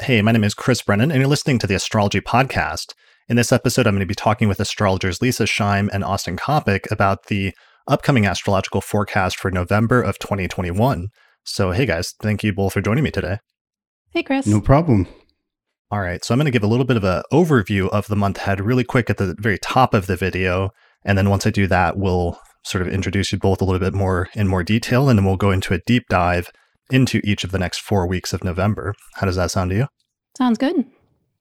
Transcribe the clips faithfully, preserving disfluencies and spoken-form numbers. Hey, my name is Chris Brennan, and you're listening to The Astrology Podcast. In this episode, I'm going to be talking with astrologers Leisa Schaim and Austin Coppock about the upcoming astrological forecast for November of twenty twenty-one. So, hey guys, thank you both for joining me today. Hey, Chris. No problem. All right, so I'm going to give a little bit of an overview of the month ahead really quick at the very top of the video. And then once I do that, we'll sort of introduce you both a little bit more in more detail, and then we'll go into a deep dive into each of the next four weeks of November. How does that sound to you? Sounds good.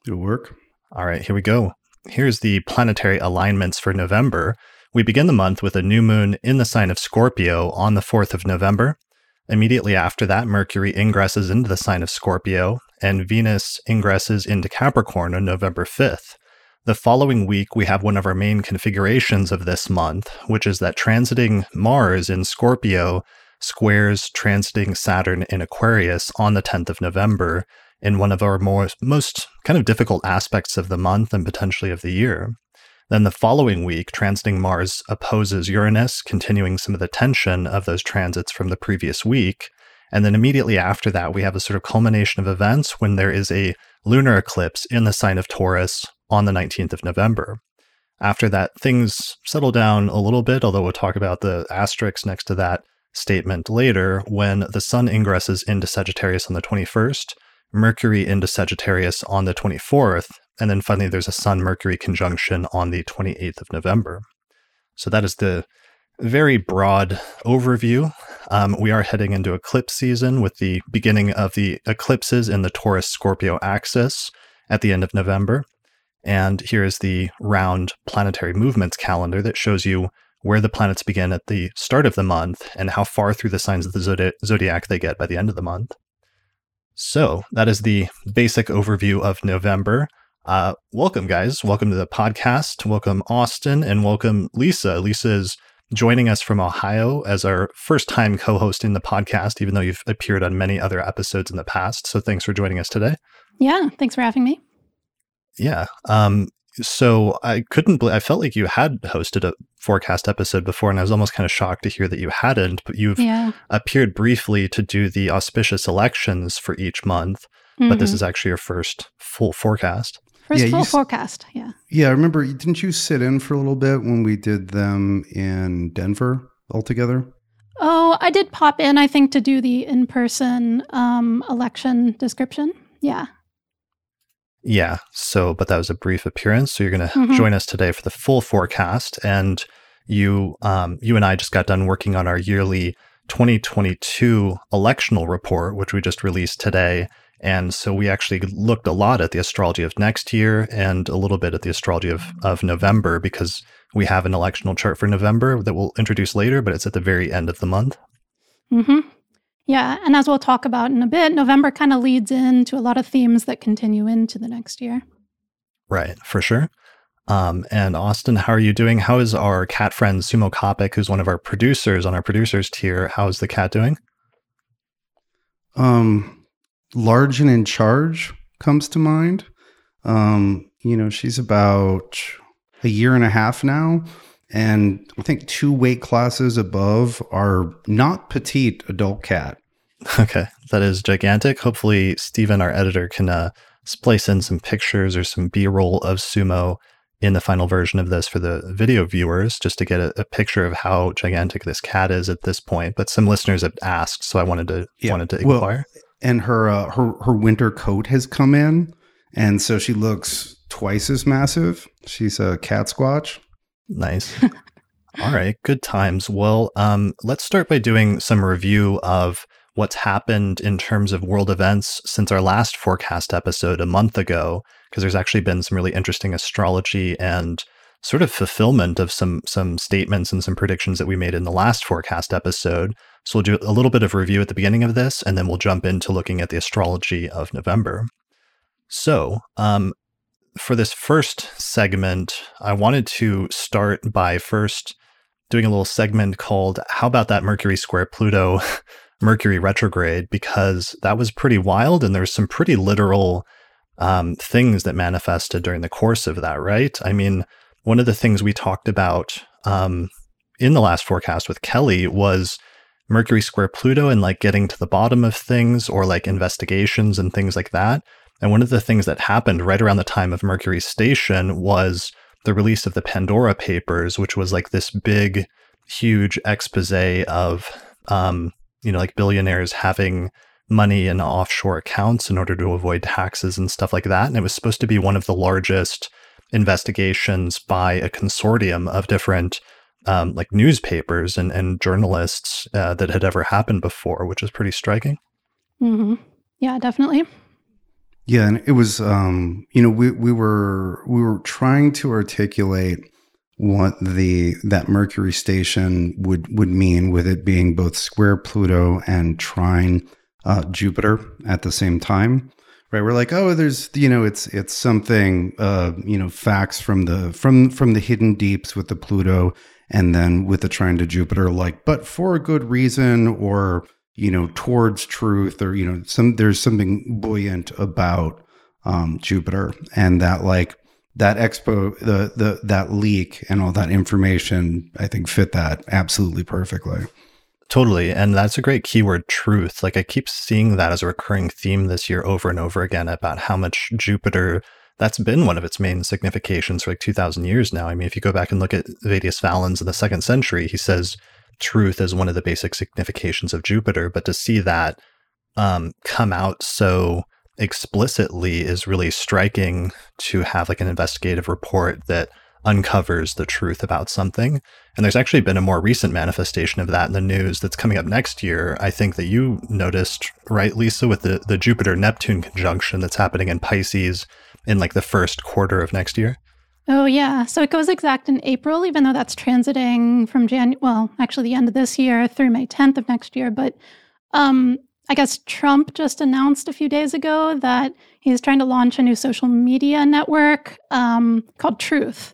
It'll work. All right, here we go. Here's the planetary alignments for November. We begin the month with a new moon in the sign of Scorpio on the fourth of November. Immediately after that, Mercury ingresses into the sign of Scorpio, and Venus ingresses into Capricorn on November fifth. The following week, we have one of our main configurations of this month, which is that transiting Mars in Scorpio squares transiting Saturn in Aquarius on the tenth of November in one of our more, most kind of difficult aspects of the month and potentially of the year. Then the following week, transiting Mars opposes Uranus, continuing some of the tension of those transits from the previous week. And then immediately after that, we have a sort of culmination of events when there is a lunar eclipse in the sign of Taurus on the nineteenth of November. After that, things settle down a little bit, although we'll talk about the asterisks next to that statement later, when the sun ingresses into Sagittarius on the twenty-first, Mercury into Sagittarius on the twenty-fourth, and then finally there's a Sun-Mercury conjunction on the twenty-eighth of November. So that is the very broad overview. Um, we are heading into eclipse season with the beginning of the eclipses in the Taurus-Scorpio axis at the end of November. And here is the round planetary movements calendar that shows you where the planets begin at the start of the month and how far through the signs of the zodi- zodiac they get by the end of the month. So that is the basic overview of November. Uh, welcome, guys. Welcome to the podcast. Welcome, Austin, and welcome, Leisa. Leisa is joining us from Ohio as our first time co-hosting the podcast, even though you've appeared on many other episodes in the past. So thanks for joining us today. Yeah, thanks for having me. Yeah. Um, so I couldn't believe, I felt like you had hosted a forecast episode before, and I was almost kind of shocked to hear that you hadn't, but you've yeah. appeared briefly to do the auspicious elections for each month, mm-hmm. but this is actually your first full forecast. First yeah, full forecast, yeah. Yeah, I remember, didn't you sit in for a little bit when we did them in Denver altogether? Oh, I did pop in, I think, to do the in-person um, election description, yeah. Yeah, so, but that was a brief appearance. So you're going to mm-hmm. join us today for the full forecast. And you um, you and I just got done working on our yearly twenty twenty-two electional report, which we just released today. And so we actually looked a lot at the astrology of next year and a little bit at the astrology of, of November, because we have an electional chart for November that we'll introduce later, but it's at the very end of the month. Mm-hmm. Yeah, and as we'll talk about in a bit, November kind of leads into a lot of themes that continue into the next year. Right, for sure. Um, and Austin, how are you doing? How is our cat friend, Sumo Coppock, who's one of our producers on our producers tier? How is the cat doing? Um, large and in charge comes to mind. Um, you know, she's about a year and a half now. And I think two weight classes above our not petite adult cat. Okay, that is gigantic. Hopefully, Steven, our editor, can uh, splice in some pictures or some B-roll of Sumo in the final version of this for the video viewers, just to get a, a picture of how gigantic this cat is at this point. But some listeners have asked, so I wanted to yeah. wanted to inquire. Well, and her uh, her her winter coat has come in, and so she looks twice as massive. She's a cat squatch. Nice. All right. Good times. Well, um, let's start by doing some review of what's happened in terms of world events since our last forecast episode a month ago, because there's actually been some really interesting astrology and sort of fulfillment of some some statements and some predictions that we made in the last forecast episode. So we'll do a little bit of review at the beginning of this, and then we'll jump into looking at the astrology of November. So, um, for this first segment, I wanted to start by first doing a little segment called How About That Mercury Square Pluto Mercury Retrograde, because that was pretty wild and there's some pretty literal um, things that manifested during the course of that, right? I mean, one of the things we talked about um, in the last forecast with Kelly was Mercury Square Pluto and like getting to the bottom of things or like investigations and things like that. And one of the things that happened right around the time of Mercury station was the release of the Pandora Papers, which was like this big, huge expose of, um, you know, like billionaires having money in offshore accounts in order to avoid taxes and stuff like that. And it was supposed to be one of the largest investigations by a consortium of different um, like newspapers and, and journalists uh, that had ever happened before, which is pretty striking. Mm-hmm. Yeah, definitely. Yeah. And it was, um, you know, we, we were, we were trying to articulate what the, that Mercury station would, would mean, with it being both square Pluto and trine uh, Jupiter at the same time. Right. We're like, oh, there's, you know, it's, it's something, uh, you know, facts from the, from, from the hidden deeps with the Pluto, and then with the trine to Jupiter, like, but for a good reason, or, you know, towards truth, or, you know, some, there's something buoyant about um, Jupiter, and that, like, that expo, the, the, that leak and all that information, I think fit that absolutely perfectly. Totally. And that's a great keyword, truth. Like, I keep seeing that as a recurring theme this year over and over again, about how much Jupiter, that's been one of its main significations for like two thousand years now. I mean, if you go back and look at Vettius Valens in the second century, he says, truth is one of the basic significations of Jupiter, but to see that um, come out so explicitly is really striking, to have like an investigative report that uncovers the truth about something. And there's actually been a more recent manifestation of that in the news that's coming up next year. I think that you noticed, right, Leisa, with the, the Jupiter-Neptune conjunction that's happening in Pisces in like the first quarter of next year. Oh, yeah. So it goes exact in April, even though that's transiting from Jan, well, actually the end of this year through May tenth of next year. But um, I guess Trump just announced a few days ago that he's trying to launch a new social media network um, called Truth.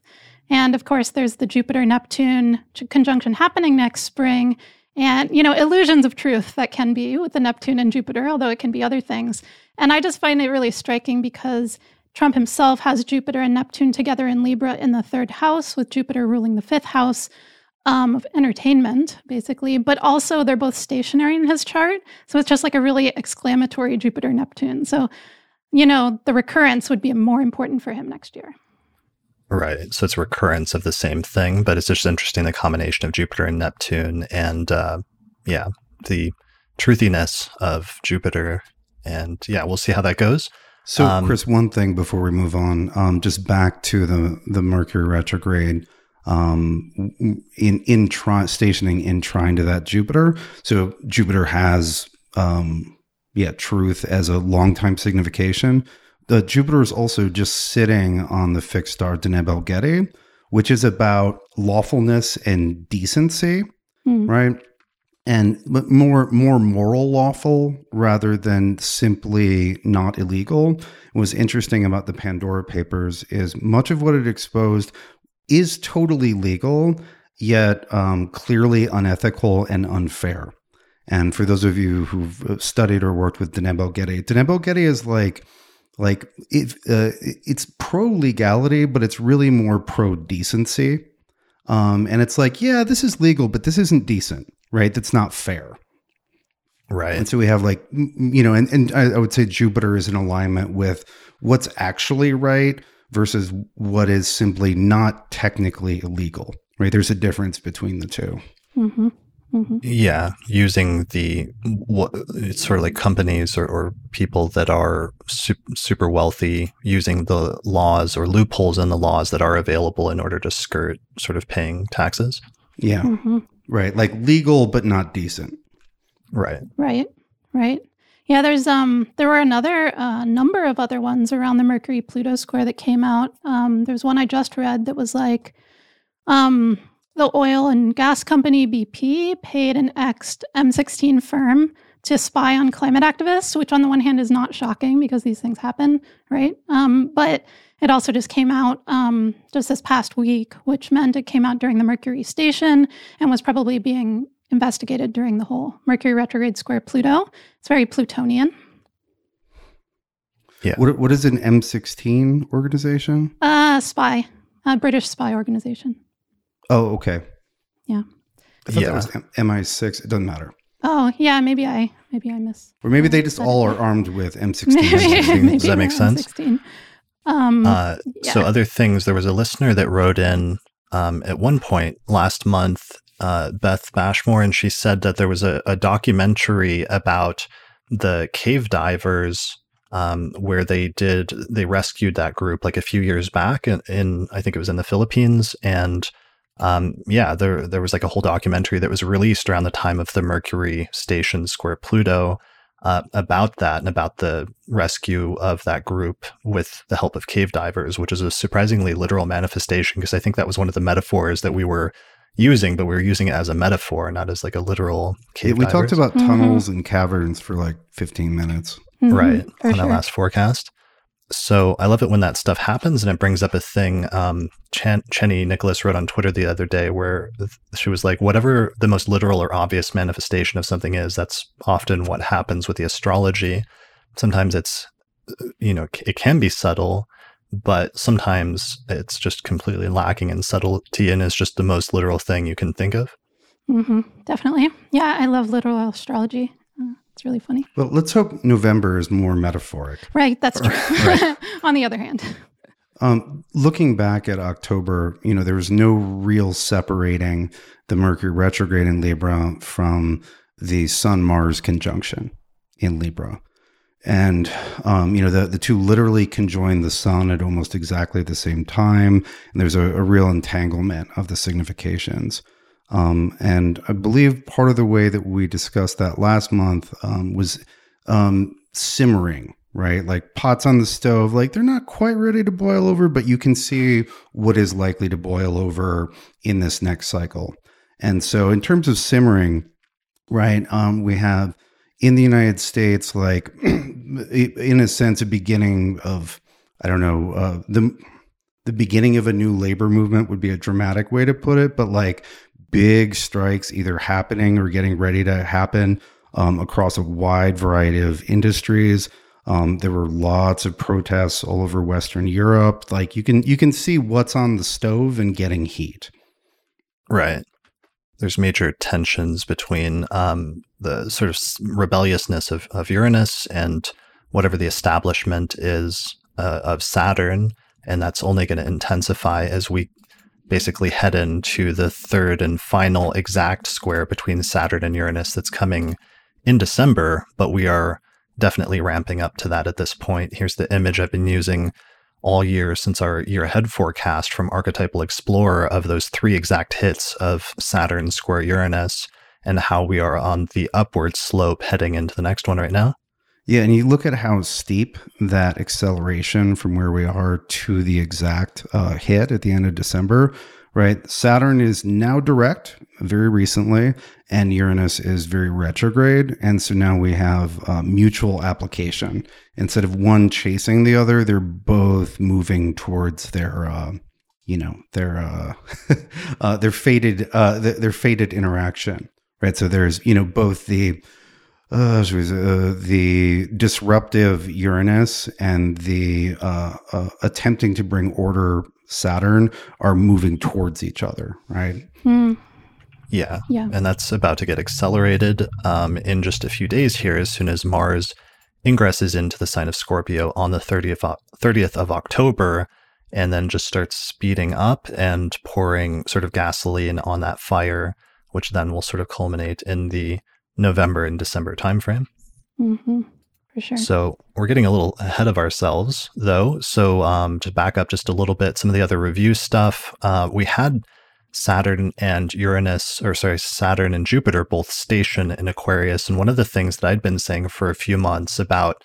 And of course, there's the Jupiter-Neptune conjunction happening next spring. And, you know, illusions of truth that can be with the Neptune and Jupiter, although it can be other things. And I just find it really striking because Trump himself has Jupiter and Neptune together in Libra in the third house, with Jupiter ruling the fifth house um, of entertainment, basically. But also, they're both stationary in his chart. So it's just like a really exclamatory Jupiter-Neptune. So, you know, the recurrence would be more important for him next year. Right. So it's a recurrence of the same thing, but it's just interesting, the combination of Jupiter and Neptune, and, uh, yeah, the truthiness of Jupiter. And, yeah, we'll see how that goes. So, um, Chris, one thing before we move on, um, just back to the, the Mercury retrograde um, in in tri- stationing in trine to that Jupiter. So Jupiter has, um, yeah, truth as a long-time signification. The Jupiter is also just sitting on the fixed star Deneb Algedi, which is about lawfulness and decency, mm. right? And more more moral lawful rather than simply not illegal. What's interesting about the Pandora Papers is much of what it exposed is totally legal, yet um, clearly unethical and unfair. And for those of you who've studied or worked with Deneb Algedi, Deneb Algedi is like, like it, uh, it's pro-legality, but it's really more pro-decency. Um, and it's like, yeah, this is legal, but this isn't decent. Right. That's not fair. Right. And so we have like, you know, and, and I, I would say Jupiter is in alignment with what's actually right versus what is simply not technically illegal. Right. There's a difference between the two. Mm-hmm. Mm-hmm. Yeah. Using the what it's sort of like companies or, or people that are su- super wealthy using the laws or loopholes in the laws that are available in order to skirt sort of paying taxes. Yeah. Mm-hmm. Right. Like legal, but not decent. Right. Right. Right. Yeah. There's, um, there were another, uh, number of other ones around the Mercury Pluto square that came out. Um, there's one I just read that was like, um, the oil and gas company B P paid an ex M sixteen firm to spy on climate activists, which on the one hand is not shocking because these things happen. Right. Um, but it also just came out um, just this past week, which meant it came out during the Mercury station and was probably being investigated during the whole Mercury retrograde square Pluto. It's very Plutonian. Yeah. What What is an M sixteen organization? Uh, spy. A British spy organization. Oh, okay. Yeah. I thought yeah. that was M I six. It doesn't matter. Oh, yeah, maybe I maybe I miss. Or maybe they just all are armed with M sixteen. Maybe, does that make sense? M sixteen. Um, uh, yeah. So other things, there was a listener that wrote in um, at one point last month, uh, Beth Bashmore, and she said that there was a, a documentary about the cave divers um, where they did, they rescued that group like a few years back in, in I think it was in the Philippines. And um, yeah, there there was like a whole documentary that was released around the time of the Mercury station square Pluto Uh, about that and about the rescue of that group with the help of cave divers, which is a surprisingly literal manifestation, because I think that was one of the metaphors that we were using, but we were using it as a metaphor, not as like a literal cave yeah, we divers. Talked about mm-hmm. tunnels and caverns for like fifteen minutes. Mm-hmm, right, on sure. That last forecast. So I love it when that stuff happens, and it brings up a thing um, Chen- Chenny Nicholas wrote on Twitter the other day where she was like, whatever the most literal or obvious manifestation of something is, that's often what happens with the astrology. Sometimes it's, you know, it can be subtle, but sometimes it's just completely lacking in subtlety and is just the most literal thing you can think of. Mm-hmm, definitely. Yeah, I love literal astrology. It's really funny. Well, let's hope November is more metaphoric. Right, that's true. Right. On the other hand. Um, looking back at October, you know, there was no real separating the Mercury retrograde in Libra from the Sun-Mars conjunction in Libra. And, um, you know, the, the two literally conjoined the sun at almost exactly the same time. And there's a, a real entanglement of the significations. Um, and I believe part of the way that we discussed that last month um, was um, simmering, right? Like pots on the stove, like they're not quite ready to boil over, but you can see what is likely to boil over in this next cycle. And so in terms of simmering, right, um, we have in the United States, like in a sense, a beginning of, I don't know, uh, the the beginning of a new labor movement would be a dramatic way to put it, but like big strikes either happening or getting ready to happen um, across a wide variety of industries. Um, there were lots of protests all over Western Europe. Like you can you can see what's on the stove and getting heat. Right. There's major tensions between um, the sort of rebelliousness of, of Uranus and whatever the establishment is uh, of Saturn, and that's only going to intensify as we basically head into the third and final exact square between Saturn and Uranus that's coming in December, but we are definitely ramping up to that at this point. Here's the image I've been using all year since our year ahead forecast from Archetypal Explorer of those three exact hits of Saturn square Uranus and how we are on the upward slope heading into the next one right now. Yeah, and you look at how steep that acceleration from where we are to the exact uh, hit at the end of December, right? Saturn is now direct very recently, and Uranus is very retrograde. And so now we have uh, mutual application. Instead of one chasing the other, they're both moving towards their, uh, you know, their uh, uh, their fated uh, their, their fated interaction, right? So there's, you know, both the Uh, the disruptive Uranus and the uh, uh, attempting to bring order Saturn are moving towards each other, right? Mm. Yeah. yeah, and that's about to get accelerated um, in just a few days here as soon as Mars ingresses into the sign of Scorpio on the thirtieth of October and then just starts speeding up and pouring sort of gasoline on that fire, which then will sort of culminate in the November and December timeframe. Mm-hmm, for sure. So we're getting a little ahead of ourselves, though. So um, to back up just a little bit, some of the other review stuff, uh, we had Saturn and Uranus, or sorry, Saturn and Jupiter both station in Aquarius. And one of the things that I'd been saying for a few months about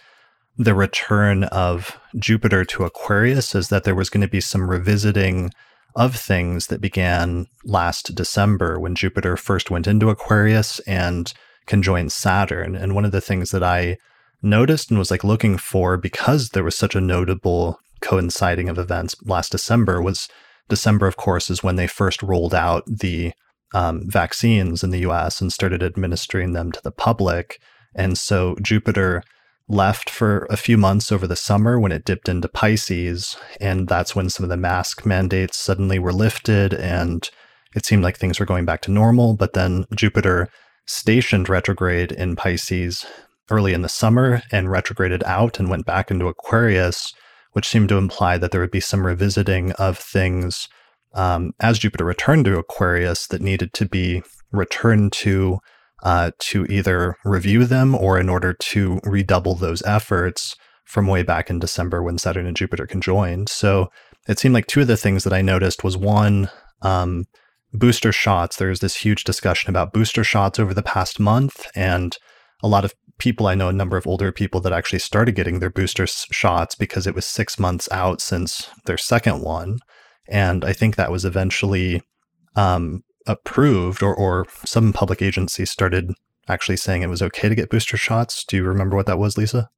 the return of Jupiter to Aquarius is that there was going to be some revisiting of things that began last December when Jupiter first went into Aquarius and conjoined Saturn. And one of the things that I noticed and was like looking for, because there was such a notable coinciding of events last December, was December, of course, is when they first rolled out the um, vaccines in the U S and started administering them to the public. And so Jupiter left for a few months over the summer when it dipped into Pisces, and that's when some of the mask mandates suddenly were lifted and it seemed like things were going back to normal. But then Jupiter stationed retrograde in Pisces early in the summer and retrograded out and went back into Aquarius, which seemed to imply that there would be some revisiting of things um, as Jupiter returned to Aquarius that needed to be returned to uh, to either review them or in order to redouble those efforts from way back in December when Saturn and Jupiter conjoined. So it seemed like two of the things that I noticed was one, um, booster shots. There's this huge discussion about booster shots over the past month, and a lot of people, I know a number of older people that actually started getting their booster shots because it was six months out since their second one. And I think that was eventually um, approved, or, or some public agency started actually saying it was okay to get booster shots. Do you remember what that was, Leisa?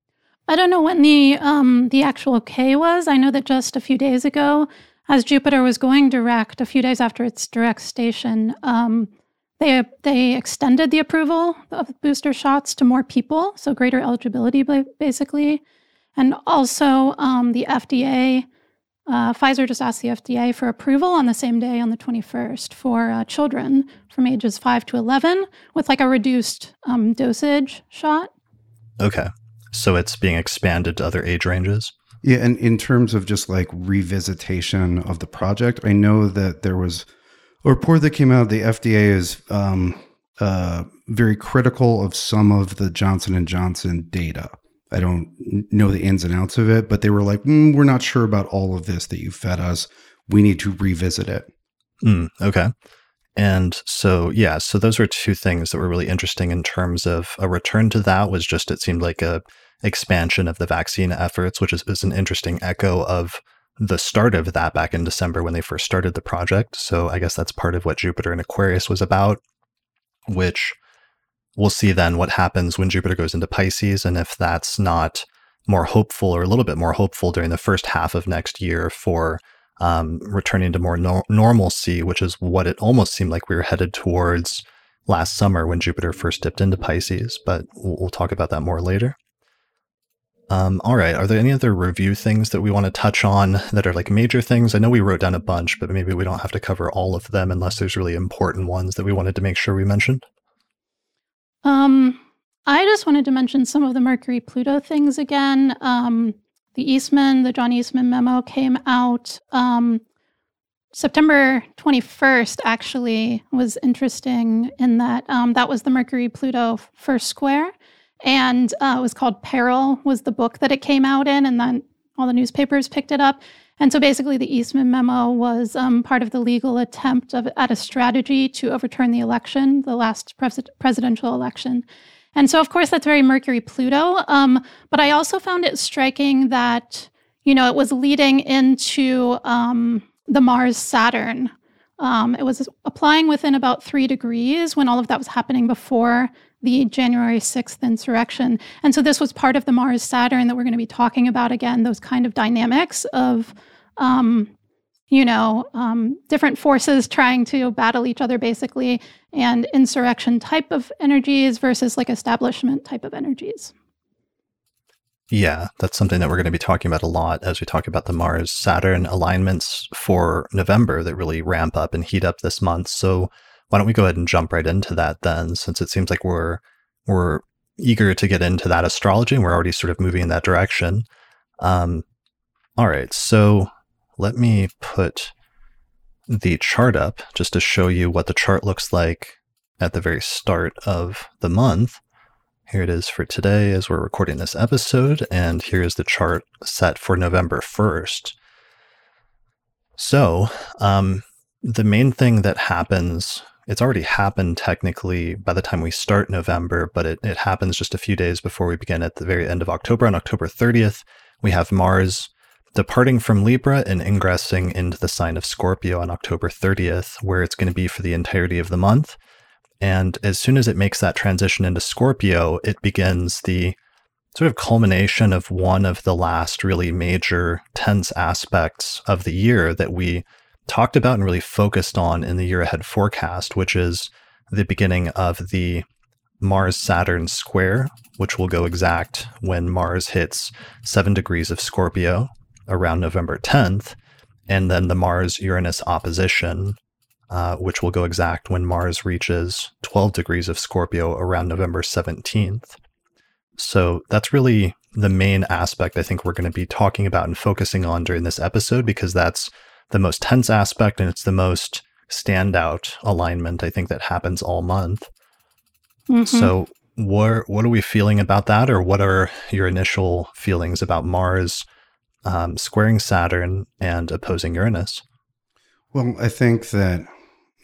I don't know when the, um, the actual okay was. I know that just a few days ago, as Jupiter was going direct, a few days after its direct station, um, They they extended the approval of booster shots to more people, so greater eligibility, basically. And also um, the F D A, uh, Pfizer just asked the F D A for approval on the same day, on the twenty-first, for uh, children from ages five to eleven with like a reduced um, dosage shot. Okay. So it's being expanded to other age ranges? Yeah. And in terms of just like revisitation of the project, I know that there was a report that came out, the F D A is um, uh, very critical of some of the Johnson and Johnson data. I don't know the ins and outs of it, but they were like, mm, we're not sure about all of this that you fed us. We need to revisit it. Mm, okay. And so, yeah, so those were two things that were really interesting in terms of a return to that was just, it seemed like a expansion of the vaccine efforts, which is, is an interesting echo of the start of that back in December when they first started the project. So I guess that's part of what Jupiter in Aquarius was about, which we'll see then what happens when Jupiter goes into Pisces, and if that's not more hopeful or a little bit more hopeful during the first half of next year for um, returning to more no- normalcy, which is what it almost seemed like we were headed towards last summer when Jupiter first dipped into Pisces. But we'll, we'll talk about that more later. Um, all right. Are there any other review things that we want to touch on that are like major things? I know we wrote down a bunch, but maybe we don't have to cover all of them unless there's really important ones that we wanted to make sure we mentioned. Um, I just wanted to mention some of the Mercury-Pluto things again. Um, the Eastman, the John Eastman memo came out um, September twenty-first, actually, was interesting in that um, that was the Mercury-Pluto first square. And uh, it was called Peril, was the book that it came out in, and then all the newspapers picked it up. And so basically the Eastman memo was um, part of the legal attempt of, at a strategy to overturn the election, the last pres- presidential election. And so, of course, that's very Mercury-Pluto. Um, but I also found it striking that, you know, it was leading into um, the Mars-Saturn. Um, it was applying within about three degrees when all of that was happening before the January sixth insurrection. And so this was part of the Mars-Saturn that we're going to be talking about again, those kind of dynamics of, um, you know, um, different forces trying to battle each other, basically, and insurrection type of energies versus like establishment type of energies. Yeah, that's something that we're going to be talking about a lot as we talk about the Mars-Saturn alignments for November that really ramp up and heat up this month. So why don't we go ahead and jump right into that then, since it seems like we're we're eager to get into that astrology and we're already sort of moving in that direction. Um, all right, so let me put the chart up just to show you what the chart looks like at the very start of the month. Here it is for today as we're recording this episode, and here is the chart set for November first. So um, the main thing that happens, it's already happened technically by the time we start November, but it, it happens just a few days before we begin at the very end of October. On October thirtieth, we have Mars departing from Libra and ingressing into the sign of Scorpio on October thirtieth, where it's going to be for the entirety of the month. And as soon as it makes that transition into Scorpio, it begins the sort of culmination of one of the last really major tense aspects of the year that we talked about and really focused on in the year ahead forecast, which is the beginning of the Mars-Saturn square, which will go exact when Mars hits seven degrees of Scorpio around November tenth, and then the Mars-Uranus opposition uh, which will go exact when Mars reaches twelve degrees of Scorpio around November seventeenth. So that's really the main aspect I think we're going to be talking about and focusing on during this episode, because that's the most tense aspect and it's the most standout alignment I think that happens all month. Mm-hmm. So what, what are we feeling about that, or what are your initial feelings about Mars um, squaring Saturn and opposing Uranus? Well, I think that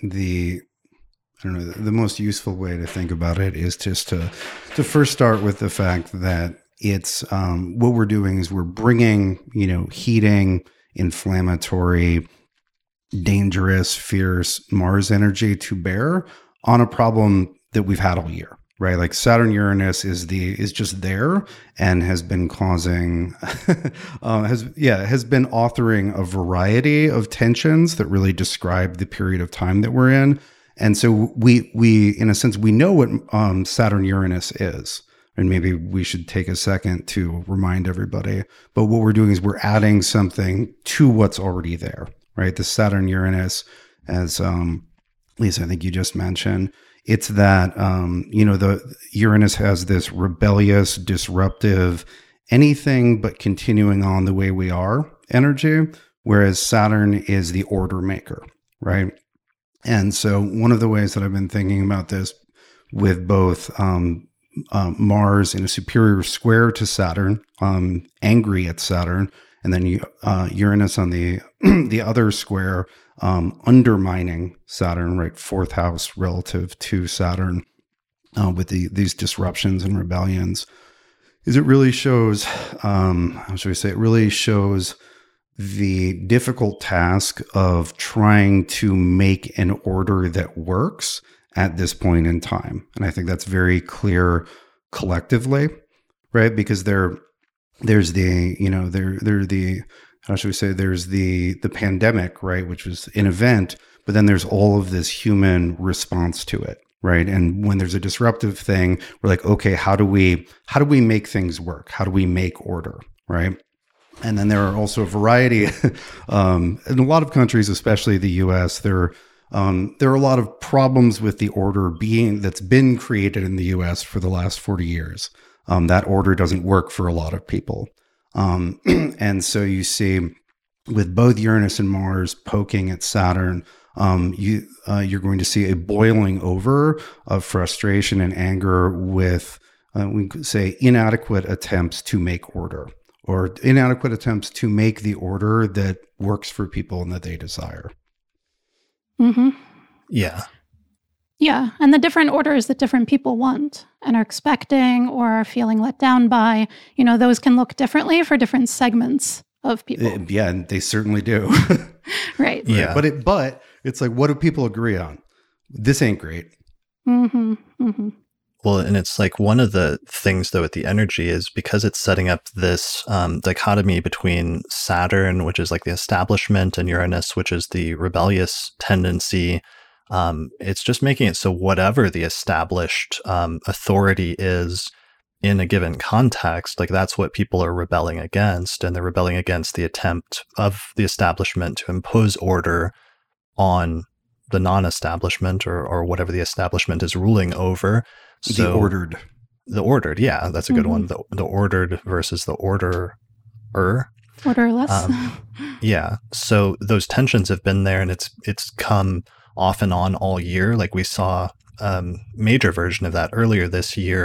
the I don't know the most useful way to think about it is just to to first start with the fact that it's um, what we're doing is we're bringing, you know, heating, inflammatory, dangerous, fierce Mars energy to bear on a problem that we've had all year, right? Like Saturn Uranus is the is just there and has been causing, uh, has yeah, has been authoring a variety of tensions that really describe the period of time that we're in. And so we we in a sense we know what um, Saturn Uranus is. And maybe we should take a second to remind everybody. But what we're doing is we're adding something to what's already there, right? The Saturn Uranus, as um, Leisa, I think you just mentioned, it's that, um, you know, the Uranus has this rebellious, disruptive, anything but continuing on the way we are energy, whereas Saturn is the order maker, right? And so one of the ways that I've been thinking about this with both um Um, Mars in a superior square to Saturn, um, angry at Saturn, and then uh, Uranus on the the other square, um, undermining Saturn, right? Fourth house relative to Saturn, uh, with the, these disruptions and rebellions, is it really shows, um, how should we say, it really shows the difficult task of trying to make an order that works at this point in time. And I think that's very clear collectively, right? Because there, there's the, you know, there, there the, how should we say, there's the the pandemic, right? Which was an event, but then there's all of this human response to it, right? And when there's a disruptive thing, we're like, okay, how do we, how do we make things work? How do we make order, right? And then there are also a variety, um, in a lot of countries, especially the U S, there are, Um, there are a lot of problems with the order being that's been created in the U S for the last forty years. Um, that order doesn't work for a lot of people. Um, and so you see with both Uranus and Mars poking at Saturn, um, you, uh, you're going to see a boiling over of frustration and anger with, uh, we could say, inadequate attempts to make order, or inadequate attempts to make the order that works for people and that they desire. Mm-hmm. Yeah. Yeah. And the different orders that different people want and are expecting or are feeling let down by, you know, those can look differently for different segments of people. Yeah. And they certainly do. Right. Yeah. But it, but it's like, what do people agree on? This ain't great. Mm-hmm. Mm-hmm. Well, and it's like one of the things, though, with the energy is because it's setting up this um, dichotomy between Saturn, which is like the establishment, and Uranus, which is the rebellious tendency. Um, it's just making it so whatever the established um, authority is in a given context, like that's what people are rebelling against. And they're rebelling against the attempt of the establishment to impose order on the non-establishment, or, or whatever the establishment is ruling over. So, the ordered. The ordered, yeah. That's a good mm-hmm. one. The, the ordered versus the order-er. Orderless. Um, yeah. So those tensions have been there, and it's it's come off and on all year. Like we saw a um, major version of that earlier this year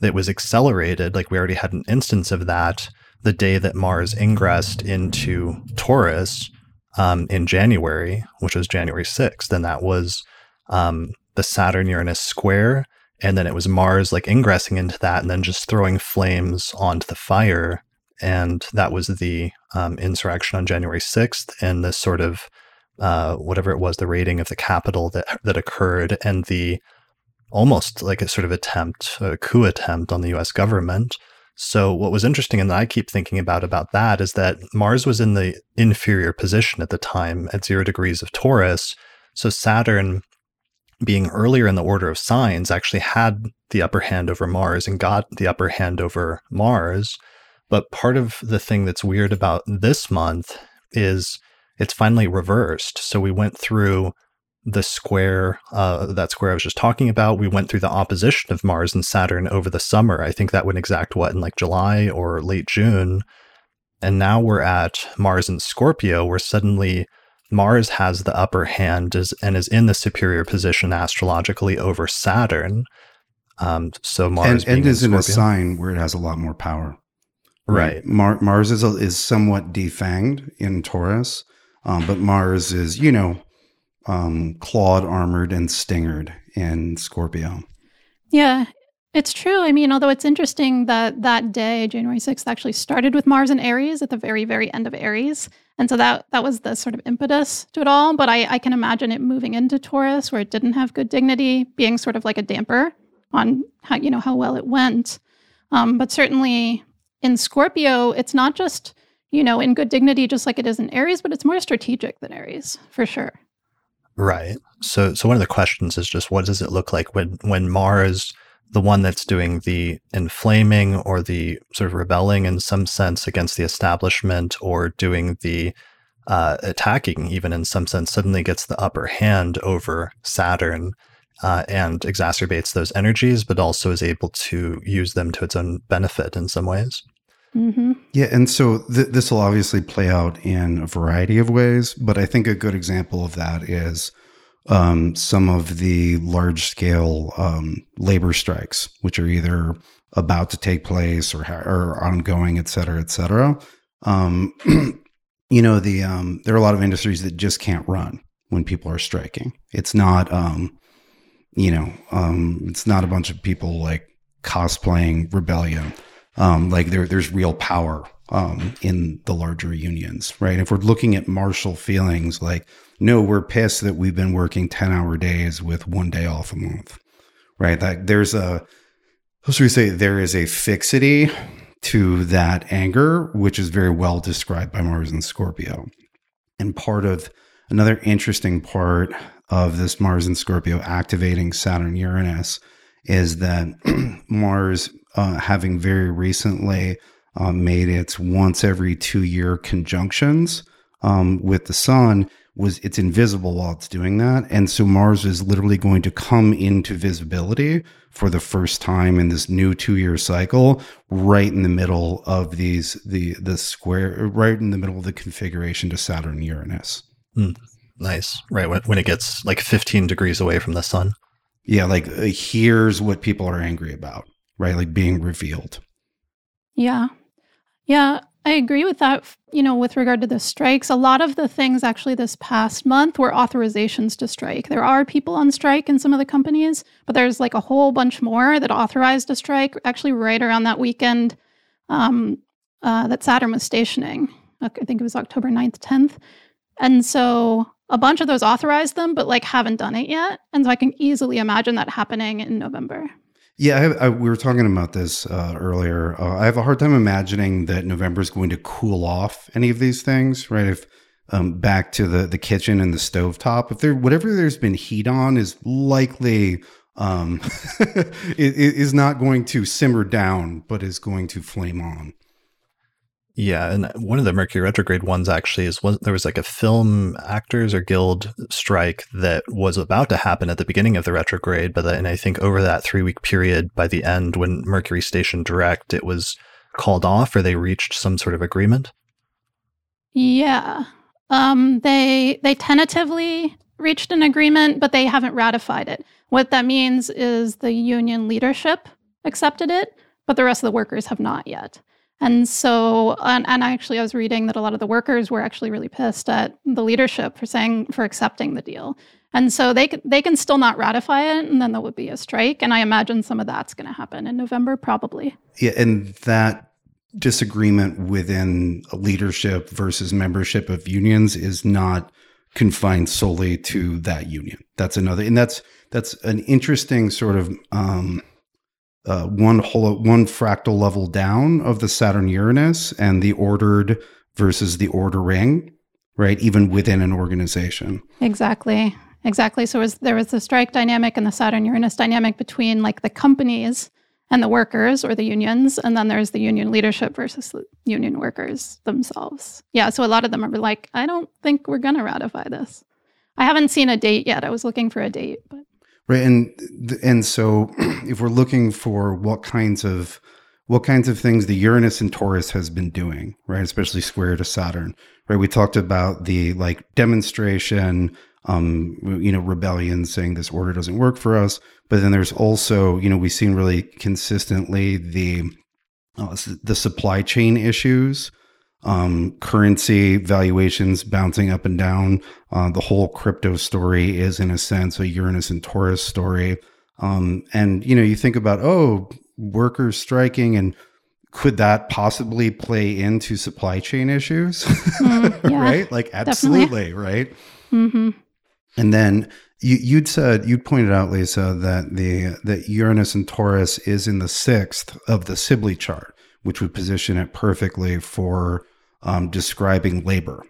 that was accelerated. Like we already had an instance of that the day that Mars ingressed into Taurus um, in January, which was January sixth. And that was um, the Saturn-Uranus square. And then it was Mars like ingressing into that and then just throwing flames onto the fire. And that was the um, insurrection on January sixth, and the sort of uh, whatever it was, the raiding of the Capitol that that occurred, and the almost like a sort of attempt, a coup attempt on the U S government. So what was interesting and that I keep thinking about about that is that Mars was in the inferior position at the time at zero degrees of Taurus. So Saturn, being earlier in the order of signs, actually had the upper hand over Mars and got the upper hand over Mars. But part of the thing that's weird about this month is it's finally reversed. So we went through the square, uh, that square I was just talking about. We went through the opposition of Mars and Saturn over the summer. I think that would exact what, in like July or late June. And now we're at Mars and Scorpio, where suddenly Mars has the upper hand is, and is in the superior position astrologically over Saturn. Um, so Mars and, being and is in, in a sign where it has a lot more power. Right. right. Mar- Mars is a, is somewhat defanged in Taurus, um, but Mars is, you know, um, clawed, armored, and stingered in Scorpio. Yeah, it's true. I mean, although it's interesting that that day, January sixth, actually started with Mars in Aries at the very, very end of Aries. And so that that was the sort of impetus to it all. But I, I can imagine it moving into Taurus, where it didn't have good dignity, being sort of like a damper on how, you know, how well it went. Um, but certainly in Scorpio, it's not just, you know, in good dignity, just like it is in Aries, but it's more strategic than Aries, for sure. Right. So so one of the questions is just, what does it look like when, when Mars, the one that's doing the inflaming or the sort of rebelling in some sense against the establishment, or doing the uh, attacking even in some sense, suddenly gets the upper hand over Saturn uh, and exacerbates those energies, but also is able to use them to its own benefit in some ways. Mm-hmm. Yeah. And so th- this will obviously play out in a variety of ways, but I think a good example of that is um, some of the large scale um, labor strikes, which are either about to take place or ha- or ongoing, et cetera, et cetera. Um, you know, the, um, there are a lot of industries that just can't run when people are striking. It's not, um, you know, um, it's not a bunch of people like cosplaying rebellion. Um, like there, there's real power um, in the larger unions, right? If we're looking at martial feelings, like, no, we're pissed that we've been working ten-hour days with one day off a month, right? Like there's a, how should we say, there is a fixity to that anger, which is very well described by Mars and Scorpio. And part of another interesting part of this Mars and Scorpio activating Saturn Uranus is that Mars, Uh, having very recently uh, made its once every two year conjunctions um, with the sun, was it's invisible while it's doing that. And so Mars is literally going to come into visibility for the first time in this new two year cycle, right in the middle of these, the, the square, right in the middle of the configuration to Saturn Uranus. Mm, nice. Right. When, when it gets like fifteen degrees away from the sun. Yeah. Like uh, here's what people are angry about. Right? Like being revealed. Yeah. Yeah. I agree with that. You know, with regard to the strikes, a lot of the things actually this past month were authorizations to strike. There are people on strike in some of the companies, but there's like a whole bunch more that authorized a strike actually right around that weekend um, uh, that Saturn was stationing. I think it was October ninth, tenth. And so a bunch of those authorized them, but like haven't done it yet. And so I can easily imagine that happening in November. Yeah, I, I, we were talking about this uh, earlier. Uh, I have a hard time imagining that November is going to cool off any of these things, right? If um, back to the, the kitchen and the stovetop, if there whatever there's been heat on is likely um, it, it is not going to simmer down, but is going to flame on. Yeah, and one of the Mercury retrograde ones actually is one, there was like a film actors or guild strike that was about to happen at the beginning of the retrograde, but then I think over that three-week period, by the end, when Mercury stationed direct, it was called off, or they reached some sort of agreement. Yeah, um, they they tentatively reached an agreement, but they haven't ratified it. What that means is the union leadership accepted it, but the rest of the workers have not yet. And so, and, and actually I was reading that a lot of the workers were actually really pissed at the leadership for saying, for accepting the deal. And so they they can still not ratify it, and then there would be a strike. And I imagine some of that's going to happen in November, probably. Yeah, and that disagreement within leadership versus membership of unions is not confined solely to that union. That's another, and that's that's an interesting sort of... Um, Uh, one holo, one fractal level down of the Saturn Uranus and the ordered versus the ordering, right? Even within an organization. Exactly. Exactly. So was, there was the strike dynamic and the Saturn Uranus dynamic between like the companies and the workers or the unions. And then there's the union leadership versus the union workers themselves. Yeah. So a lot of them are like, I don't think we're going to ratify this. I haven't seen a date yet. I was looking for a date, but right. And and so if we're looking for what kinds of what kinds of things the Uranus and Taurus has been doing, right? Especially square to Saturn, right? We talked about the like demonstration, um, you know, rebellion, saying this order doesn't work for us. But then there's also, you know, we've seen really consistently the uh, the supply chain issues, um, currency valuations bouncing up and down. Uh, the whole crypto story is, in a sense, a Uranus and Taurus story. Um, and, you know, you think about, oh, workers striking, and could that possibly play into supply chain issues? Mm, yeah, right? Like, absolutely, definitely. Right? Mm-hmm. And then you, you'd said, you pointed out, Leisa, that the that Uranus and Taurus is in the sixth of the Sibley chart, which would position it perfectly for um, describing labor.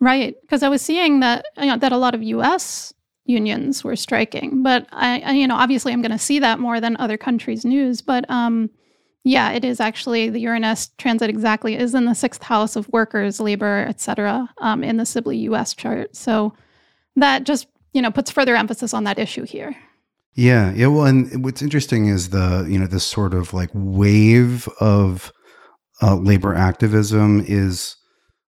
Right, because I was seeing that you know, that a lot of U S unions were striking, but I, I you know, obviously I'm going to see that more than other countries' news. But um, yeah, it is actually the Uranus transit exactly is in the sixth house of workers, labor, et cetera, um, in the Sibley U S chart. So that just you know puts further emphasis on that issue here. Yeah, yeah. Well, and what's interesting is the you know this sort of like wave of uh, labor activism is,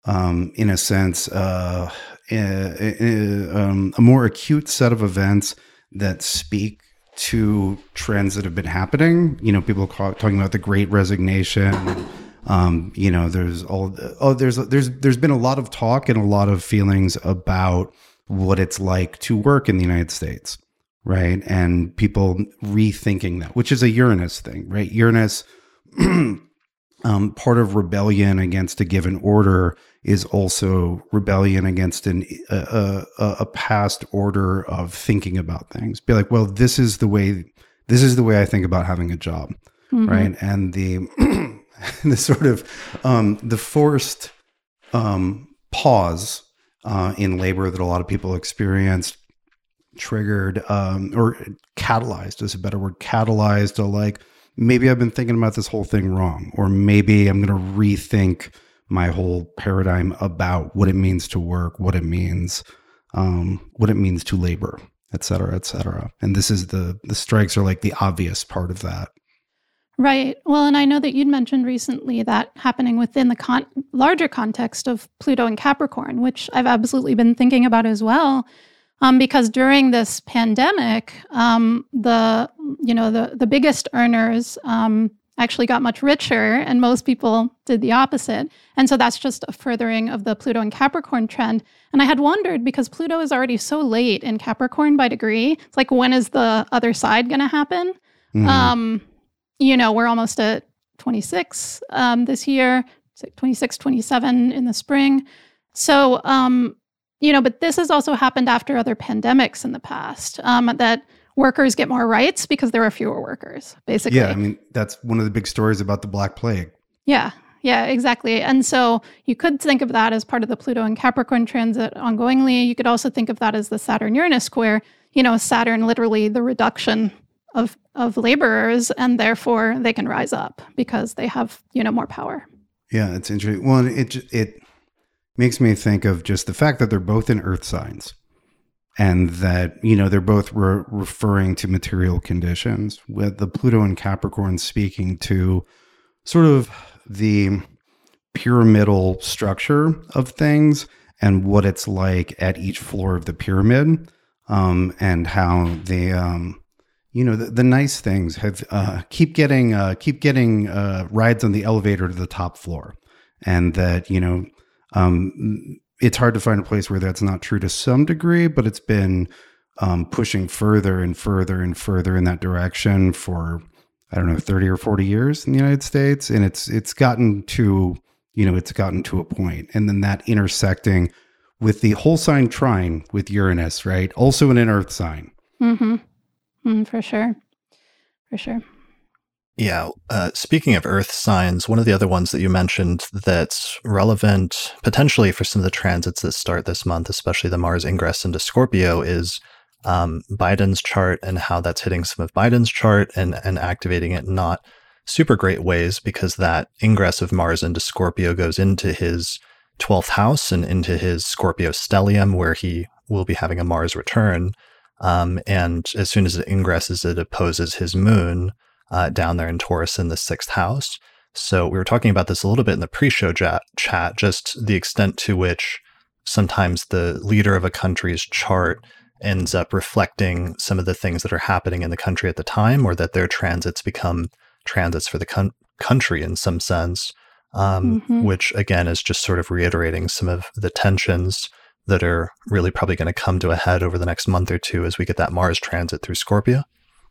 um, in a sense, Uh, A, a, um, a more acute set of events that speak to trends that have been happening. You know, people are talking about the Great Resignation. Um, you know, there's all oh, there's there's there's been a lot of talk and a lot of feelings about what it's like to work in the United States, right? And people rethinking that, which is a Uranus thing, right? Uranus, um, part of rebellion against a given order, is also rebellion against an, a, a, a past order of thinking about things. Be like, well, this is the way, this is the way I think about having a job, mm-hmm. right? And the the sort of um, the forced um, pause uh, in labor that a lot of people experienced triggered um, or catalyzed, is a better word, catalyzed a like, maybe I've been thinking about this whole thing wrong, or maybe I'm going to rethink my whole paradigm about what it means to work, what it means, um, what it means to labor, et cetera, et cetera. And this is the, the strikes are like the obvious part of that. Right. Well, and I know that you'd mentioned recently that happening within the con- larger context of Pluto and Capricorn, which I've absolutely been thinking about as well, um, because during this pandemic, um, the, you know, the, the biggest earners, um, actually got much richer, and most people did the opposite. And so that's just a furthering of the Pluto and Capricorn trend. And I had wondered, because Pluto is already so late in Capricorn by degree, it's like, when is the other side going to happen? Mm-hmm. Um, you know, we're almost at twenty-six um, this year, twenty-six, twenty-seven in the spring. So, um, you know, but this has also happened after other pandemics in the past, um, that workers get more rights because there are fewer workers, basically. Yeah, I mean, that's one of the big stories about the Black Plague. Yeah, yeah, exactly. And so you could think of that as part of the Pluto and Capricorn transit ongoingly. You could also think of that as the Saturn-Uranus square. You know, Saturn, literally the reduction of, of laborers, and therefore they can rise up because they have, you know, more power. Yeah, it's interesting. Well, it it makes me think of just the fact that they're both in Earth signs. And that, you know, they're both re- referring to material conditions, with the Pluto and Capricorn speaking to sort of the pyramidal structure of things and what it's like at each floor of the pyramid, um, and how the, um, you know, the, the nice things have uh, keep getting uh, keep getting uh, rides on the elevator to the top floor, and that, you know, um, it's hard to find a place where that's not true to some degree, but it's been um, pushing further and further and further in that direction for, I don't know, thirty or forty years in the United States. And it's, it's gotten to, you know, it's gotten to a point. And then that intersecting with the whole sign trine with Uranus, right? Also in an earth sign. Mm-hmm. Mm, for sure. For sure. Yeah. Uh, speaking of earth signs, one of the other ones that you mentioned that's relevant potentially for some of the transits that start this month, especially the Mars ingress into Scorpio, is um, Biden's chart, and how that's hitting some of Biden's chart and, and activating it in not super great ways, because that ingress of Mars into Scorpio goes into his twelfth house and into his Scorpio stellium, where he will be having a Mars return. Um, and as soon as it ingresses, it opposes his moon uh, down there in Taurus in the sixth house. So we were talking about this a little bit in the pre-show ja- chat, just the extent to which sometimes the leader of a country's chart ends up reflecting some of the things that are happening in the country at the time, or that their transits become transits for the con- country in some sense, um, mm-hmm. which again is just sort of reiterating some of the tensions that are really probably going to come to a head over the next month or two as we get that Mars transit through Scorpio.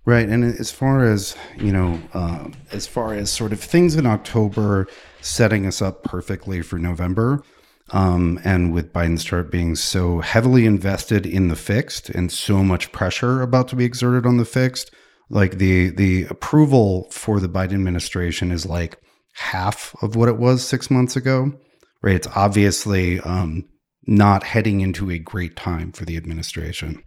Right. And as far as, you know, uh, as far as sort of things in October setting us up perfectly for November, um, and with Biden's chart being so heavily invested in the fixed and so much pressure about to be exerted on the fixed, like the the approval for the Biden administration is like half of what it was six months ago, right? It's obviously um, not heading into a great time for the administration.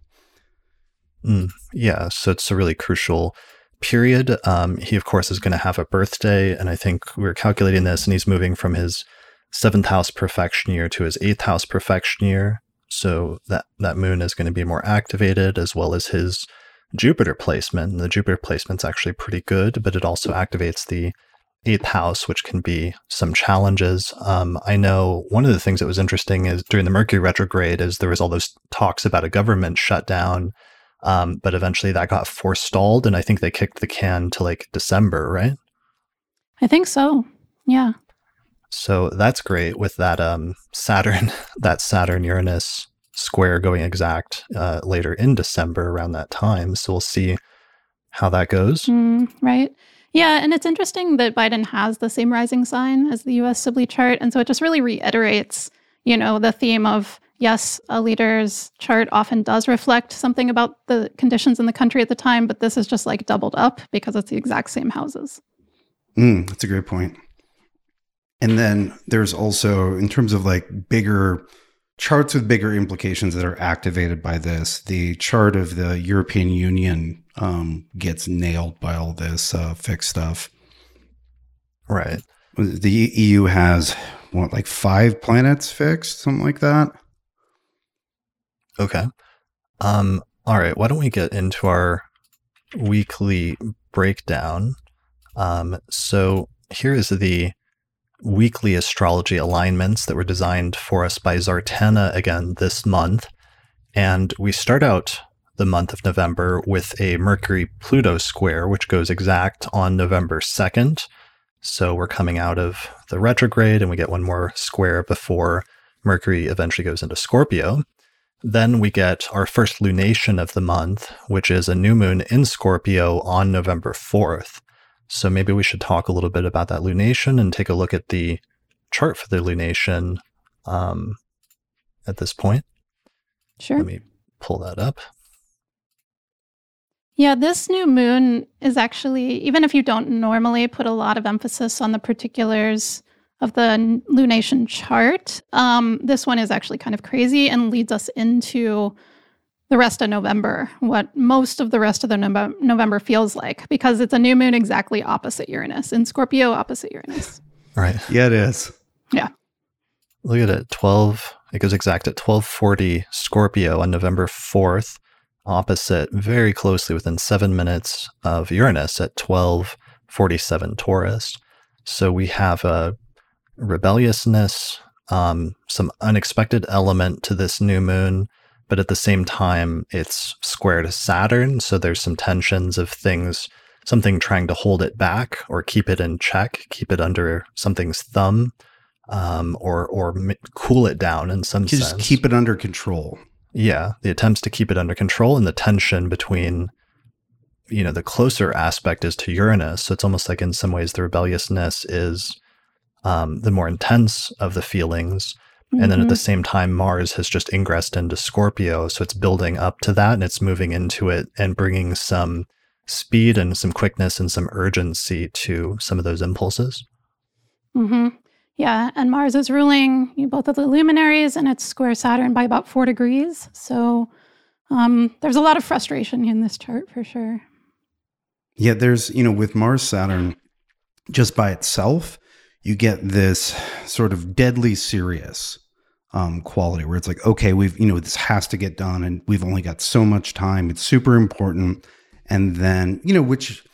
Mm, yeah, so it's a really crucial period. Um, he, of course, is going to have a birthday, and I think we were calculating this, and he's moving from his seventh house perfection year to his eighth house perfection year. So that, that moon is going to be more activated, as well as his Jupiter placement. And the Jupiter placement's actually pretty good, but it also activates the eighth house, which can be some challenges. Um, I know one of the things that was interesting is during the Mercury retrograde is there was all those talks about a government shutdown. Um, but eventually that got forestalled, and I think they kicked the can to like December, right? I think so. Yeah. So that's great with that um, Saturn, that Saturn Uranus square going exact uh, later in December around that time. So we'll see how that goes. Mm, right. Yeah. And it's interesting that Biden has the same rising sign as the U S Sibley chart. And so it just really reiterates, you know, the theme of, yes, a leader's chart often does reflect something about the conditions in the country at the time, but this is just like doubled up because it's the exact same houses. Mm, that's a great point. And then there's also, in terms of like bigger charts with bigger implications that are activated by this, the chart of the European Union um, gets nailed by all this uh, fixed stuff. Right. The E U has, what, like five planets fixed, something like that? Okay. Um, all right. Why don't we get into our weekly breakdown? Um, so here is the weekly astrology alignments that were designed for us by Zartana again this month. And we start out the month of November with a Mercury-Pluto square, which goes exact on November second. So we're coming out of the retrograde, and we get one more square before Mercury eventually goes into Scorpio. Then we get our first lunation of the month, which is a new moon in Scorpio on November fourth. So maybe we should talk a little bit about that lunation and take a look at the chart for the lunation um, at this point. Sure. Let me pull that up. Yeah, this new moon is actually, even if you don't normally put a lot of emphasis on the particulars of the lunation chart, um, this one is actually kind of crazy and leads us into the rest of November, what most of the rest of the no- November feels like, because it's a new moon exactly opposite Uranus, in Scorpio opposite Uranus. Right. Yeah, it is. Yeah. Look at it, twelve, it goes exact at twelve forty Scorpio on November fourth, opposite, very closely within seven minutes of Uranus at twelve forty-seven Taurus. So we have a rebelliousness, um, some unexpected element to this new moon, but at the same time, it's square to Saturn. So there's some tensions of things, something trying to hold it back or keep it in check, keep it under something's thumb, um, or or m- cool it down in some sense. Just keep it under control. Yeah, the attempts to keep it under control and the tension between, you know, the closer aspect is to Uranus. So it's almost like in some ways the rebelliousness is Um, the more intense of the feelings. Mm-hmm. And then at the same time, Mars has just ingressed into Scorpio. So it's building up to that, and it's moving into it and bringing some speed and some quickness and some urgency to some of those impulses. Mm-hmm. Yeah. And Mars is ruling both of the luminaries, and it's square Saturn by about four degrees. So um, there's a lot of frustration in this chart for sure. Yeah. There's, you know, with Mars Saturn just by itself, you get this sort of deadly serious um, quality where it's like, okay, we've, you know, this has to get done and we've only got so much time. It's super important. And then, you know, which,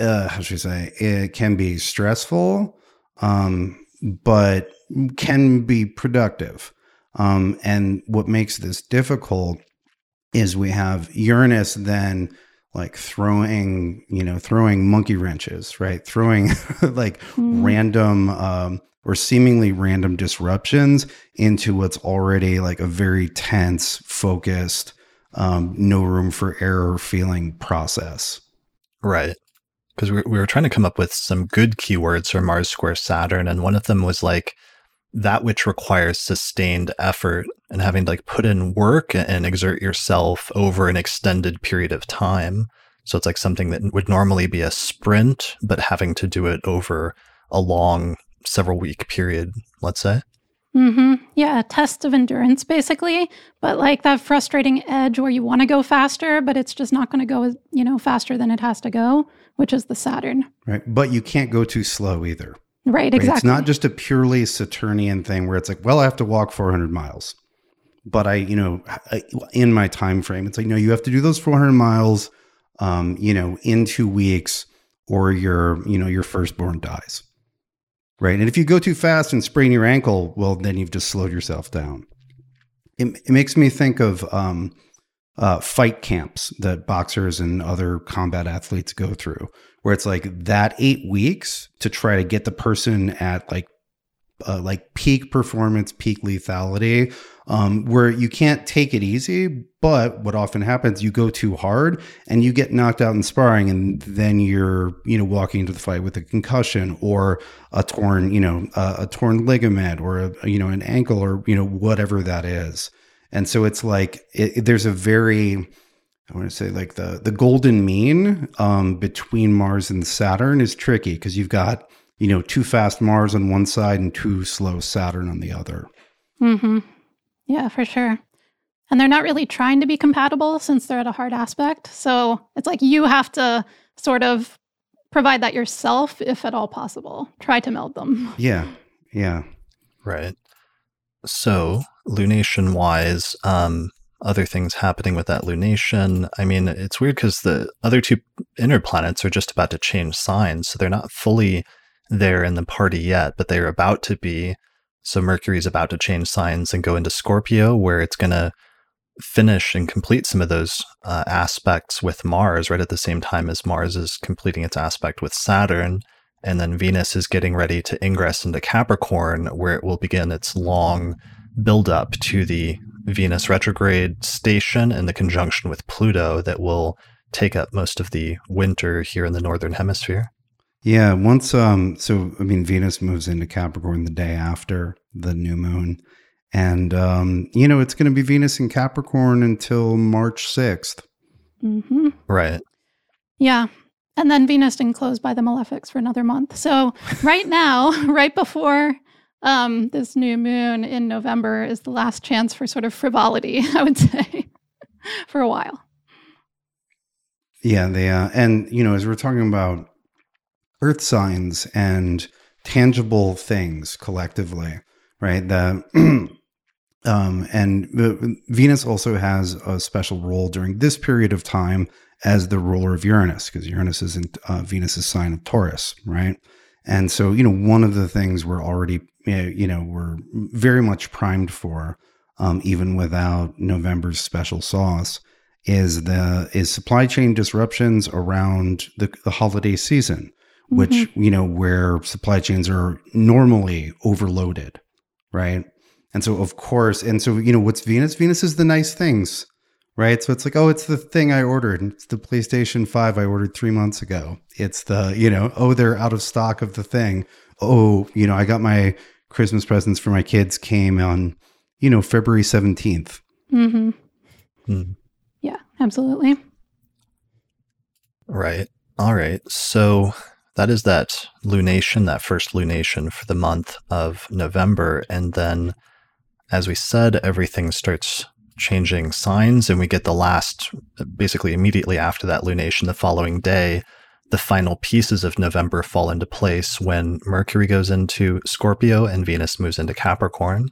uh, how should I say, it can be stressful, um, but can be productive. Um, and what makes this difficult is we have Uranus then like throwing, you know, throwing monkey wrenches, right? Throwing like mm. random um, or seemingly random disruptions into what's already like a very tense, focused, um, no room for error feeling process. Right. Because we, we were trying to come up with some good keywords for Mars square Saturn. And one of them was like, that which requires sustained effort and having to like put in work and exert yourself over an extended period of time. So it's like something that would normally be a sprint, but having to do it over a long several week period, let's say. Mm-hmm. Yeah. A test of endurance basically, but like that frustrating edge where you want to go faster, but it's just not going to go, you know, faster than it has to go, which is the Saturn. Right. But you can't go too slow either. Right, exactly. Right? It's not just a purely Saturnian thing where it's like, well, I have to walk four hundred miles, but I, you know, I, in my time frame, it's like, no, you have to do those four hundred miles, um, you know, in two weeks or your, you know, your firstborn dies. Right. And if you go too fast and sprain your ankle, well, then you've just slowed yourself down. It, it makes me think of um, uh, fight camps that boxers and other combat athletes go through, where it's like that eight weeks to try to get the person at like uh, like peak performance, peak lethality, um, where you can't take it easy. But what often happens, you go too hard and you get knocked out in sparring, and then you're, you know, walking into the fight with a concussion or a torn, you know, uh, a torn ligament or, a, you know, an ankle or, you know, whatever that is. And so it's like it, there's a very... I want to say like the, the golden mean um, between Mars and Saturn is tricky because you've got, you know, too fast Mars on one side and too slow Saturn on the other. Mm-hmm. Yeah, for sure. And they're not really trying to be compatible since they're at a hard aspect. So it's like you have to sort of provide that yourself if at all possible. Try to meld them. Yeah, yeah. Right. So lunation-wise, um, other things happening with that lunation. I mean, it's weird because the other two inner planets are just about to change signs. So they're not fully there in the party yet, but they're about to be. So Mercury's about to change signs and go into Scorpio, where it's going to finish and complete some of those uh, aspects with Mars right at the same time as Mars is completing its aspect with Saturn. And then Venus is getting ready to ingress into Capricorn, where it will begin its long build-up to the Venus retrograde station and the conjunction with Pluto that will take up most of the winter here in the northern hemisphere. Yeah, once um so I mean Venus moves into Capricorn the day after the new moon, and um you know it's going to be Venus in Capricorn until March sixth. Mm-hmm. Right. Yeah. And then Venus enclosed by the malefics for another month. So right now, right before Um, this new moon in November is the last chance for sort of frivolity, I would say, for a while. Yeah, they uh, and you know, as we're talking about earth signs and tangible things collectively, right? The um, and Venus also has a special role during this period of time as the ruler of Uranus, because Uranus is in uh, Venus's sign of Taurus, right? And so, you know, one of the things we're already, you know, we're very much primed for, um, even without November's special sauce, is the is supply chain disruptions around the, the holiday season, mm-hmm. which, you know, where supply chains are normally overloaded, right? And so, of course, and so, you know, what's Venus? Venus is the nice things, right? So it's like, oh, it's the thing I ordered. It's the PlayStation five I ordered three months ago. It's the, you know, oh, they're out of stock of the thing. Oh, you know, I got my Christmas presents for my kids came on, you know, February seventeenth. Mm-hmm. Mm. Yeah, absolutely. Right. All right. So that is that lunation, that first lunation for the month of November. And then, as we said, everything starts changing signs, and we get the last, basically immediately after that lunation, the following day, the final pieces of November fall into place when Mercury goes into Scorpio and Venus moves into Capricorn.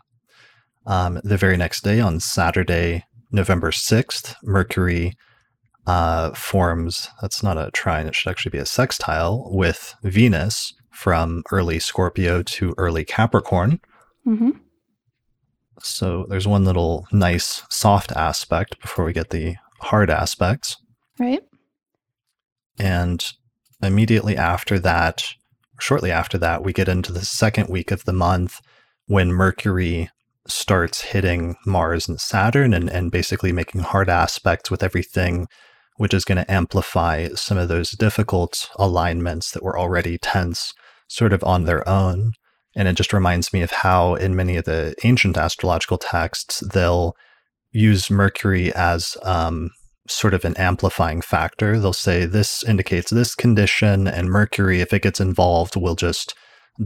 Um, the very next day, on Saturday, November sixth, Mercury uh, forms, that's not a trine, it should actually be a sextile, with Venus from early Scorpio to early Capricorn. Mm-hmm. So there's one little nice soft aspect before we get the hard aspects. Right. And immediately after that, shortly after that, we get into the second week of the month when Mercury starts hitting Mars and Saturn and, and basically making hard aspects with everything, which is going to amplify some of those difficult alignments that were already tense sort of on their own. And it just reminds me of how in many of the ancient astrological texts, they'll use Mercury as um, sort of an amplifying factor. They'll say this indicates this condition, and Mercury, if it gets involved, will just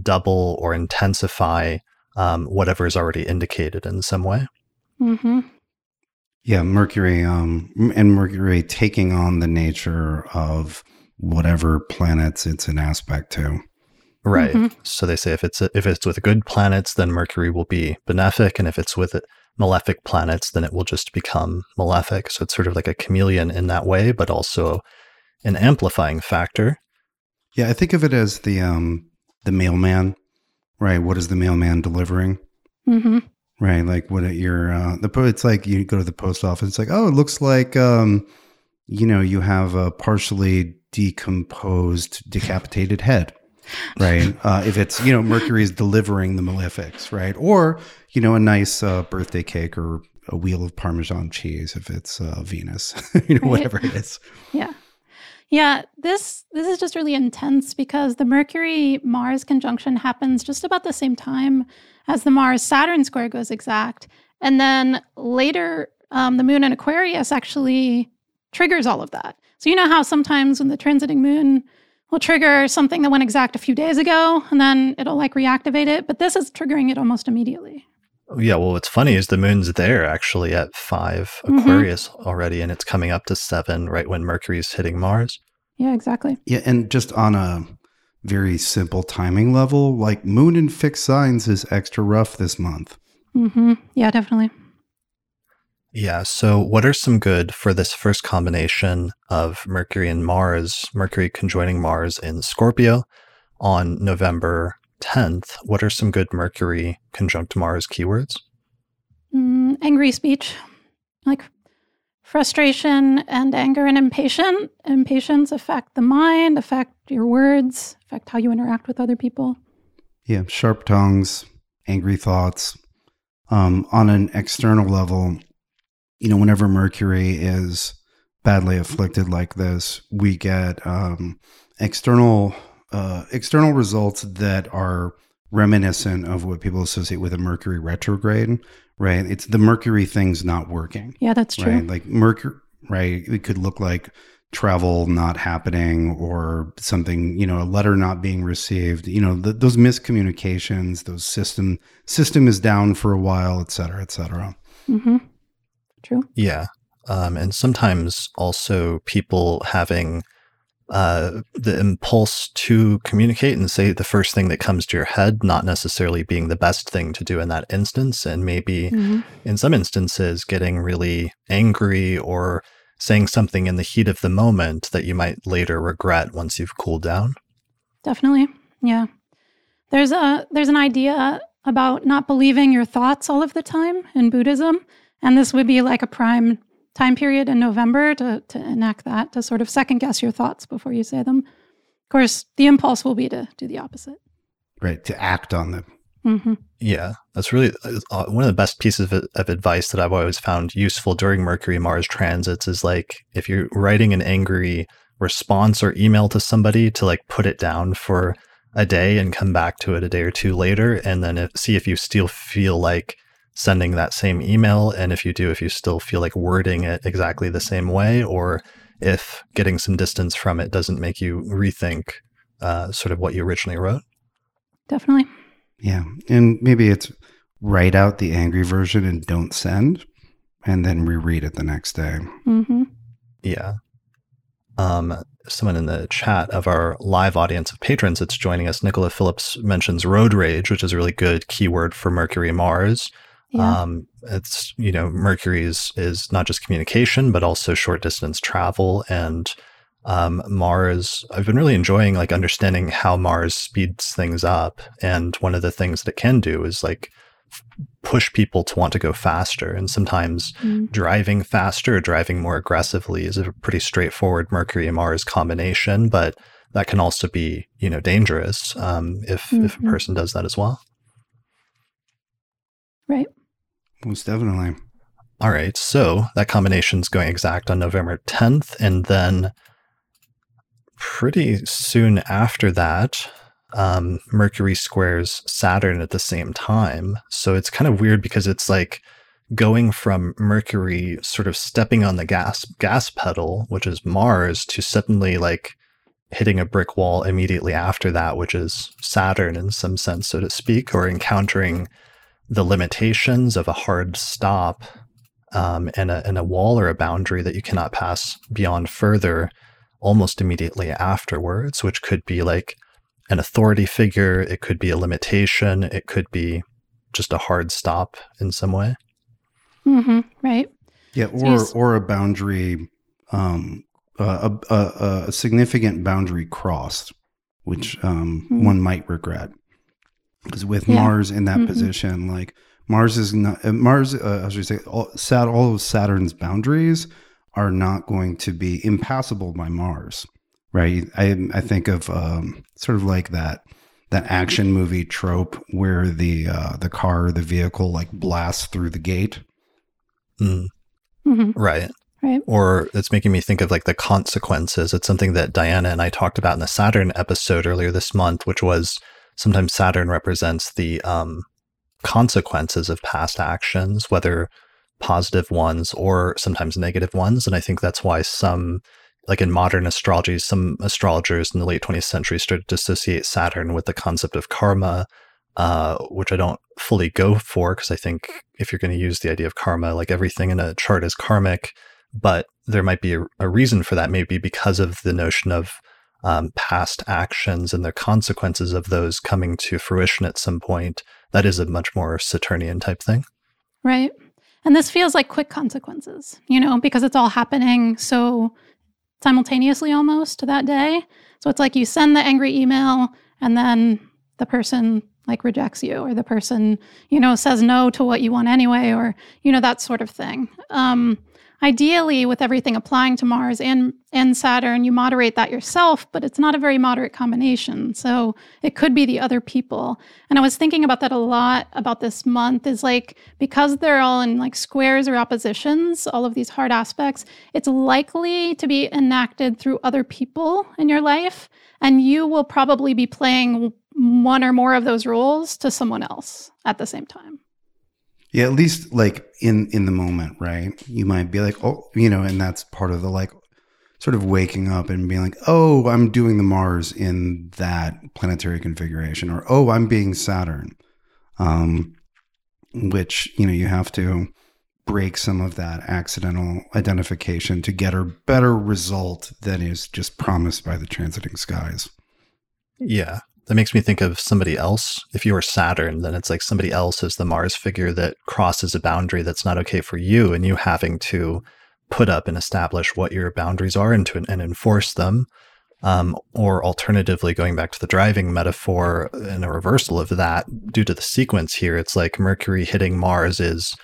double or intensify um, whatever is already indicated in some way. Mm-hmm. Yeah, Mercury um, and Mercury taking on the nature of whatever planets it's an aspect to. Right. Mm-hmm. So they say if it's a, if it's with good planets, then Mercury will be benefic, and if it's with malefic planets, then it will just become malefic. So it's sort of like a chameleon in that way, but also an amplifying factor. Yeah, I think of it as the um, the mailman, right? What is the mailman delivering? Mm-hmm. Right, like what at your uh, the it's like you go to the post office. It's like, oh, it looks like um, you know, you have a partially decomposed, decapitated head. Right. Uh, if it's, you know, Mercury is delivering the malefics, right? Or, you know, a nice uh, birthday cake or a wheel of Parmesan cheese if it's uh, Venus, you know, right? Whatever it is. Yeah. Yeah. This, this is just really intense because the Mercury-Mars conjunction happens just about the same time as the Mars-Saturn square goes exact. And then later, um, the moon in Aquarius actually triggers all of that. So you know how sometimes when the transiting moon will trigger something that went exact a few days ago, and then it'll like reactivate it. But this is triggering it almost immediately. Yeah, well, what's funny is the moon's there actually at five Aquarius mm-hmm. already, and it's coming up to seven right when Mercury's hitting Mars. Yeah, exactly. Yeah, and just on a very simple timing level, like moon in fixed signs is extra rough this month. Mm-hmm. Yeah, definitely. Yeah, so what are some good for this first combination of Mercury and Mars, Mercury conjoining Mars in Scorpio on November tenth? What are some good Mercury conjunct Mars keywords? Mm, angry speech, like frustration and anger and impatience. Impatience affect the mind, affect your words, affect how you interact with other people. Yeah, sharp tongues, angry thoughts. Um, on an external level, you know, whenever Mercury is badly afflicted like this, we get um, external uh, external results that are reminiscent of what people associate with a Mercury retrograde, right? It's the Mercury thing's not working. Yeah, that's true. Right? Like Mercury, right? It could look like travel not happening or something, you know, a letter not being received, you know, th- those miscommunications, those system, system is down for a while, et cetera, et cetera. Mm-hmm. True. Yeah. Um, and sometimes also people having uh, the impulse to communicate and say the first thing that comes to your head, not necessarily being the best thing to do in that instance. And maybe mm-hmm. in some instances, getting really angry or saying something in the heat of the moment that you might later regret once you've cooled down. Definitely. Yeah. There's a there's an idea about not believing your thoughts all of the time in Buddhism. And this would be like a prime time period in November to, to enact that, to sort of second guess your thoughts before you say them. Of course, the impulse will be to do the opposite. Right, to act on them. Mm-hmm. Yeah, that's really uh, one of the best pieces of, of advice that I've always found useful during Mercury-Mars transits is like, if you're writing an angry response or email to somebody, to like put it down for a day and come back to it a day or two later, and then if, see if you still feel like sending that same email, and if you do, if you still feel like wording it exactly the same way, or if getting some distance from it doesn't make you rethink uh, sort of what you originally wrote. Definitely. Yeah. And maybe it's write out the angry version and don't send, and then reread it the next day. Mm-hmm. Yeah. Um, someone in the chat of our live audience of patrons that's joining us, Nicola Phillips, mentions road rage, which is a really good keyword for Mercury Mars. Yeah. Um, it's, you know, Mercury is, is not just communication, but also short distance travel. And um, Mars, I've been really enjoying like understanding how Mars speeds things up. And one of the things that it can do is like push people to want to go faster. And sometimes mm. driving faster or driving more aggressively is a pretty straightforward Mercury and Mars combination, but that can also be, you know, dangerous um, if, mm-hmm. if a person does that as well. Right. Most definitely. All right. So that combination's going exact on November tenth. And then pretty soon after that, um, Mercury squares Saturn at the same time. So it's kind of weird because it's like going from Mercury sort of stepping on the gas gas pedal, which is Mars, to suddenly like hitting a brick wall immediately after that, which is Saturn in some sense, so to speak, or encountering the limitations of a hard stop um, and, a, and a wall or a boundary that you cannot pass beyond further almost immediately afterwards, which could be like an authority figure, it could be a limitation, it could be just a hard stop in some way. Mm-hmm, right. Yeah, or, so or a boundary, um, uh, a, a, a significant boundary crossed, which um, mm-hmm. one might regret. Because with yeah. Mars in that mm-hmm. position, like Mars is not uh, Mars. Uh, I should say all, Sat, all of Saturn's boundaries are not going to be impassable by Mars, right? I I think of um, sort of like that that action movie trope where the uh, the car, the vehicle, like blasts through the gate, mm. mm-hmm. right? Right. Or it's making me think of like the consequences. It's something that Diana and I talked about in the Saturn episode earlier this month, which was. Sometimes Saturn represents the um, consequences of past actions, whether positive ones or sometimes negative ones. And I think that's why some, like in modern astrology, some astrologers in the late twentieth century started to associate Saturn with the concept of karma, uh, which I don't fully go for because I think if you're going to use the idea of karma, like everything in a chart is karmic, but there might be a, a reason for that, maybe because of the notion of Um, past actions and the consequences of those coming to fruition at some point. That is a much more Saturnian type thing. Right. And this feels like quick consequences, you know, because it's all happening so simultaneously almost to that day. So it's like you send the angry email and then the person like rejects you or the person, you know, says no to what you want anyway, or, you know, that sort of thing. Um, Ideally, with everything applying to Mars and, and Saturn, you moderate that yourself, but it's not a very moderate combination. So it could be the other people. And I was thinking about that a lot about this month is like, because they're all in like squares or oppositions, all of these hard aspects, it's likely to be enacted through other people in your life. And you will probably be playing one or more of those roles to someone else at the same time. Yeah, at least like in, in the moment, right? You might be like, oh, you know, and that's part of the like sort of waking up and being like, oh, I'm doing the Mars in that planetary configuration, or oh, I'm being Saturn, um, which, you know, you have to break some of that accidental identification to get a better result than is just promised by the transiting skies. Yeah. That makes me think of somebody else. If you were Saturn, then it's like somebody else is the Mars figure that crosses a boundary that's not okay for you, and you having to put up and establish what your boundaries are and to and enforce them. Um, or alternatively, going back to the driving metaphor and a reversal of that, due to the sequence here, it's like Mercury hitting Mars is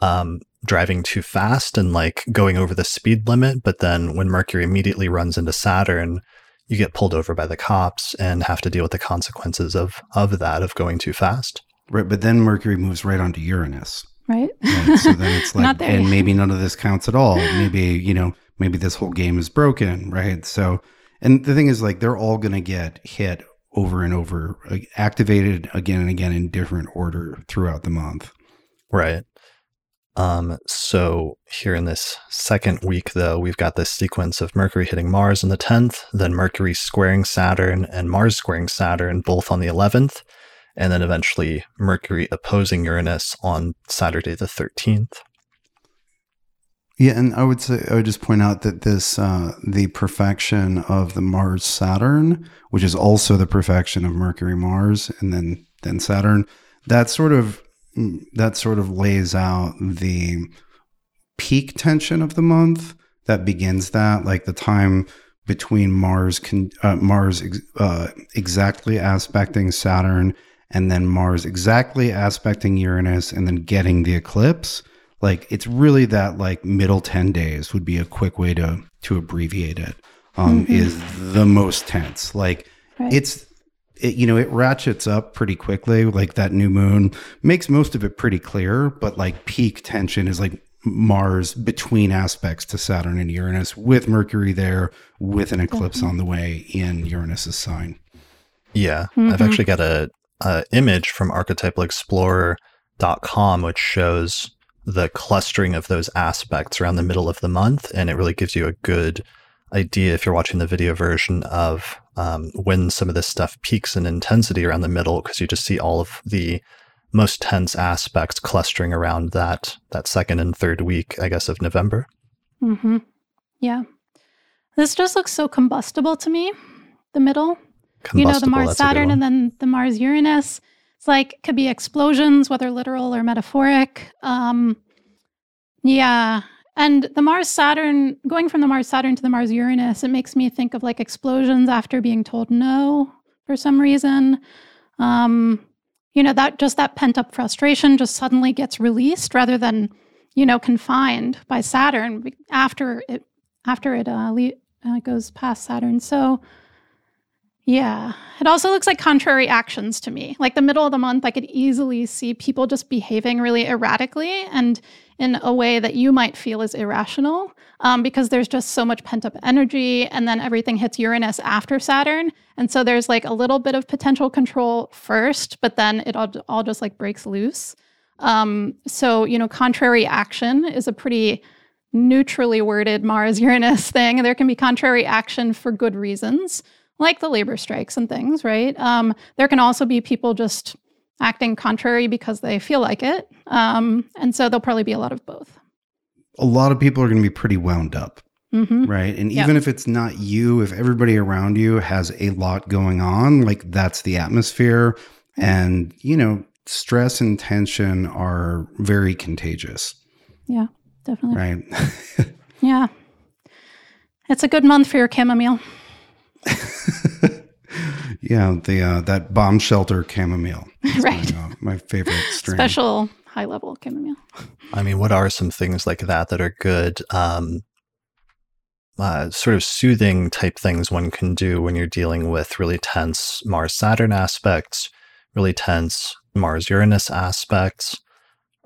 um, driving too fast and like going over the speed limit. But then when Mercury immediately runs into Saturn, you get pulled over by the cops and have to deal with the consequences of of that, of going too fast. Right, but then Mercury moves right onto Uranus. Right. Right? So then it's like, and maybe none of this counts at all. Maybe, you know, maybe this whole game is broken, right? So, and the thing is like, they're all going to get hit over and over, like, activated again and again in different order throughout the month. Right. Um, so here in this second week, though, we've got this sequence of Mercury hitting Mars on the tenth, then Mercury squaring Saturn and Mars squaring Saturn both on the eleventh, and then eventually Mercury opposing Uranus on Saturday the thirteenth. Yeah, and I would say I would just point out that this uh, the perfection of the Mars Saturn, which is also the perfection of Mercury Mars, and then then Saturn, that sort of that sort of lays out the peak tension of the month that begins that, like the time between Mars con- uh, Mars ex- uh, exactly aspecting Saturn and then Mars exactly aspecting Uranus and then getting the eclipse. Like, it's really that, like, middle ten days would be a quick way to to abbreviate it. Um, mm-hmm. Is the most tense. Like, right. it's, it, you know, it ratchets up pretty quickly. Like, that new moon makes most of it pretty clear, but, like, peak tension is, like, Mars between aspects to Saturn and Uranus with Mercury there, with an eclipse mm-hmm. on the way in Uranus's sign. Yeah. Mm-hmm. I've actually got a, a image from archetypal explorer dot com, which shows the clustering of those aspects around the middle of the month. And it really gives you a good idea, if you're watching the video version, of um, when some of this stuff peaks in intensity around the middle, because you just see all of the most tense aspects clustering around that that second and third week, I guess, of November. Mm-hmm. Yeah. This just looks so combustible to me, the middle. You know, the Mars-Saturn and then the Mars-Uranus. It's like, could be explosions, whether literal or metaphoric. Um, yeah. And the Mars-Saturn, going from the Mars-Saturn to the Mars-Uranus, it makes me think of, like, explosions after being told no for some reason. Um, you know, that just that pent-up frustration just suddenly gets released rather than, you know, confined by Saturn after it after it uh, le- uh, goes past Saturn. So, yeah. It also looks like contrary actions to me. Like, the middle of the month, I could easily see people just behaving really erratically and in a way that you might feel is irrational, um, because there's just so much pent-up energy, and then everything hits Uranus after Saturn. And so there's, like, a little bit of potential control first, but then it all, all just, like, breaks loose. Um, so, you know, contrary action is a pretty neutrally worded Mars-Uranus thing. There can be contrary action for good reasons, like the labor strikes and things, right? Um, there can also be people just acting contrary because they feel like it. Um, and so there'll probably be a lot of both. A lot of people are going to be pretty wound up, mm-hmm. right? And even yep. if it's not you, if everybody around you has a lot going on, like, that's the atmosphere. Mm-hmm. And, you know, stress and tension are very contagious. Yeah, definitely. Right? Yeah. It's a good month for your chamomile. Yeah, the uh, that bomb shelter chamomile. Right. My, uh, my favorite strain. Special high level chamomile. I mean, what are some things like that that are good, um, uh, sort of soothing type things one can do when you're dealing with really tense Mars-Saturn aspects, really tense Mars-Uranus aspects,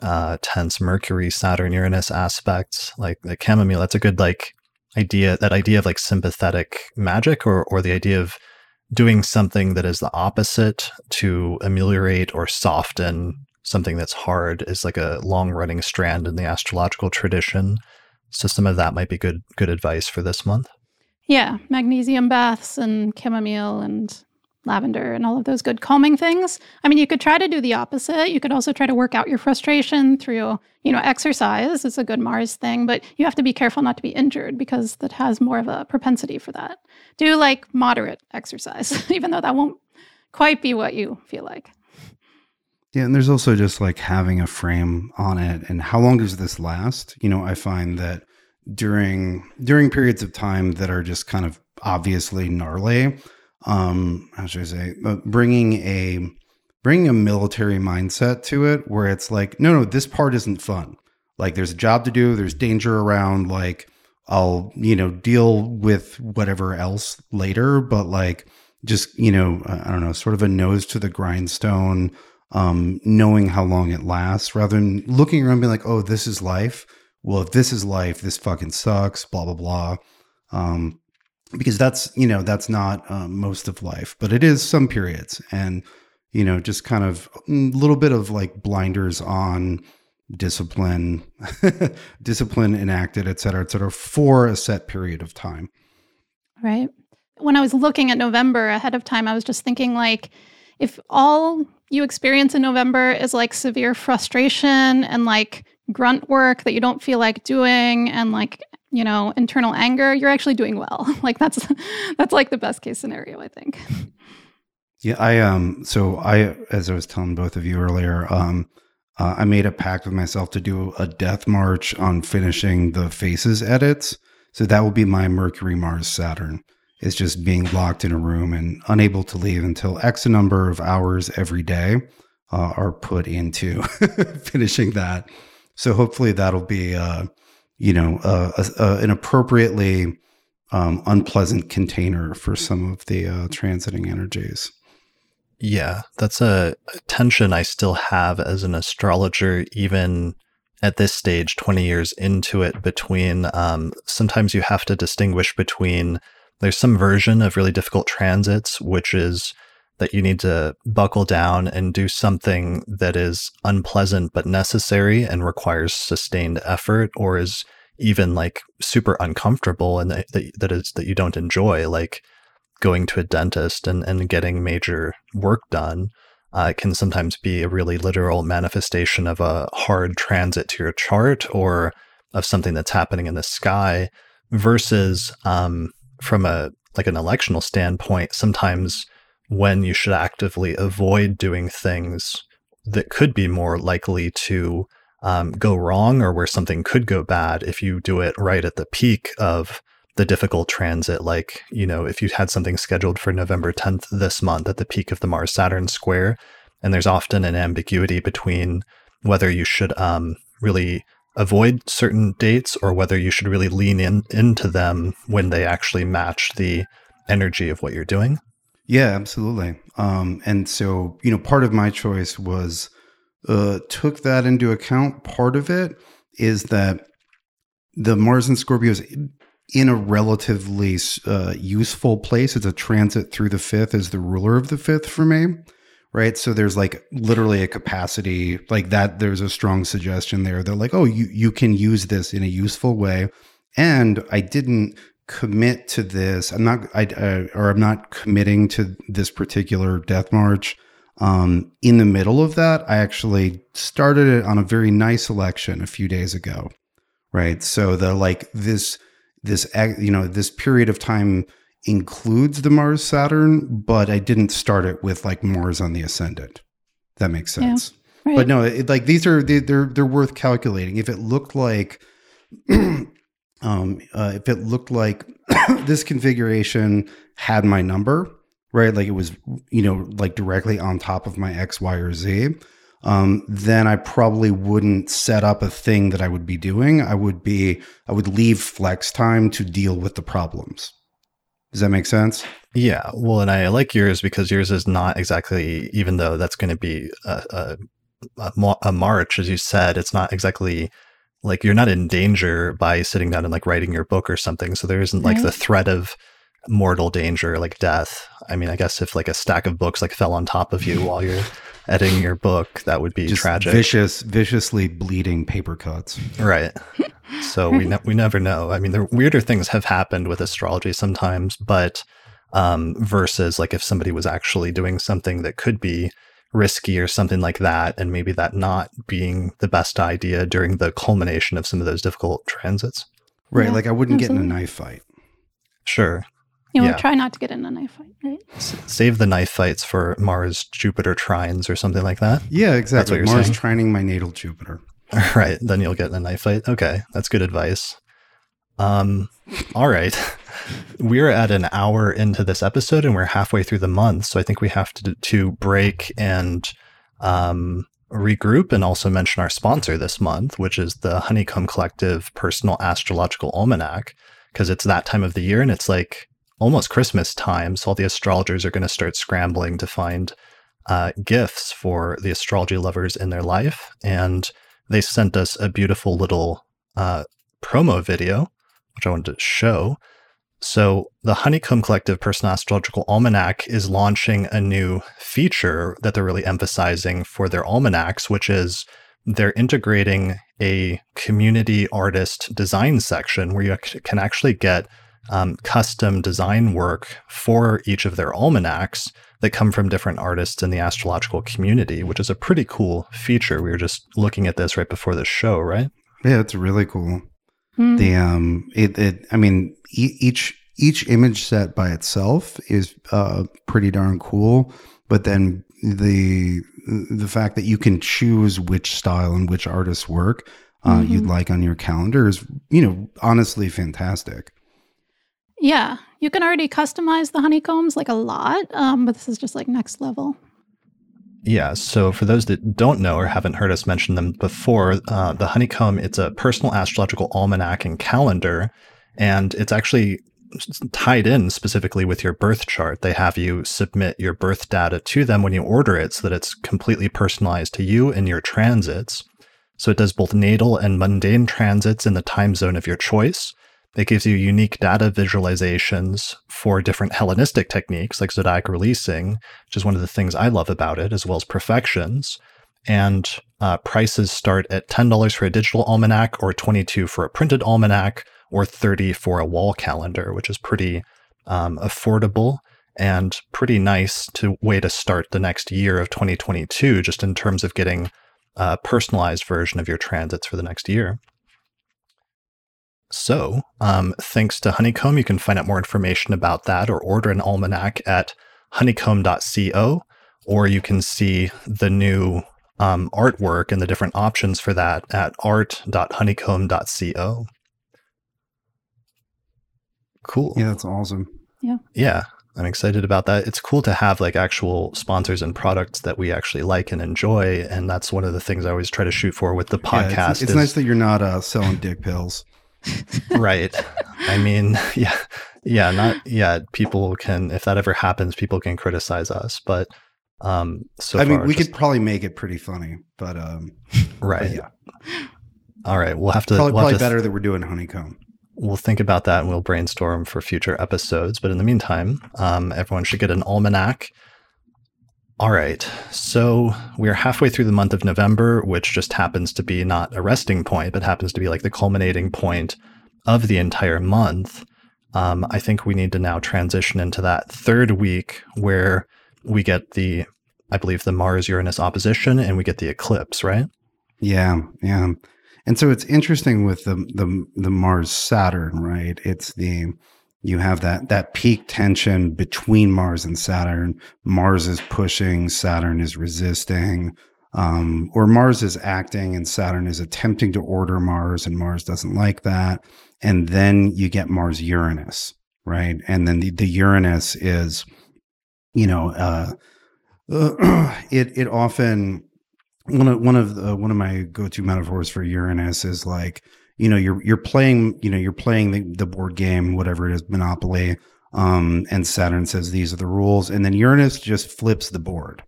uh, tense Mercury-Saturn-Uranus aspects? Like, the chamomile, that's a good, like, idea, that idea of, like, sympathetic magic, or or the idea of doing something that is the opposite to ameliorate or soften something that's hard, is, like, a long-running strand in the astrological tradition. So some of that might be good good advice for this month. Yeah, magnesium baths and chamomile and lavender and all of those good calming things. I mean, you could try to do the opposite. You could also try to work out your frustration through, you know, exercise. It's a good Mars thing, but you have to be careful not to be injured, because that has more of a propensity for that. Do, like, moderate exercise, even though that won't quite be what you feel like. Yeah, and there's also just, like, having a frame on it and how long does this last? You know, I find that during during periods of time that are just kind of obviously gnarly, Um, how should I say, uh, bringing a, bringing a military mindset to it, where it's like, no, no, this part isn't fun. Like, there's a job to do. There's danger around. Like, I'll, you know, deal with whatever else later, but, like, just, you know, I don't know, sort of a nose to the grindstone, um, knowing how long it lasts, rather than looking around and being like, oh, this is life. Well, if this is life, this fucking sucks, blah, blah, blah. Um, Because that's, you know, that's not um, most of life, but it is some periods. And, you know, just kind of a little bit of, like, blinders on, discipline, discipline enacted, et cetera, et cetera, for a set period of time. Right. When I was looking at November ahead of time, I was just thinking, like, if all you experience in November is, like, severe frustration and, like, grunt work that you don't feel like doing and, like, you know, internal anger, you're actually doing well. Like, that's, that's like the best case scenario, I think. Yeah. I, um, so I, as I was telling both of you earlier, um, Uh, I made a pact with myself to do a death march on finishing the Faces edits. So that will be my Mercury, Mars, Saturn. It's just being locked in a room and unable to leave until X number of hours every day uh, are put into finishing that. So hopefully that'll be, uh, you know, uh, a, a, an appropriately um, unpleasant container for some of the uh, transiting energies. Yeah, that's a tension I still have as an astrologer, even at this stage, twenty years into it, between um, sometimes you have to distinguish between, there's some version of really difficult transits, which is that you need to buckle down and do something that is unpleasant but necessary and requires sustained effort, or is even like super uncomfortable and that that is that you don't enjoy, like going to a dentist and, and getting major work done. Uh, it can sometimes be a really literal manifestation of a hard transit to your chart or of something that's happening in the sky, versus um, from a like an electional standpoint, sometimes when you should actively avoid doing things that could be more likely to um, go wrong, or where something could go bad if you do it right at the peak of the difficult transit. Like, you know, if you had something scheduled for November tenth this month at the peak of the Mars-Saturn square, and there's often an ambiguity between whether you should um, really avoid certain dates or whether you should really lean in into them when they actually match the energy of what you're doing. Yeah, absolutely. Um, and so, you know, part of my choice was, uh, took that into account. Part of it is that the Mars and Scorpio is in a relatively uh, useful place. It's a transit through the fifth as the ruler of the fifth for me, right? So there's like literally a capacity like that. There's a strong suggestion there. They're like, oh, you, you can use this in a useful way. And I didn't commit to this. I'm not, I, I, or I'm not committing to this particular death march. Um, in the middle of that, I actually started it on a very nice election a few days ago, right? So the, like this, this, you know, this period of time includes the Mars Saturn, but I didn't start it with like Mars on the ascendant. That makes sense. Yeah, right. But no, it, like these are, they, they're, they're worth calculating. If it looked like, um, uh, if it looked like this configuration had my number, right? Like it was, you know, like directly on top of my X, Y, or Z, Um, then I probably wouldn't set up a thing that I would be doing. I would be, I would leave flex time to deal with the problems. Does that make sense? Yeah. Well, and I like yours because yours is not exactly, even though that's going to be a, a, a march, as you said, it's not exactly like you're not in danger by sitting down and like writing your book or something. So there isn't like right. the threat of mortal danger, like death. I mean, I guess if like a stack of books like fell on top of you while you're editing your book, that would be just tragic. Vicious, viciously bleeding paper cuts. Right. So we ne- we never know. I mean, there weirder things have happened with astrology sometimes, but um, versus like if somebody was actually doing something that could be risky or something like that, and maybe that not being the best idea during the culmination of some of those difficult transits. Right. Yeah, like I wouldn't absolutely. get in a knife fight. Sure. You know, yeah. Try not to get in a knife fight, right? Save the knife fights for Mars-Jupiter trines or something like that. Yeah, exactly. Mars saying? trining my natal Jupiter. All right, then you'll get in a knife fight. Okay, that's good advice. Um, all right. We're at an hour into this episode and we're halfway through the month, so I think we have to, to break and um, regroup and also mention our sponsor this month, which is the Honeycomb Collective Personal Astrological Almanac, because it's that time of the year and it's like almost Christmas time, so all the astrologers are going to start scrambling to find uh, gifts for the astrology lovers in their life. And they sent us a beautiful little uh, promo video, which I wanted to show. So the Honeycomb Collective Personal Astrological Almanac is launching a new feature that they're really emphasizing for their almanacs, which is they're integrating a community artist design section where you can actually get Um, custom design work for each of their almanacs that come from different artists in the astrological community, which is a pretty cool feature. We were just looking at this right before the show, right? Yeah, it's really cool. Mm-hmm. The um, it, it I mean, e- each each image set by itself is uh pretty darn cool, but then the the fact that you can choose which style and which artist's work uh, mm-hmm. you'd like on your calendar is, you know, honestly fantastic. Yeah, you can already customize the honeycombs like a lot, um, but this is just like next level. Yeah, so for those that don't know or haven't heard us mention them before, uh, the Honeycomb, it's a personal astrological almanac and calendar, and it's actually tied in specifically with your birth chart. They have you submit your birth data to them when you order it so that it's completely personalized to you and your transits. So it does both natal and mundane transits in the time zone of your choice. It gives you unique data visualizations for different Hellenistic techniques like zodiac releasing, which is one of the things I love about it, as well as perfections. And uh, prices start at ten dollars for a digital almanac, or twenty-two dollars for a printed almanac, or thirty dollars for a wall calendar, which is pretty um, affordable and pretty nice to way to start the next year of twenty twenty-two, just in terms of getting a personalized version of your transits for the next year. So, um, thanks to Honeycomb, you can find out more information about that or order an almanac at honeycomb dot co, or you can see the new um, artwork and the different options for that at art dot honeycomb dot co. Cool. Yeah, that's awesome. Yeah. Yeah, I'm excited about that. It's cool to have like actual sponsors and products that we actually like and enjoy, and that's one of the things I always try to shoot for with the podcast. Yeah, it's it's is- nice that you're not uh, selling dick pills. Right. I mean, yeah, yeah, not, yeah, people can, if that ever happens, people can criticize us, but, um, so I mean, far, we just, could probably make it pretty funny, but, um, right. But yeah. All right. We'll have to, probably, we'll probably have to, better that we're doing Honeycomb. We'll think about that and we'll brainstorm for future episodes. But in the meantime, um, everyone should get an almanac. All right. So we're halfway through the month of November, which just happens to be not a resting point, but happens to be like the culminating point of the entire month. Um, I think we need to now transition into that third week where we get the, I believe, the Mars-Uranus opposition and we get the eclipse, right? Yeah. Yeah. And so it's interesting with the the, the Mars-Saturn, right? It's the... You have that that peak tension between Mars and Saturn. Mars is pushing, Saturn is resisting, um, or Mars is acting and Saturn is attempting to order Mars, and Mars doesn't like that. And then you get Mars-Uranus, right? And then the, the Uranus is, you know, uh, it it often one of one of the, one of my go-to metaphors for Uranus is like, you know, you're you're playing, you know, you're playing the, the board game, whatever it is, Monopoly, um, and Saturn says these are the rules, and then Uranus just flips the board,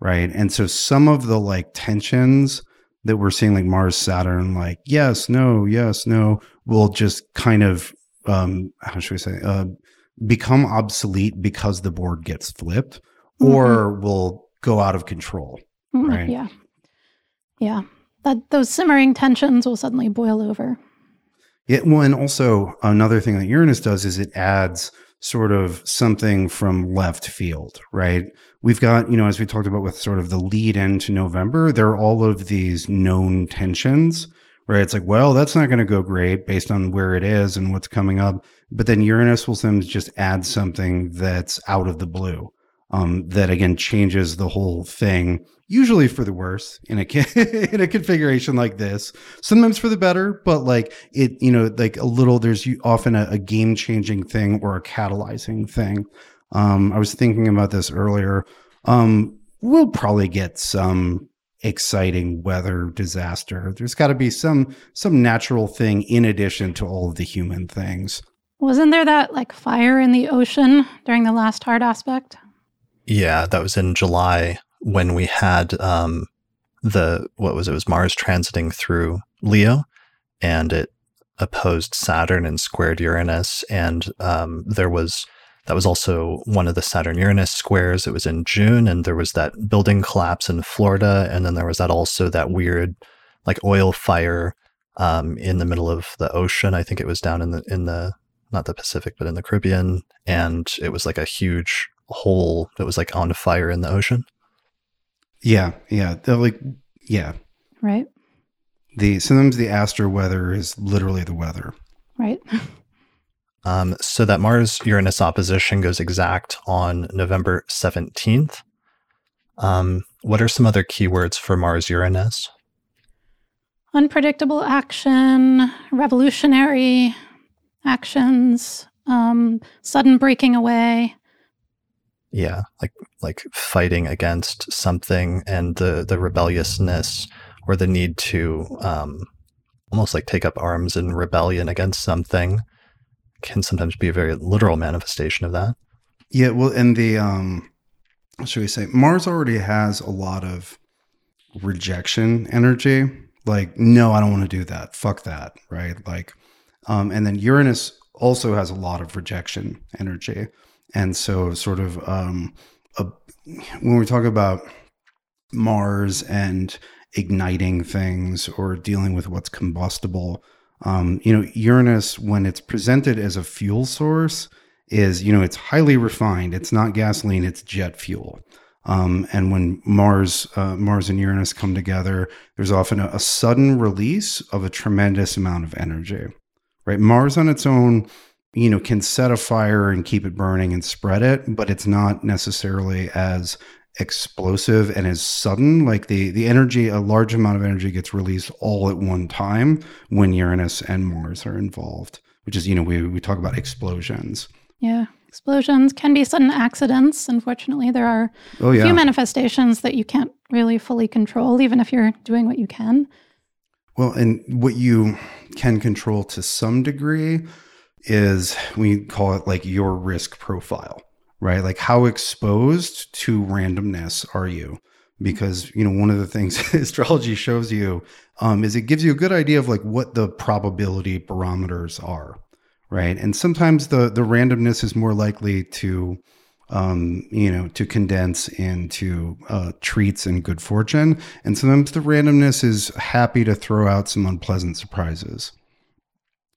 right? And so some of the like tensions that we're seeing, like Mars, Saturn, like yes, no, yes, no, will just kind of um, how should we say, uh, become obsolete because the board gets flipped, mm-hmm. or will go out of control, mm-hmm. right? Yeah, yeah. That those simmering tensions will suddenly boil over. Yeah, well, and also another thing that Uranus does is it adds sort of something from left field, right? We've got, you know, as we talked about with sort of the lead into November, there are all of these known tensions, right? It's like, well, that's not going to go great based on where it is and what's coming up. But then Uranus will sometimes just add something that's out of the blue. Um, that again changes the whole thing, usually for the worse in a in a configuration like this. Sometimes for the better, but like it, you know, like a little. There's often a, a game changing thing or a catalyzing thing. Um, I was thinking about this earlier. Um, we'll probably get some exciting weather disaster. There's got to be some some natural thing in addition to all of the human things. Wasn't there that like fire in the ocean during the last hard aspect? Yeah, that was in July when we had um, the, what was it, it was Mars transiting through Leo, and it opposed Saturn and squared Uranus. And um, there was, that was also one of the Saturn-Uranus squares. It was in June, and there was that building collapse in Florida. And then there was that also that weird like oil fire um, in the middle of the ocean. I think it was down in the, in the, not the Pacific, but in the Caribbean. And it was like a huge hole that was like on fire in the ocean. Yeah, yeah, they're like, yeah, right. The sometimes the astro weather is literally the weather, right? um, so that Mars Uranus opposition goes exact on November seventeenth. Um, what are some other keywords for Mars-Uranus? Unpredictable action, revolutionary actions, um, sudden breaking away. Yeah, like like fighting against something, and the, the rebelliousness or the need to um, almost like take up arms in rebellion against something can sometimes be a very literal manifestation of that. Yeah, well, and the, um, what should we say, Mars already has a lot of rejection energy. Like, no, I don't want to do that. Fuck that, right? Like, um, and then Uranus also has a lot of rejection energy. And so sort of um, a, when we talk about Mars and igniting things or dealing with what's combustible, um, you know, Uranus, when it's presented as a fuel source, is, you know, it's highly refined. It's not gasoline, it's jet fuel. Um, and when Mars, uh, Mars and Uranus come together, there's often a, a sudden release of a tremendous amount of energy, right? Mars on its own, you know, can set a fire and keep it burning and spread it, but it's not necessarily as explosive and as sudden. Like the, the energy, a large amount of energy gets released all at one time when Uranus and Mars are involved, which is, you know, we, we talk about explosions. Yeah. Explosions can be sudden accidents. Unfortunately, there are oh, yeah. few manifestations that you can't really fully control, even if you're doing what you can. Well, and what you can control to some degree is, we call it like your risk profile, right? Like, how exposed to randomness are you? Because, you know, one of the things astrology shows you um, is it gives you a good idea of like what the probability barometers are, right? And sometimes the, the randomness is more likely to, um, you know, to condense into uh, treats and good fortune. And sometimes the randomness is happy to throw out some unpleasant surprises.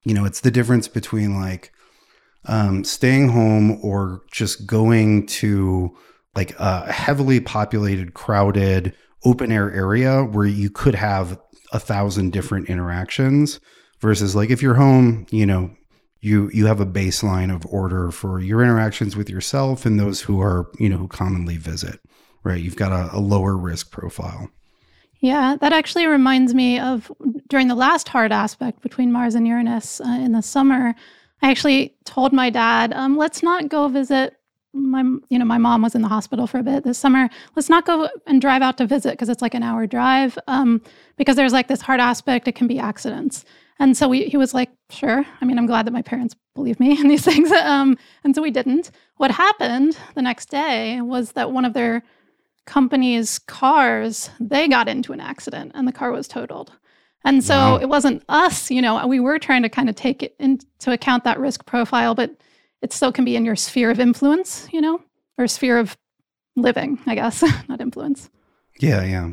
You know, it's the difference between like um, staying home or just going to like a heavily populated, crowded, open air area where you could have a thousand different interactions versus like if you're home, you know, you you have a baseline of order for your interactions with yourself and those who are, you know, who commonly visit, right? You've got a, a lower risk profile. Yeah, that actually reminds me of during the last hard aspect between Mars and Uranus uh, in the summer. I actually told my dad, um, let's not go visit my, you know, my mom was in the hospital for a bit this summer. Let's not go and drive out to visit because it's like an hour drive um, because there's like this hard aspect. It can be accidents. And so we, he was like, sure. I mean, I'm glad that my parents believe me in these things. um, and so we didn't. What happened the next day was that one of their company's cars, they got into an accident and the car was totaled. And so wow. It wasn't us, you know, we were trying to kind of take it into account that risk profile, but it still can be in your sphere of influence, you know, or sphere of living, I guess, not influence. Yeah, yeah.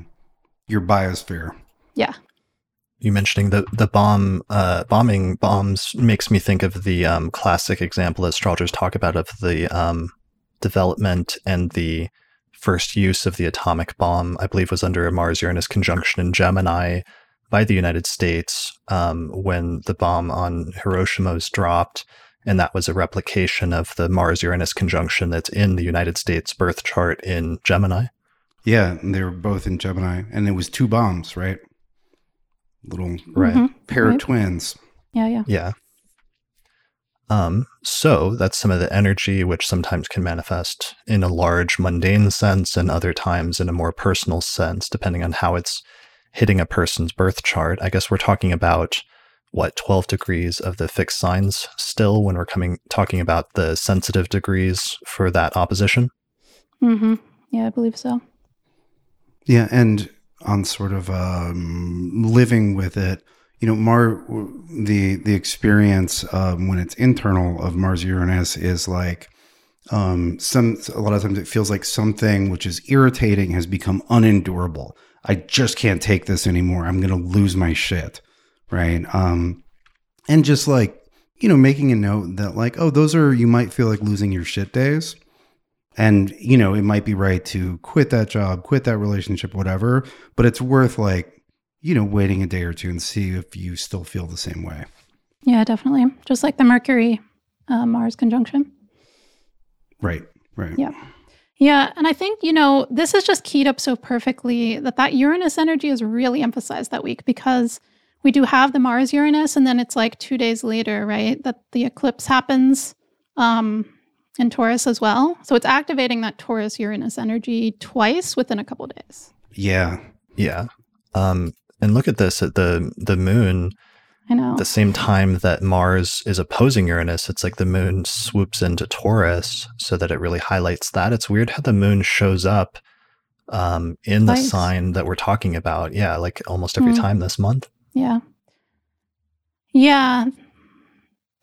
Your biosphere. Yeah. You mentioning the, the bomb, uh, bombing bombs makes me think of the um, classic example astrologers talk about of the um, development and the first use of the atomic bomb, I believe, was under a Mars-Uranus conjunction in Gemini by the United States um, when the bomb on Hiroshima was dropped. And that was a replication of the Mars-Uranus conjunction that's in the United States birth chart in Gemini. Yeah, and they were both in Gemini. And it was two bombs, right? Little right. Mm-hmm. pair right. of twins. Yeah, yeah. Yeah. Um, so that's some of the energy which sometimes can manifest in a large mundane sense and other times in a more personal sense, depending on how it's hitting a person's birth chart. I guess we're talking about, what, twelve degrees of the fixed signs still when we're coming talking about the sensitive degrees for that opposition? Mm-hmm. Yeah, I believe so. Yeah, and on sort of um, living with it, you know, Mar the the experience um, when it's internal of Mars Uranus is like um, some a lot of times it feels like something which is irritating has become unendurable. I just can't take this anymore. I'm going to lose my shit, right? Um, and just like, you know, making a note that like, oh, those are, you might feel like losing your shit days. And, you know, it might be right to quit that job, quit that relationship, whatever, but it's worth like, you know, waiting a day or two and see if you still feel the same way. Yeah, definitely. Just like the Mercury, uh, Mars conjunction. Right, right. Yeah. Yeah, and I think, you know, this is just keyed up so perfectly that that Uranus energy is really emphasized that week, because we do have the Mars Uranus, and then it's like two days later, right, that the eclipse happens um, in Taurus as well. So it's activating that Taurus Uranus energy twice within a couple of days. Yeah, yeah. Um, and look at this, at the the moon. I know. At the same time that Mars is opposing Uranus, it's like the moon swoops into Taurus so that it really highlights that. It's weird how the moon shows up um, in twice. The sign that we're talking about. Yeah, like almost every mm. time this month. Yeah. Yeah.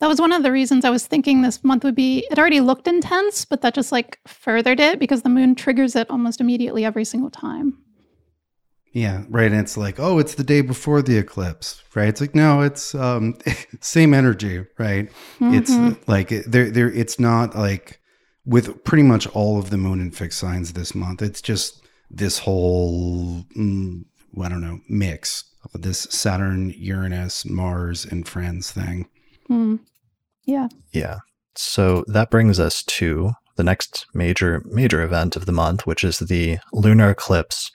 That was one of the reasons I was thinking this month would be, it already looked intense, but that just like furthered it because the moon triggers it almost immediately every single time. Yeah, right. And it's like, oh, it's the day before the eclipse, right? It's like, no, it's um, same energy, right? Mm-hmm. It's like, there, there. It's not like with pretty much all of the moon in fixed signs this month. It's just this whole, mm, I don't know, mix of this Saturn, Uranus, Mars, and friends thing. Mm. Yeah. Yeah. So that brings us to the next major, major event of the month, which is the lunar eclipse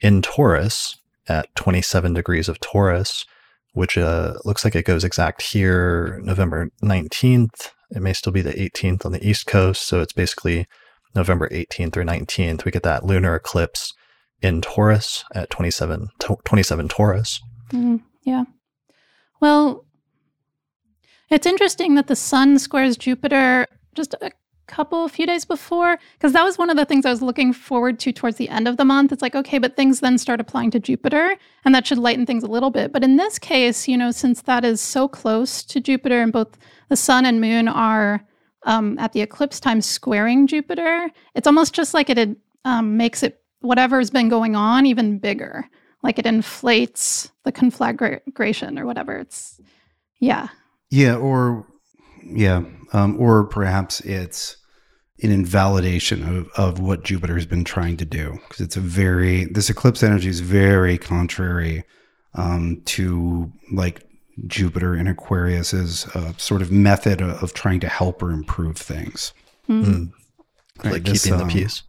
in Taurus at twenty-seven degrees of Taurus, which uh, looks like it goes exact here, November nineteenth. It may still be the eighteenth on the East Coast. So it's basically November eighteenth or nineteenth. We get that lunar eclipse in Taurus at twenty-seven, t- twenty-seven Taurus. Mm-hmm. Yeah. Well, it's interesting that the sun squares Jupiter just a couple, a few days before, because that was one of the things I was looking forward to towards the end of the month. It's like, okay, but things then start applying to Jupiter, and that should lighten things a little bit. But in this case, you know, since that is so close to Jupiter and both the sun and moon are um, at the eclipse time squaring Jupiter, it's almost just like it um, makes it, whatever's been going on, even bigger. Like it inflates the conflagration or whatever. It's, yeah. Yeah, or, yeah, um, or perhaps it's an invalidation of, of what Jupiter has been trying to do, because it's a very, this eclipse energy is very contrary um, to like Jupiter in Aquarius's uh, sort of method of, of trying to help or improve things. Mm-hmm. Mm. Right, like this, keeping um, the peace.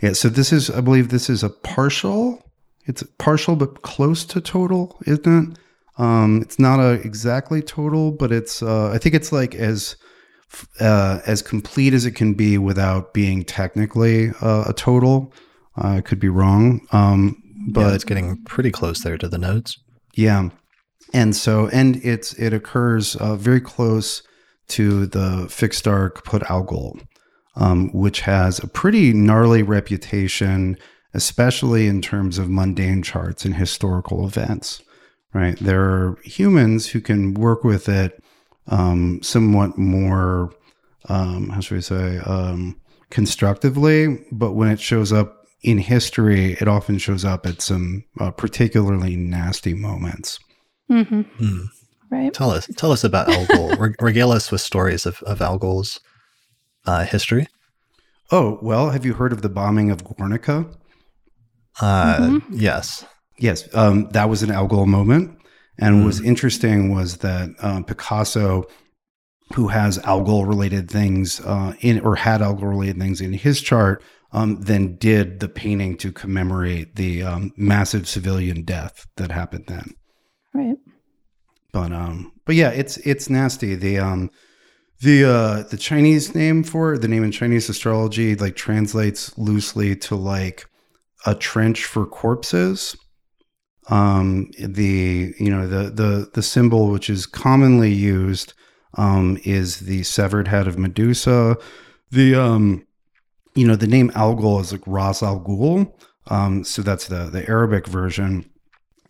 Yeah, so this is, I believe this is a partial, it's partial but close to total, isn't it? Um, it's not a exactly total, but it's, uh, I think it's like as, uh, as complete as it can be without being technically uh, a total. Uh, I could be wrong. Um, but yeah, it's getting pretty close there to the nodes. Yeah. And so, and it's, it occurs uh, very close to the fixed star Kaput Al Ghul, um, which has a pretty gnarly reputation, especially in terms of mundane charts and historical events. Right, there are humans who can work with it um, somewhat more, um, how should we say, um, constructively. But when it shows up in history, it often shows up at some uh, particularly nasty moments. Mm-hmm. Mm. Right. Tell us, tell us about Al Ghul. Reg- regale us with stories of, of Al Ghul's uh, history. Oh well, have you heard of the bombing of Guernica? Uh, mm-hmm. Yes. Yes, um, that was an Al Ghul moment. And mm. what's interesting was that uh, Picasso, who has Al Ghul related things uh, in, or had Al Ghul related things in his chart, um, then did the painting to commemorate the um, massive civilian death that happened then. Right. But um, but yeah, it's it's nasty. The um, the uh, the Chinese name for it, the name in Chinese astrology, like translates loosely to like a trench for corpses. Um, the, you know, the, the, the symbol, which is commonly used, um, is the severed head of Medusa. The, um, you know, the name Al Ghul is like Ras al Ghul. Um, so that's the, the Arabic version,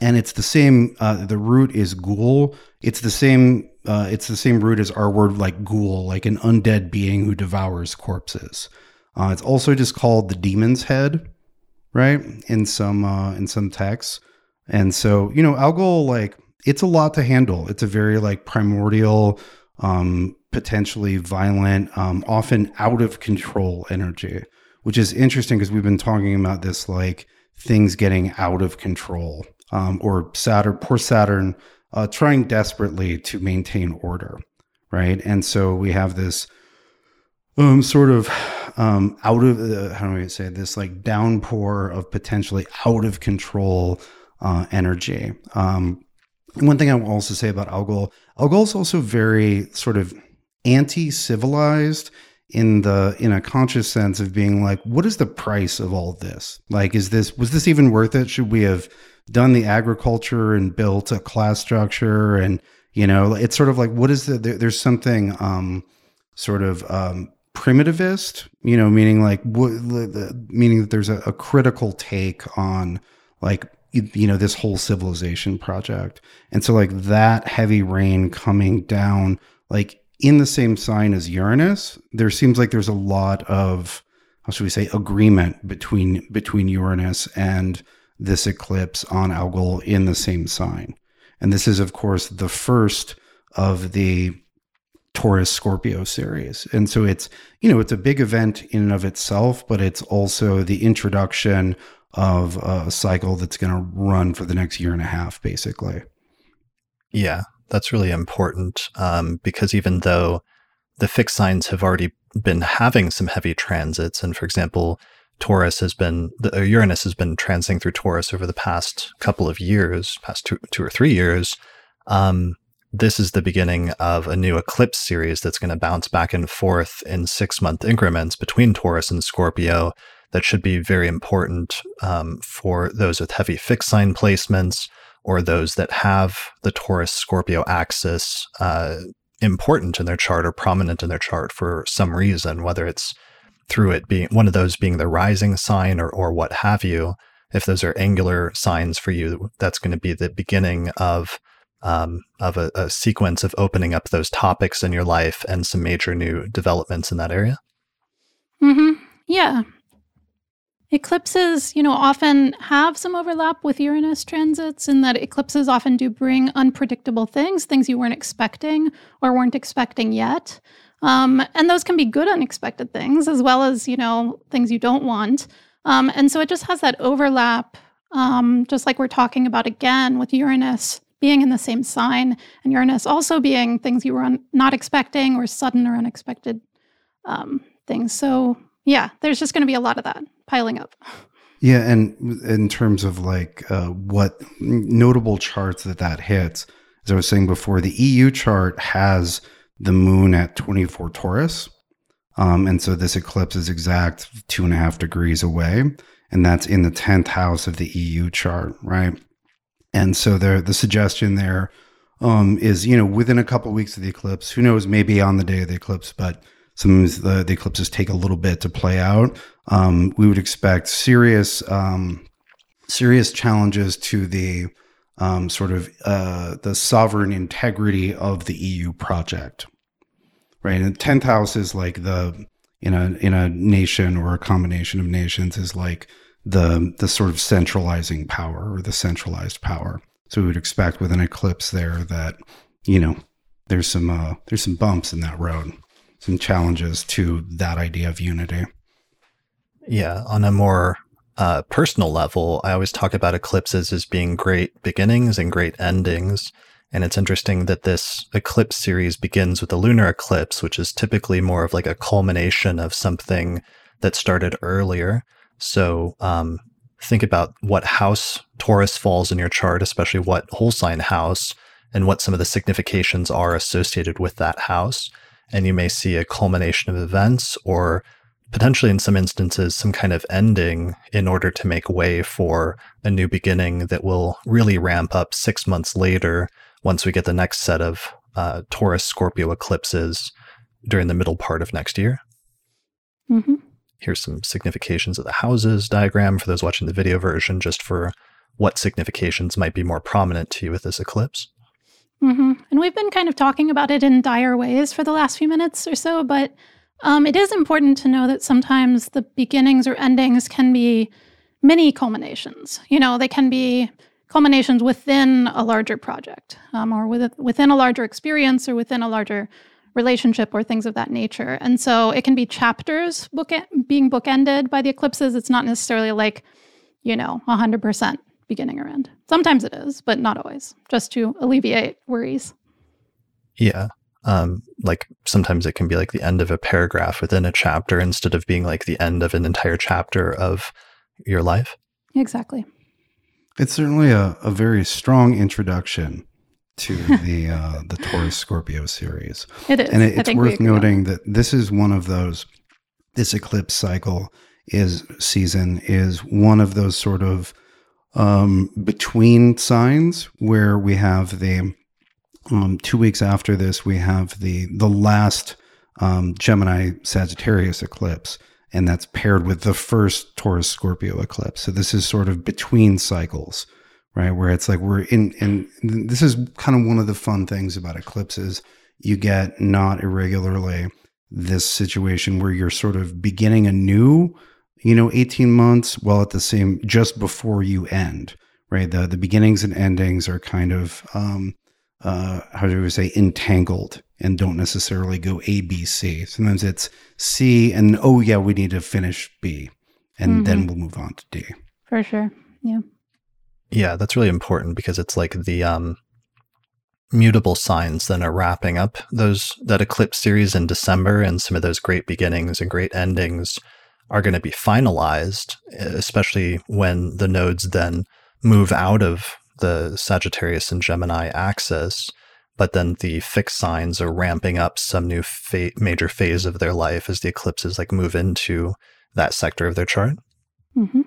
and it's the same, uh, the root is Ghul. It's the same, uh, it's the same root as our word, like Ghul, like an undead being who devours corpses. Uh, it's also just called the demon's head, right? In some, uh, in some texts. And so, you know, Al Ghul, like, it's a lot to handle. It's a very, like, primordial, um, potentially violent, um, often out of control energy, which is interesting because we've been talking about this, like, things getting out of control, um, or Saturn, poor Saturn, uh, trying desperately to maintain order, right? And so we have this um, sort of um, out of the, how do we say this, like downpour of potentially out of control uh, energy. Um, one thing I will also say about Al Ghul, Al Ghul is also very sort of anti-civilized in the, in a conscious sense of being like, what is the price of all this? Like, is this, was this even worth it? Should we have done the agriculture and built a class structure? And, you know, it's sort of like, what is the, there, there's something um, sort of um, primitivist, you know, meaning like, what, the, meaning that there's a, a critical take on like, you know, this whole civilization project. And so like that heavy rain coming down, like in the same sign as Uranus, there seems like there's a lot of, how should we say, agreement between between Uranus and this eclipse on Al Ghul in the same sign. And this is, of course, the first of the Taurus Scorpio series. And so it's, you know, it's a big event in and of itself, but it's also the introduction of a cycle that's going to run for the next year and a half, basically. Yeah, that's really important um, because even though the fixed signs have already been having some heavy transits, and for example, Taurus has been, the, Uranus has been transiting through Taurus over the past couple of years, past two, two or three years, um, this is the beginning of a new eclipse series that's going to bounce back and forth in six-month increments between Taurus and Scorpio. That should be very important um, for those with heavy fixed sign placements or those that have the Taurus-Scorpio axis uh, important in their chart or prominent in their chart for some reason, whether it's through it being one of those being the rising sign or or what have you. If those are angular signs for you, that's going to be the beginning of um, of a, a sequence of opening up those topics in your life and some major new developments in that area. Mm-hmm. Yeah. Eclipses, you know, often have some overlap with Uranus transits in that eclipses often do bring unpredictable things, things you weren't expecting or weren't expecting yet. Um, and those can be good unexpected things as well as, you know, things you don't want. Um, and so it just has that overlap, um, just like we're talking about again with Uranus being in the same sign and Uranus also being things you were un- not expecting or sudden or unexpected um, things. So yeah, there's just going to be a lot of that piling up. Yeah, and in terms of like uh, what notable charts that that hits, as I was saying before, the E U chart has the moon at twenty-four Taurus. Um, and so this eclipse is exact two and a half degrees away. And that's in the tenth house of the E U chart, right? And so there, the suggestion there um, is, you know, within a couple of weeks of the eclipse, who knows, maybe on the day of the eclipse, but sometimes the, the eclipses take a little bit to play out. Um, we would expect serious, um, serious challenges to the um, sort of uh, the sovereign integrity of the E U project, right? And the tenth house is like the in a in a nation or a combination of nations is like the the sort of centralizing power or the centralized power. So we would expect with an eclipse there that, you know, there's some uh, there's some bumps in that road. Some challenges to that idea of unity. Yeah, on a more uh, personal level, I always talk about eclipses as being great beginnings and great endings. And it's interesting that this eclipse series begins with a lunar eclipse, which is typically more of like a culmination of something that started earlier. So um, think about what house Taurus falls in your chart, especially what whole sign house, and what some of the significations are associated with that house. And you may see a culmination of events or potentially in some instances, some kind of ending in order to make way for a new beginning that will really ramp up six months later once we get the next set of uh, Taurus-Scorpio eclipses during the middle part of next year. Mm-hmm. Here's some significations of the houses diagram for those watching the video version, just for what significations might be more prominent to you with this eclipse. Mm-hmm. And we've been kind of talking about it in dire ways for the last few minutes or so, but um, it is important to know that sometimes the beginnings or endings can be mini culminations. You know, they can be culminations within a larger project um, or with a, within a larger experience or within a larger relationship or things of that nature. And so it can be chapters book being bookended by the eclipses. It's not necessarily like, you know, one hundred percent. Beginning or end. Sometimes it is, but not always, just to alleviate worries. Yeah. Um, like sometimes it can be like the end of a paragraph within a chapter instead of being like the end of an entire chapter of your life. Exactly. It's certainly a, a very strong introduction to the uh, the Taurus Scorpio series. It is. And it, it's worth noting that this is one of those, this eclipse cycle is season is one of those sort of um, between signs where we have the, um, two weeks after this, we have the, the last um, Gemini Sagittarius eclipse. And that's paired with the first Taurus Scorpio eclipse. So this is sort of between cycles, right? Where it's like we're in, and this is kind of one of the fun things about eclipses. You get not irregularly this situation where you're sort of beginning anew, you know, eighteen months, while at the same, just before you end, right? The the beginnings and endings are kind of, um, uh, how do we say, entangled, and don't necessarily go A, B, C. Sometimes it's C and, oh yeah, we need to finish B, and mm-hmm. then we'll move on to D. For sure. Yeah. Yeah, that's really important because it's like the um, mutable signs then are wrapping up those that eclipse series in December, and some of those great beginnings and great endings are going to be finalized, especially when the nodes then move out of the Sagittarius and Gemini axis. But then the fixed signs are ramping up some new fa- major phase of their life as the eclipses like move into that sector of their chart. Mm-hmm.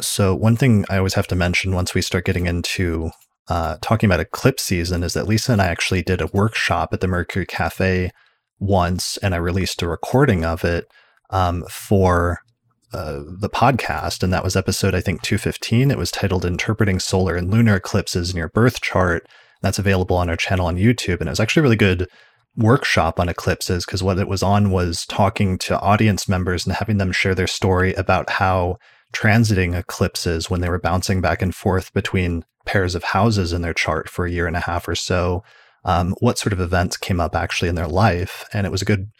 So one thing I always have to mention once we start getting into uh, talking about eclipse season is that Lisa and I actually did a workshop at the Mercury Cafe once, and I released a recording of it um, for uh, the podcast. And that was episode, I think, two fifteen. It was titled Interpreting Solar and Lunar Eclipses in Your Birth Chart. That's available on our channel on YouTube. And it was actually a really good workshop on eclipses because what it was on was talking to audience members and having them share their story about how transiting eclipses, when they were bouncing back and forth between pairs of houses in their chart for a year and a half or so, um, what sort of events came up actually in their life. And it was a good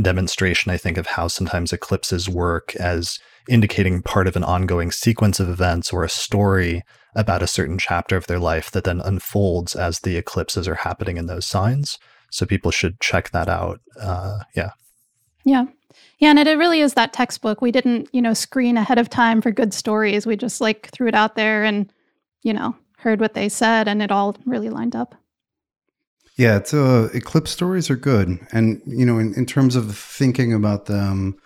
demonstration, I think, of how sometimes eclipses work as indicating part of an ongoing sequence of events or a story about a certain chapter of their life that then unfolds as the eclipses are happening in those signs. So people should check that out. Uh, yeah. Yeah. Yeah. And it, it really is that textbook. We didn't, you know, screen ahead of time for good stories. We just like threw it out there and, you know, heard what they said, and it all really lined up. Yeah. It's uh, eclipse stories are good. And, you know, in, in terms of thinking about them,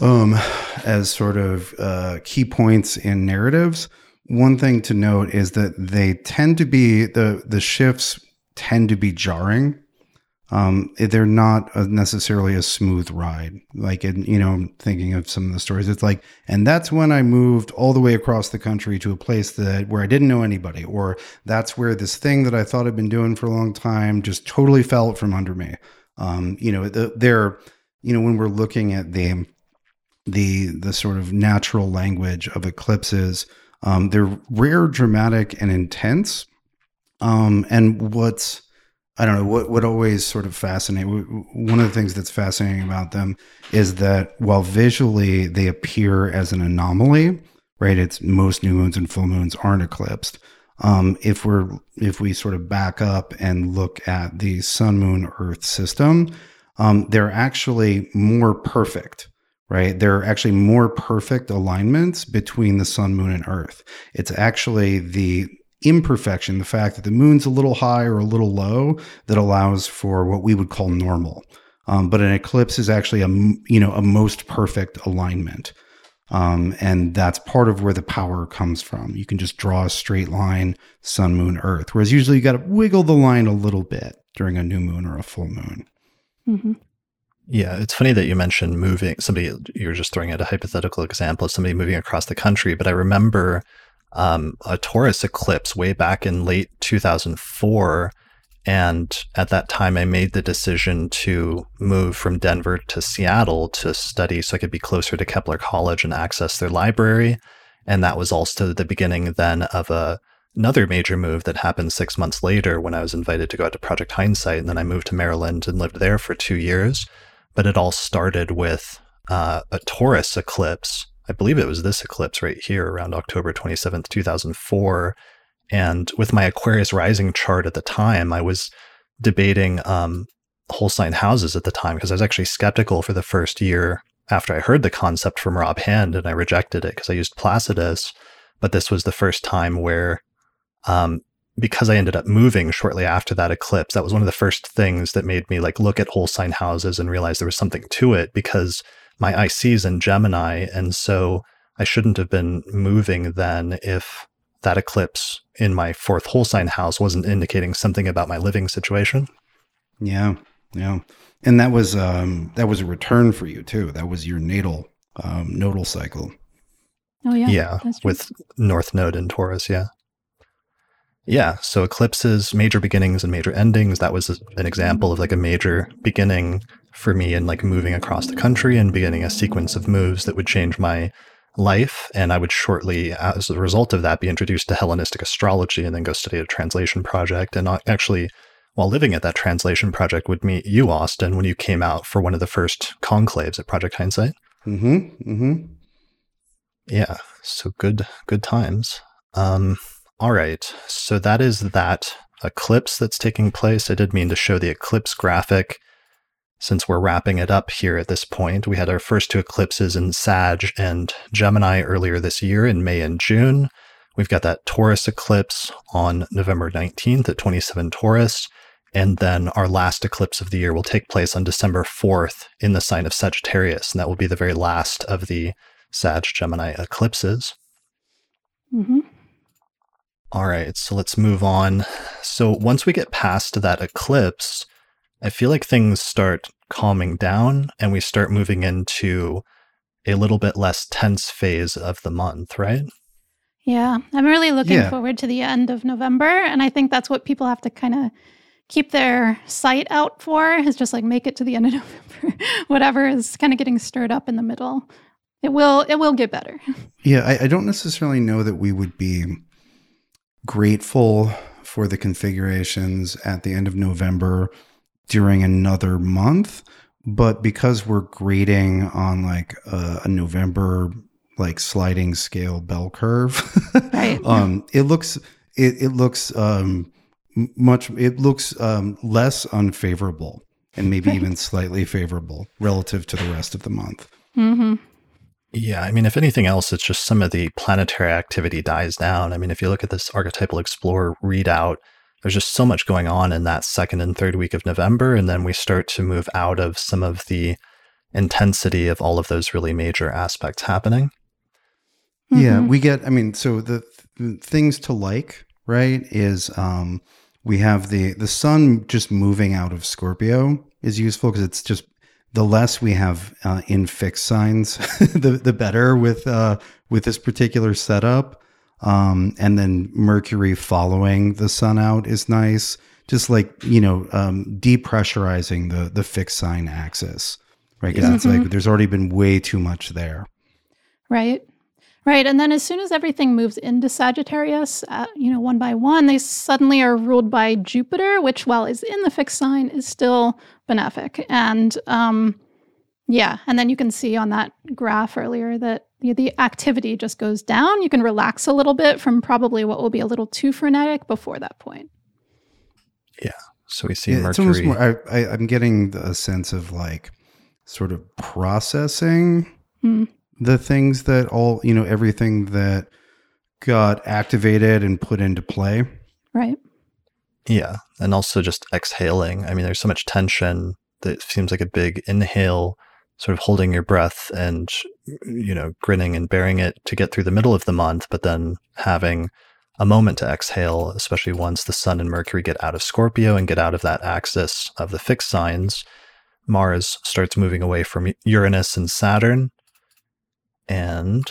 um, as sort of uh, key points in narratives, one thing to note is that they tend to be, the, the shifts tend to be jarring. Um, they're not a, necessarily a smooth ride. Like, in, you know, thinking of some of the stories, it's like, and that's when I moved all the way across the country to a place that where I didn't know anybody, or that's where this thing that I thought I'd been doing for a long time just totally fell from under me. Um, you know, the, they're, you know, when we're looking at the, the, the sort of natural language of eclipses, Um, they're rare, dramatic, and intense. Um, and what's, I don't know, what, what always sort of fascinates, one of the things that's fascinating about them is that while visually they appear as an anomaly, right? It's most new moons and full moons aren't eclipsed. Um, if we're, if we sort of back up and look at the sun, moon, earth system, um, they're actually more perfect. Right? There are actually more perfect alignments between the sun, moon, and earth. It's actually the imperfection, the fact that the moon's a little high or a little low, that allows for what we would call normal. Um, but an eclipse is actually a, you know, a most perfect alignment. Um, and that's part of where the power comes from. You can just draw a straight line, sun, moon, earth, whereas usually you got to wiggle the line a little bit during a new moon or a full moon. Mm-hmm. Yeah, it's funny that you mentioned moving somebody. You were just throwing out a hypothetical example of somebody moving across the country, but I remember um, a Taurus eclipse way back in late two thousand four, and at that time I made the decision to move from Denver to Seattle to study so I could be closer to Kepler College and access their library, and that was also the beginning then of a another major move that happened six months later when I was invited to go out to Project Hindsight, and then I moved to Maryland and lived there for two years. But it all started with uh, a Taurus eclipse. I believe it was this eclipse right here around October twenty-seventh, two thousand four. And with my Aquarius rising chart at the time, I was debating um, whole sign houses at the time, because I was actually skeptical for the first year after I heard the concept from Rob Hand, and I rejected it because I used Placidus. But this was the first time where, um, because I ended up moving shortly after that eclipse, that was one of the first things that made me like look at whole sign houses and realize there was something to it, because my I C's in Gemini. And so I shouldn't have been moving then if that eclipse in my fourth whole sign house wasn't indicating something about my living situation. Yeah. Yeah. And that was, um, that was a return for you too. That was your natal, um, nodal cycle. Oh yeah. Yeah. With North Node in Taurus. Yeah. Yeah. So eclipses, major beginnings and major endings. That was an example of like a major beginning for me, and like moving across the country and beginning a sequence of moves that would change my life. And I would shortly, as a result of that, be introduced to Hellenistic astrology and then go study a translation project. And actually, while living at that translation project, would meet you, Austin, when you came out for one of the first conclaves at Project Hindsight. Mm-hmm. Mm-hmm. Yeah. So good, good times. Um, all right. So that is that eclipse that's taking place. I did mean to show the eclipse graphic since we're wrapping it up here at this point. We had our first two eclipses in Sag and Gemini earlier this year in May and June. We've got that Taurus eclipse on November nineteenth at twenty-seven Taurus. And then our last eclipse of the year will take place on December fourth in the sign of Sagittarius. And that will be the very last of the Sag Gemini eclipses. Mm-hmm. All right, so let's move on. So once we get past that eclipse, I feel like things start calming down and we start moving into a little bit less tense phase of the month, right? Yeah, I'm really looking yeah. forward to the end of November. And I think that's what people have to kind of keep their sight out for, is just like make it to the end of November, whatever is kind of getting stirred up in the middle. It will it will get better. Yeah, I, I don't necessarily know that we would be grateful for the configurations at the end of November during another month, but because we're grading on like a, a November like sliding scale bell curve, right. um, it looks it it looks um, much it looks um, less unfavorable and maybe right. even slightly favorable relative to the rest of the month. Mm-hmm. Yeah, I mean, if anything else, it's just some of the planetary activity dies down. I mean, if you look at this Archetypal Explorer readout, there's just so much going on in that second and third week of November. And then we start to move out of some of the intensity of all of those really major aspects happening. Mm-hmm. Yeah, we get, I mean, so the th- things to like, right, is um, we have the, the sun just moving out of Scorpio is useful because it's just, the less we have uh, in fixed signs, the the better with uh, with this particular setup. Um, and then Mercury following the sun out is nice. Just like, you know, um, depressurizing the the fixed sign axis, right? Because yeah. it's mm-hmm. like there's already been way too much there. Right. Right. And then as soon as everything moves into Sagittarius, uh, you know, one by one, they suddenly are ruled by Jupiter, which while is in the fixed sign is still benefic. And um, yeah, and then you can see on that graph earlier that you know, the activity just goes down. You can relax a little bit from probably what will be a little too frenetic before that point. Yeah. So we see yeah, Mercury. It's almost more, I, I, I'm getting a sense of like sort of processing hmm. the things that all, you know, everything that got activated and put into play. Right. Yeah. And also just exhaling. I mean, there's so much tension that it seems like a big inhale, sort of holding your breath and, you know, grinning and bearing it to get through the middle of the month, but then having a moment to exhale, especially once the sun and Mercury get out of Scorpio and get out of that axis of the fixed signs. Mars starts moving away from Uranus and Saturn. And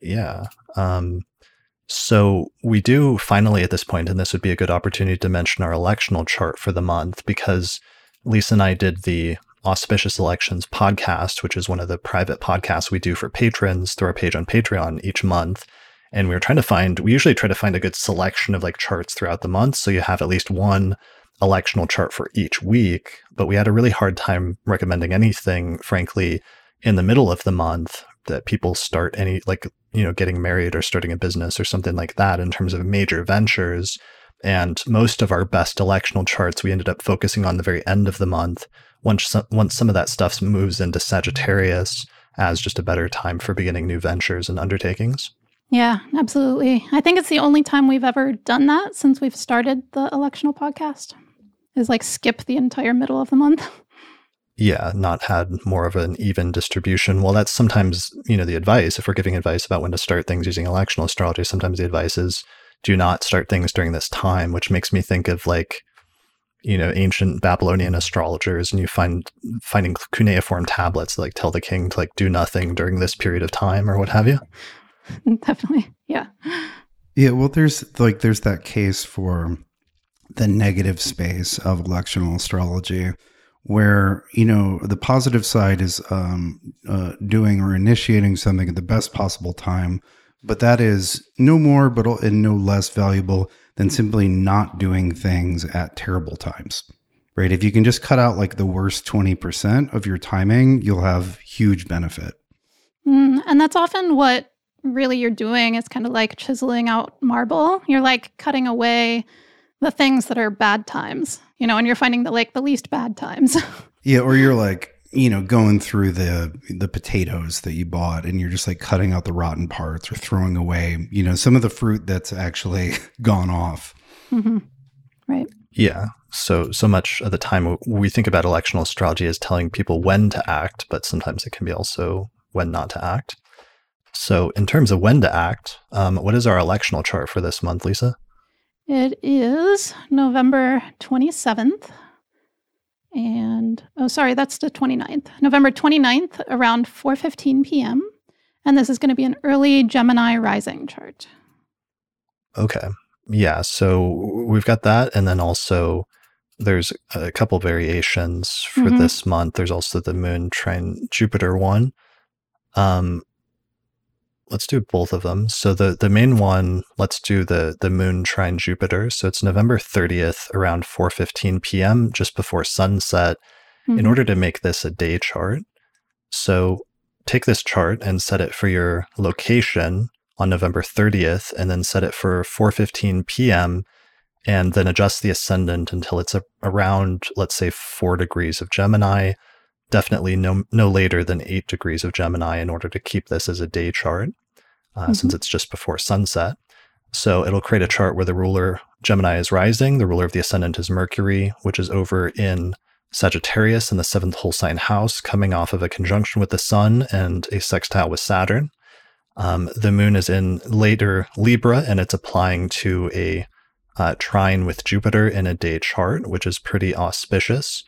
yeah, um, so we do finally at this point, and this would be a good opportunity to mention our electional chart for the month, because Lisa and I did the Auspicious Elections podcast, which is one of the private podcasts we do for patrons through our page on Patreon each month. And we were trying to find, we usually try to find a good selection of like charts throughout the month. So you have at least one electional chart for each week, but we had a really hard time recommending anything, frankly, in the middle of the month that people start any, like, you know, getting married or starting a business or something like that in terms of major ventures. And most of our best electional charts, we ended up focusing on the very end of the month. Once some, once some of that stuff moves into Sagittarius as just a better time for beginning new ventures and undertakings. Yeah, absolutely. I think it's the only time we've ever done that since we've started the electional podcast, is like skip the entire middle of the month. Yeah, not had more of an even distribution. Well, that's sometimes, you know, the advice, if we're giving advice about when to start things using electional astrology, sometimes the advice is do not start things during this time, which makes me think of like, you know, ancient Babylonian astrologers, and you find finding cuneiform tablets that like tell the king to like do nothing during this period of time or what have you. Definitely. Yeah. Yeah. Well, there's like, there's that case for the negative space of electional astrology where, you know, the positive side is um, uh, doing or initiating something at the best possible time, but that is no more, but and no less valuable than simply not doing things at terrible times, right? If you can just cut out like the worst twenty percent of your timing, you'll have huge benefit. Mm, and that's often what really you're doing is kind of like chiseling out marble. You're like cutting away the things that are bad times, you know, and you're finding the like the least bad times. Yeah, or you're like, you know, going through the the potatoes that you bought and you're just like cutting out the rotten parts or throwing away, you know, some of the fruit that's actually gone off. Mm-hmm. Right. Yeah. So, so much of the time we think about electional astrology as telling people when to act, but sometimes it can be also when not to act. So in terms of when to act, um, what is our electional chart for this month, Leisa? It is November twenty-seventh. And, oh, sorry, that's the twenty-ninth. November twenty-ninth, around four fifteen p.m. And this is going to be an early Gemini rising chart. Okay. Yeah, so we've got that. And then also there's a couple variations for mm-hmm. this month. There's also the Moon trine Jupiter one. Um, Let's do both of them. So the, the main one, let's do the, the Moon trine Jupiter. So it's November thirtieth around four fifteen p.m., just before sunset, mm-hmm. in order to make this a day chart. So take this chart and set it for your location on November thirtieth, and then set it for four fifteen p.m., and then adjust the ascendant until it's a, around, let's say, four degrees of Gemini. Definitely no no later than eight degrees of Gemini in order to keep this as a day chart, uh, mm-hmm. since it's just before sunset. So it'll create a chart where the ruler Gemini is rising, the ruler of the ascendant is Mercury, which is over in Sagittarius in the seventh whole sign house, coming off of a conjunction with the sun and a sextile with Saturn. Um, the moon is in later Libra, and it's applying to a uh, trine with Jupiter in a day chart, which is pretty auspicious.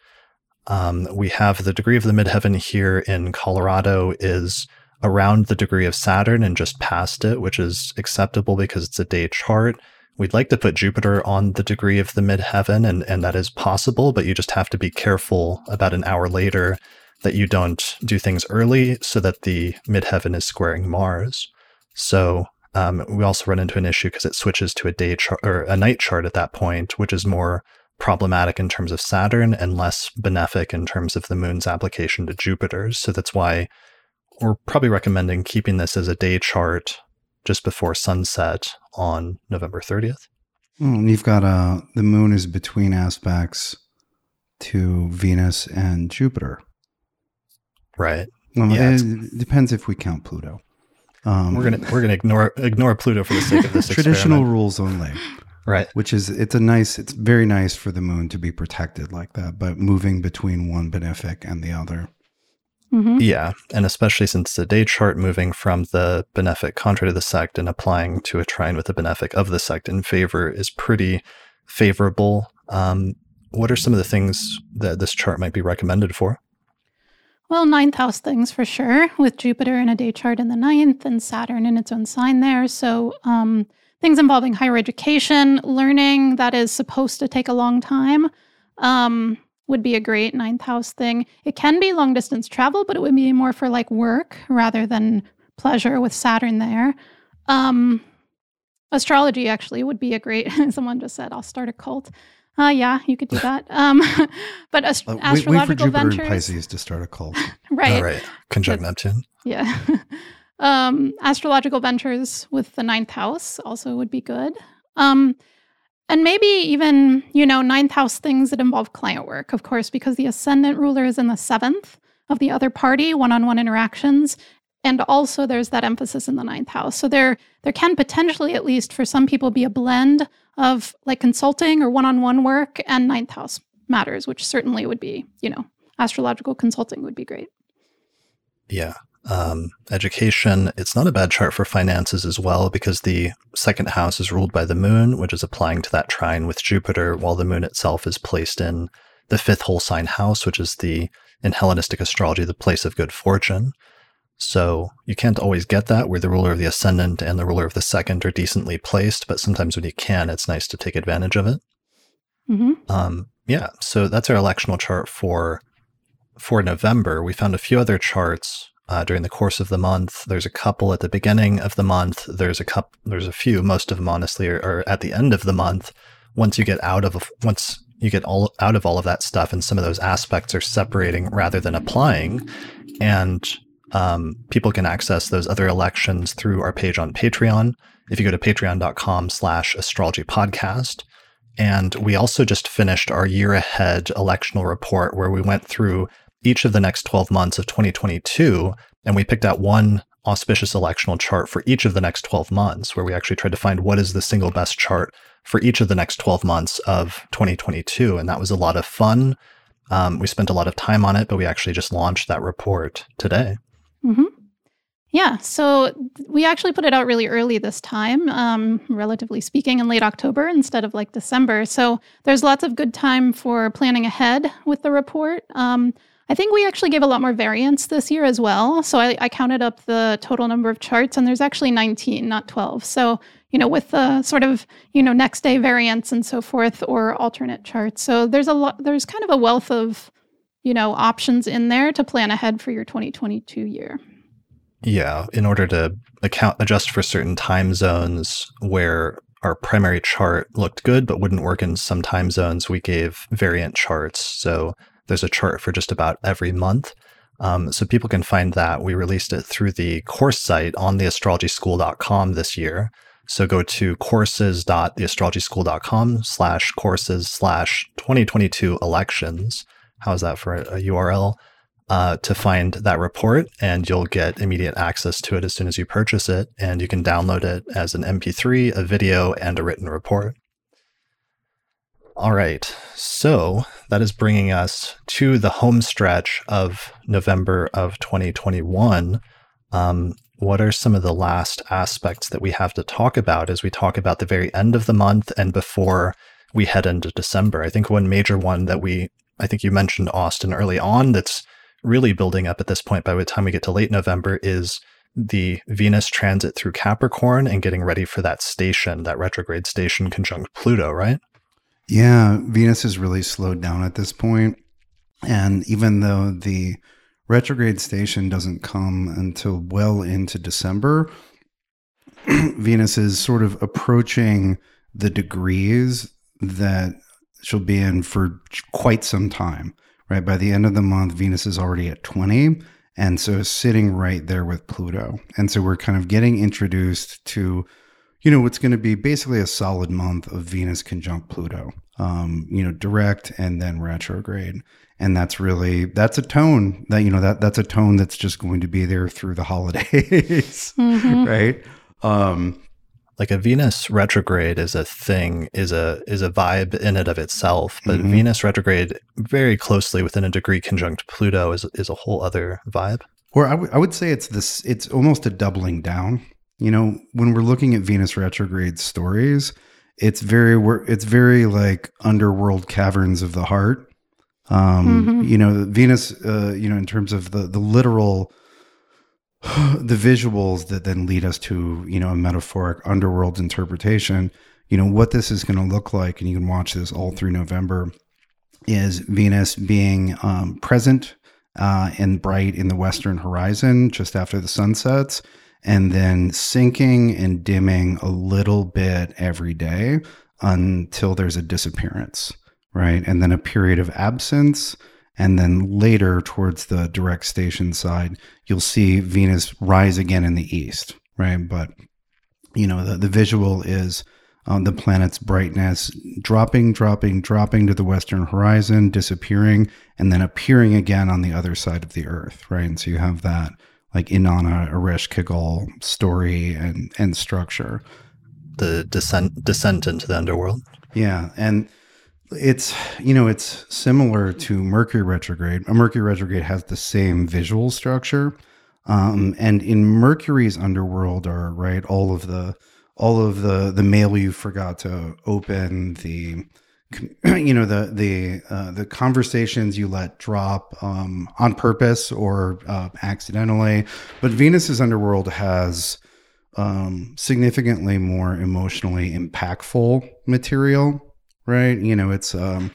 Um, we have the degree of the midheaven here in Colorado is around the degree of Saturn and just past it, which is acceptable because it's a day chart. We'd like to put Jupiter on the degree of the midheaven, and, and that is possible, but you just have to be careful about an hour later that you don't do things early so that the midheaven is squaring Mars. So um, we also run into an issue because it switches to a day chart or a night chart at that point, which is more problematic in terms of Saturn and less benefic in terms of the moon's application to Jupiter. So that's why we're probably recommending keeping this as a day chart just before sunset on November thirtieth. Mm, you've got uh, the moon is between aspects to Venus and Jupiter. Right. Well, yeah, it, it depends if we count Pluto. Um, we're gonna we're gonna ignore ignore Pluto for the sake of this. Traditional experiment. Rules only. Right. Which is, it's a nice, it's very nice for the moon to be protected like that, but moving between one benefic and the other. Mm-hmm. Yeah. And especially since the day chart moving from the benefic contra to the sect and applying to a trine with the benefic of the sect in favor is pretty favorable. Um, what are some of the things that this chart might be recommended for? Well, ninth house things for sure, with Jupiter in a day chart in the ninth and Saturn in its own sign there. So um, things involving higher education, learning that is supposed to take a long time um, would be a great ninth house thing. It can be long distance travel, but it would be more for like work rather than pleasure with Saturn there. Um, astrology actually would be a great, someone just said, I'll start a cult. Uh, yeah, you could do that. Um, but ast- uh, wait, astrological wait for ventures. Jupiter and Pisces to start a cult. Right. All right. Conjunct Neptune. Yeah. um, astrological ventures with the ninth house also would be good. Um, And maybe even, you know, ninth house things that involve client work, of course, because the ascendant ruler is in the seventh of the other party, one-on-one interactions. And also there's that emphasis in the ninth house. So there, there can potentially, at least for some people, be a blend of like consulting or one-on-one work and ninth house matters, which certainly would be, you know, astrological consulting would be great. Yeah. Um, education, it's not a bad chart for finances as well, because the second house is ruled by the moon, which is applying to that trine with Jupiter, while the moon itself is placed in the fifth whole sign house, which is the, in Hellenistic astrology, the place of good fortune. So you can't always get that where the ruler of the ascendant and the ruler of the second are decently placed, but sometimes when you can, it's nice to take advantage of it. Mm-hmm. Um, yeah, so that's our electional chart for, for November. We found a few other charts Uh, during the course of the month. There's a couple at the beginning of the month. There's a couple, there's a few, most of them honestly are, are at the end of the month. Once you get out of, a, once you get all out of all of that stuff, and some of those aspects are separating rather than applying. And um, people can access those other elections through our page on Patreon. If you go to patreon.com slash astrology podcast. And we also just finished our year ahead electional report, where we went through each of the next twelve months of twenty twenty-two, and we picked out one auspicious electional chart for each of the next twelve months, where we actually tried to find what is the single best chart for each of the next twelve months of twenty twenty-two. And that was a lot of fun. Um, we spent a lot of time on it, but we actually just launched that report today. Mm-hmm. Yeah, so we actually put it out really early this time, um, relatively speaking, in late October instead of like December. So there's lots of good time for planning ahead with the report. Um, I think we actually gave a lot more variance this year as well. So I, I counted up the total number of charts, and there's actually nineteen, not twelve. So, you know, with the sort of, you know, next day variance and so forth, or alternate charts. So there's a lot, there's kind of a wealth of, you know, options in there to plan ahead for your twenty twenty-two year. Yeah. In order to account, adjust for certain time zones where our primary chart looked good, but wouldn't work in some time zones, we gave variant charts. So there's a chart for just about every month. Um, so people can find that. We released it through the course site on the astrology school dot com this year. So go to courses.the astrology school dot com slash courses slash 2022 elections. How's that for a U R L? Uh, to find that report, and you'll get immediate access to it as soon as you purchase it. And you can download it as an M P three, a video, and a written report. All right, so that is bringing us to the home stretch of November of twenty twenty-one. Um, what are some of the last aspects that we have to talk about as we talk about the very end of the month and before we head into December? I think one major one that we, I think you mentioned, Austin, early on, that's really building up at this point by the time we get to late November, is the Venus transit through Capricorn and getting ready for that station, that retrograde station conjunct Pluto, right? Yeah, Venus has really slowed down at this point. And even though the retrograde station doesn't come until well into December, Venus is sort of approaching the degrees that she'll be in for quite some time, right? By the end of the month, Venus is already at twenty. And so sitting right there with Pluto. And so we're kind of getting introduced to, you know, it's going to be basically a solid month of Venus conjunct Pluto, um, you know, direct and then retrograde. And that's really, that's a tone that, you know, that that's a tone that's just going to be there through the holidays, mm-hmm. right? Um, like a Venus retrograde is a thing, is a is a vibe in and of itself, but mm-hmm. Venus retrograde very closely within a degree conjunct Pluto is is a whole other vibe. Or I, w- I would say it's this, it's almost a doubling down. You know, when we're looking at Venus retrograde stories, it's very, it's very like underworld caverns of the heart. Um, mm-hmm. You know, Venus, uh, you know, in terms of the, the literal, the visuals that then lead us to, you know, a metaphoric underworld interpretation, you know, what this is going to look like. And you can watch this all through November, is Venus being um, present uh, and bright in the western horizon just after the sun sets, and then sinking and dimming a little bit every day until there's a disappearance, right? And then a period of absence. And then later towards the direct station side, you'll see Venus rise again in the east, right? But, you know, the, the visual is on the planet's brightness, dropping, dropping, dropping to the western horizon, disappearing, and then appearing again on the other side of the Earth, right? And so you have that like Inanna Eresh Kigal story and, and structure. The descent descent into the underworld. Yeah, and it's, you know, it's similar to Mercury retrograde. A Mercury retrograde has the same visual structure. Um, and in Mercury's underworld are, right, all of the all of the the mail you forgot to open, the, you know, the the uh, the conversations you let drop um, on purpose or uh, accidentally. But Venus's underworld has um, significantly more emotionally impactful material, right? You know, it's um,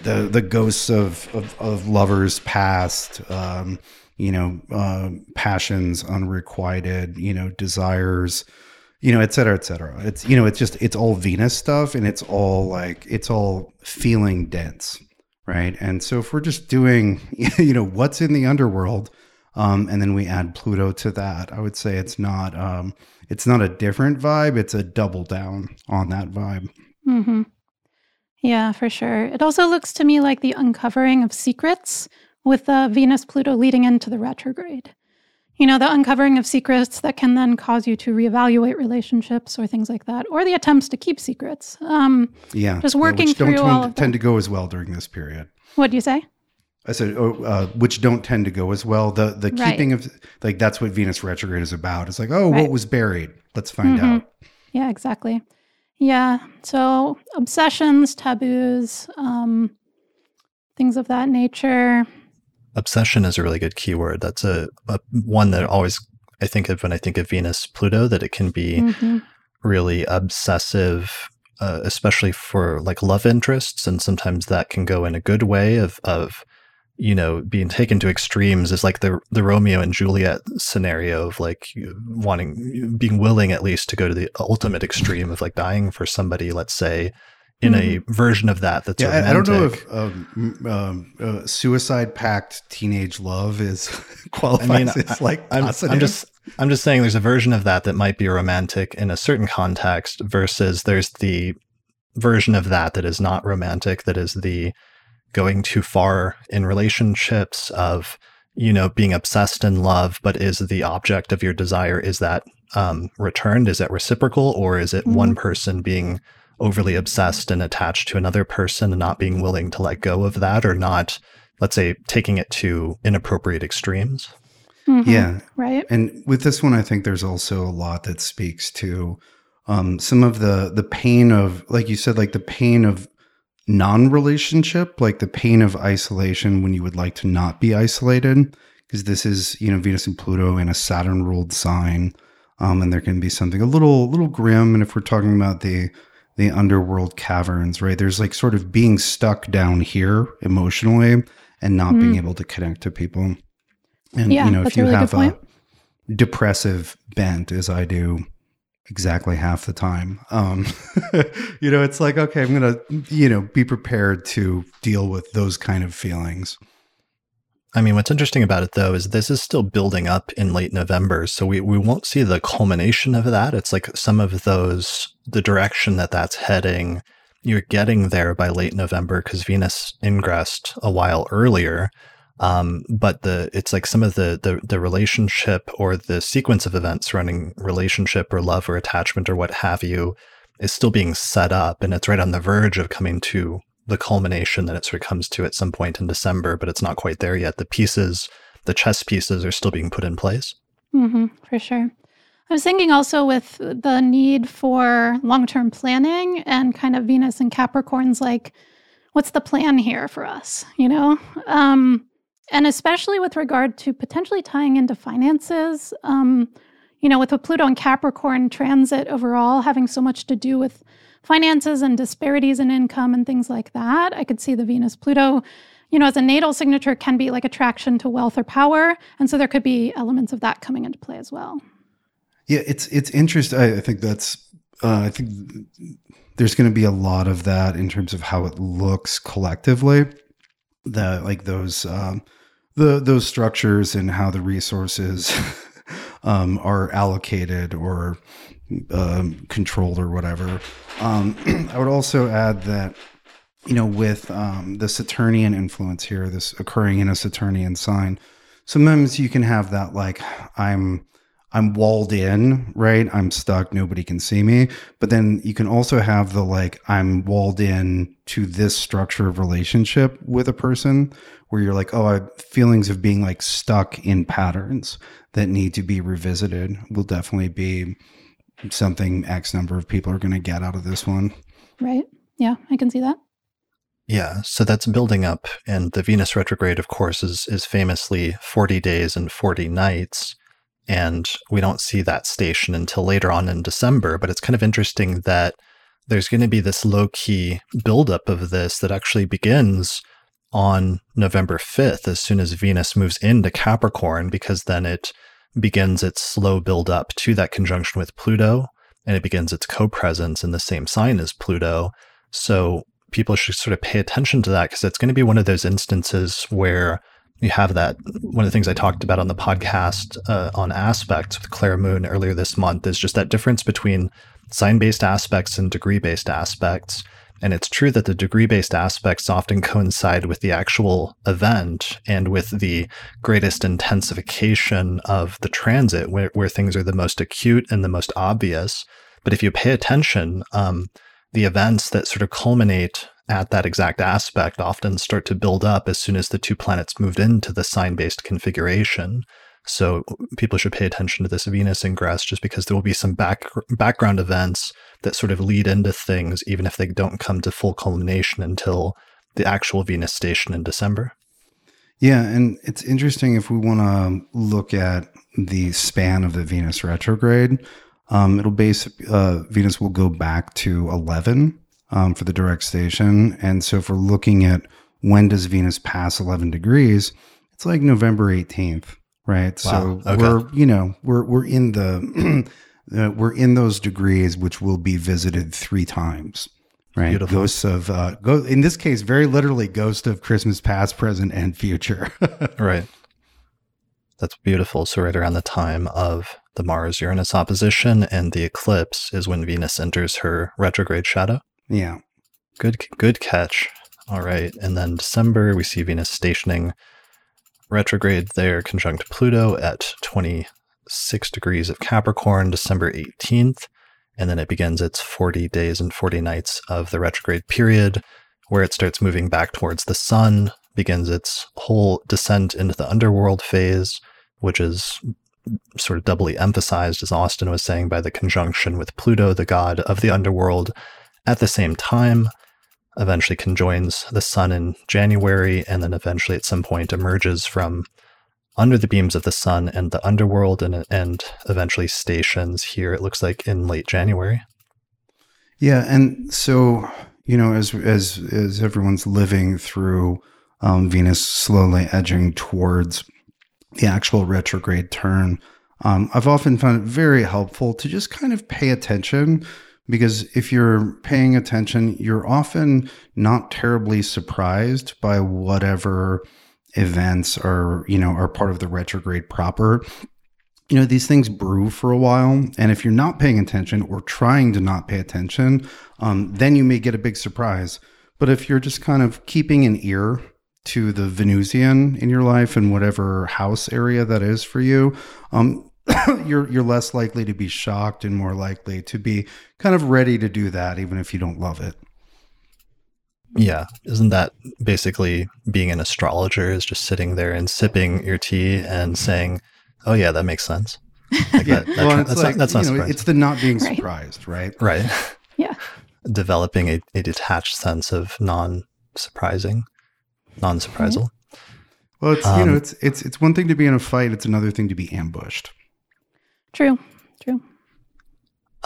the the ghosts of of, of lovers past. Um, you know, uh, passions, unrequited, you know, desires, you know, et cetera, et cetera. It's, you know, it's just, it's all Venus stuff, and it's all like, it's all feeling dense, right? And so if we're just doing, you know, what's in the underworld, um, and then we add Pluto to that, I would say it's not, um, it's not a different vibe. It's a double down on that vibe. Mm-hmm. Yeah, for sure. It also looks to me like the uncovering of secrets, with uh, Venus-Pluto leading into the retrograde. You know, the uncovering of secrets that can then cause you to reevaluate relationships or things like that, or the attempts to keep secrets. Um, yeah. Just working yeah, through don't all tend, of tend to go as well during this period. What do you say? I said, oh, uh, which don't tend to go as well. The the right. keeping of, like, that's what Venus retrograde is about. It's like, oh, right. what was buried? Let's find mm-hmm. out. Yeah, exactly. Yeah. So obsessions, taboos, um, things of that nature. Obsession is a really good keyword. That's a, a one that always I think of when I think of Venus Pluto, that it can be mm-hmm. really obsessive, uh, especially for like love interests. And sometimes that can go in a good way of, of, you know, being taken to extremes. Is like the, the Romeo and Juliet scenario of like wanting, being willing at least to go to the ultimate extreme of like dying for somebody, let's say, in a version of that that's yeah, romantic. I don't know if um, um, uh, suicide pact teenage love is qualifies I mean, as I, like I'm, I'm just I'm just saying there's a version of that that might be romantic in a certain context versus there's the version of that that is not romantic, that is the going too far in relationships of, you know, being obsessed in love, but is the object of your desire, is that um, returned? Is that reciprocal? Or is it mm-hmm. one person being overly obsessed and attached to another person and not being willing to let go of that, or not, let's say, taking it to inappropriate extremes. Mm-hmm. Yeah. Right. And with this one, I think there's also a lot that speaks to um, some of the, the pain of, like you said, like the pain of non-relationship, like the pain of isolation when you would like to not be isolated, because this is, you know, Venus and Pluto in a Saturn-ruled sign. Um, and there can be something a little, little grim. And if we're talking about the the underworld caverns, right? There's like sort of being stuck down here emotionally and not mm. being able to connect to people. And, yeah, you know, if you really have a depressive bent, as I do exactly half the time, um, you know, it's like, okay, I'm going to, you know, be prepared to deal with those kind of feelings. I mean, what's interesting about it, though, is this is still building up in late November, so we, we won't see the culmination of that. It's like some of those, the direction that that's heading, you're getting there by late November because Venus ingressed a while earlier. Um, but the it's like some of the, the the relationship or the sequence of events running relationship or love or attachment or what have you is still being set up, and it's right on the verge of coming to the culmination that it sort of comes to at some point in December, but it's not quite there yet. The pieces, the chess pieces are still being put in place. Mm-hmm, for sure. I was thinking also with the need for long-term planning and kind of Venus and Capricorn's like, what's the plan here for us, you know? Um, and especially with regard to potentially tying into finances, um, you know, with a Pluto and Capricorn transit overall having so much to do with finances and disparities in income and things like that. I could see the Venus-Pluto, you know, as a natal signature can be like attraction to wealth or power. And so there could be elements of that coming into play as well. Yeah, it's it's interesting. I, I think that's, uh, I think there's going to be a lot of that in terms of how it looks collectively. The, like those, um, the those structures and how the resources um, are allocated or um, controlled or whatever. Um, I would also add that, you know, with um, the Saturnian influence here, this occurring in a Saturnian sign, sometimes you can have that, like, I'm I'm walled in, right? I'm stuck. Nobody can see me. But then you can also have the, like, I'm walled in to this structure of relationship with a person where you're like, oh, I feelings of being like stuck in patterns that need to be revisited will definitely be something X number of people are going to get out of this one. Right. Yeah, I can see that. Yeah, so that's building up. And the Venus retrograde, of course, is, is famously forty days and forty nights. And we don't see that station until later on in December. But it's kind of interesting that there's going to be this low-key buildup of this that actually begins on November fifth, as soon as Venus moves into Capricorn, because then it begins its slow buildup to that conjunction with Pluto, and it begins its co-presence in the same sign as Pluto. So people should sort of pay attention to that, because it's going to be one of those instances where you have that. One of the things I talked about on the podcast uh, on aspects with Claire Moon earlier this month is just that difference between sign-based aspects and degree-based aspects. And it's true that the degree-based aspects often coincide with the actual event and with the greatest intensification of the transit, where, where things are the most acute and the most obvious. But if you pay attention, um, the events that sort of culminate at that exact aspect often start to build up as soon as the two planets moved into the sign-based configuration. So people should pay attention to this Venus ingress, just because there will be some back, background events that sort of lead into things, even if they don't come to full culmination until the actual Venus station in December. Yeah, and it's interesting if we want to look at the span of the Venus retrograde. Um, it'll base uh, Venus will go back to eleven um, for the direct station, and so if we're looking at when does Venus pass eleven degrees, it's like November eighteenth, right? Wow. So okay. we're you know we're we're in the uh, we're in those degrees, which will be visited three times, right? Beautiful. Ghosts of uh, go in this case, very literally, ghost of Christmas past, present, and future. Right. That's beautiful. So right around the time of the Mars-Uranus opposition and the eclipse is when Venus enters her retrograde shadow. Yeah. Good good catch. All right. And then December, we see Venus stationing retrograde there, conjunct Pluto at twenty-six degrees of Capricorn, December eighteenth. And then it begins its forty days and forty nights of the retrograde period, where it starts moving back towards the sun, begins its whole descent into the underworld phase, which is sort of doubly emphasized, as Austin was saying, by the conjunction with Pluto, the god of the underworld, at the same time. Eventually conjoins the sun in January, and then eventually at some point emerges from under the beams of the sun and the underworld, and, and eventually stations here, it looks like, in late January. Yeah, and so, you know, as as as everyone's living through um, Venus slowly edging towards the actual retrograde turn, um, I've often found it very helpful to just kind of pay attention, because if you're paying attention, you're often not terribly surprised by whatever events are, you know, are part of the retrograde proper. You know, these things brew for a while, and if you're not paying attention or trying to not pay attention, um, then you may get a big surprise. But if you're just kind of keeping an ear to the Venusian in your life and whatever house area that is for you, um, you're you're less likely to be shocked and more likely to be kind of ready to do that, even if you don't love it. Yeah. Isn't that basically being an astrologer, is just sitting there and sipping your tea and saying, oh yeah, that makes sense. Like yeah. that, that, well, that's, like, not, that's not know, surprising. It's the not being right. surprised, right? Right. Yeah. Developing a, a detached sense of non-surprising, non-surprisal. Mm-hmm. Well, it's um, you know, it's it's it's one thing to be in a fight; it's another thing to be ambushed. True, true.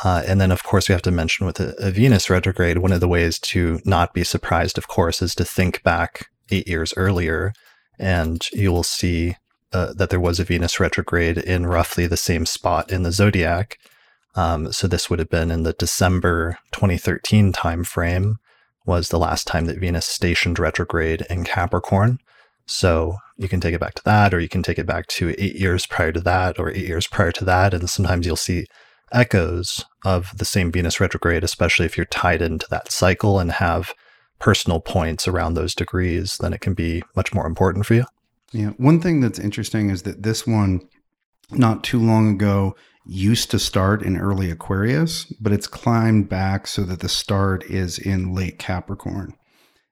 Uh, and then, of course, we have to mention with a, a Venus retrograde, one of the ways to not be surprised, of course, is to think back eight years earlier, and you will see uh, that there was a Venus retrograde in roughly the same spot in the zodiac. Um, so this would have been in the December twenty thirteen timeframe, was the last time that Venus stationed retrograde in Capricorn. So you can take it back to that, or you can take it back to eight years prior to that, or eight years prior to that. And sometimes you'll see echoes of the same Venus retrograde, especially if you're tied into that cycle and have personal points around those degrees, then it can be much more important for you. Yeah. One thing that's interesting is that this one, not too long ago, used to start in early Aquarius, but it's climbed back so that the start is in late Capricorn.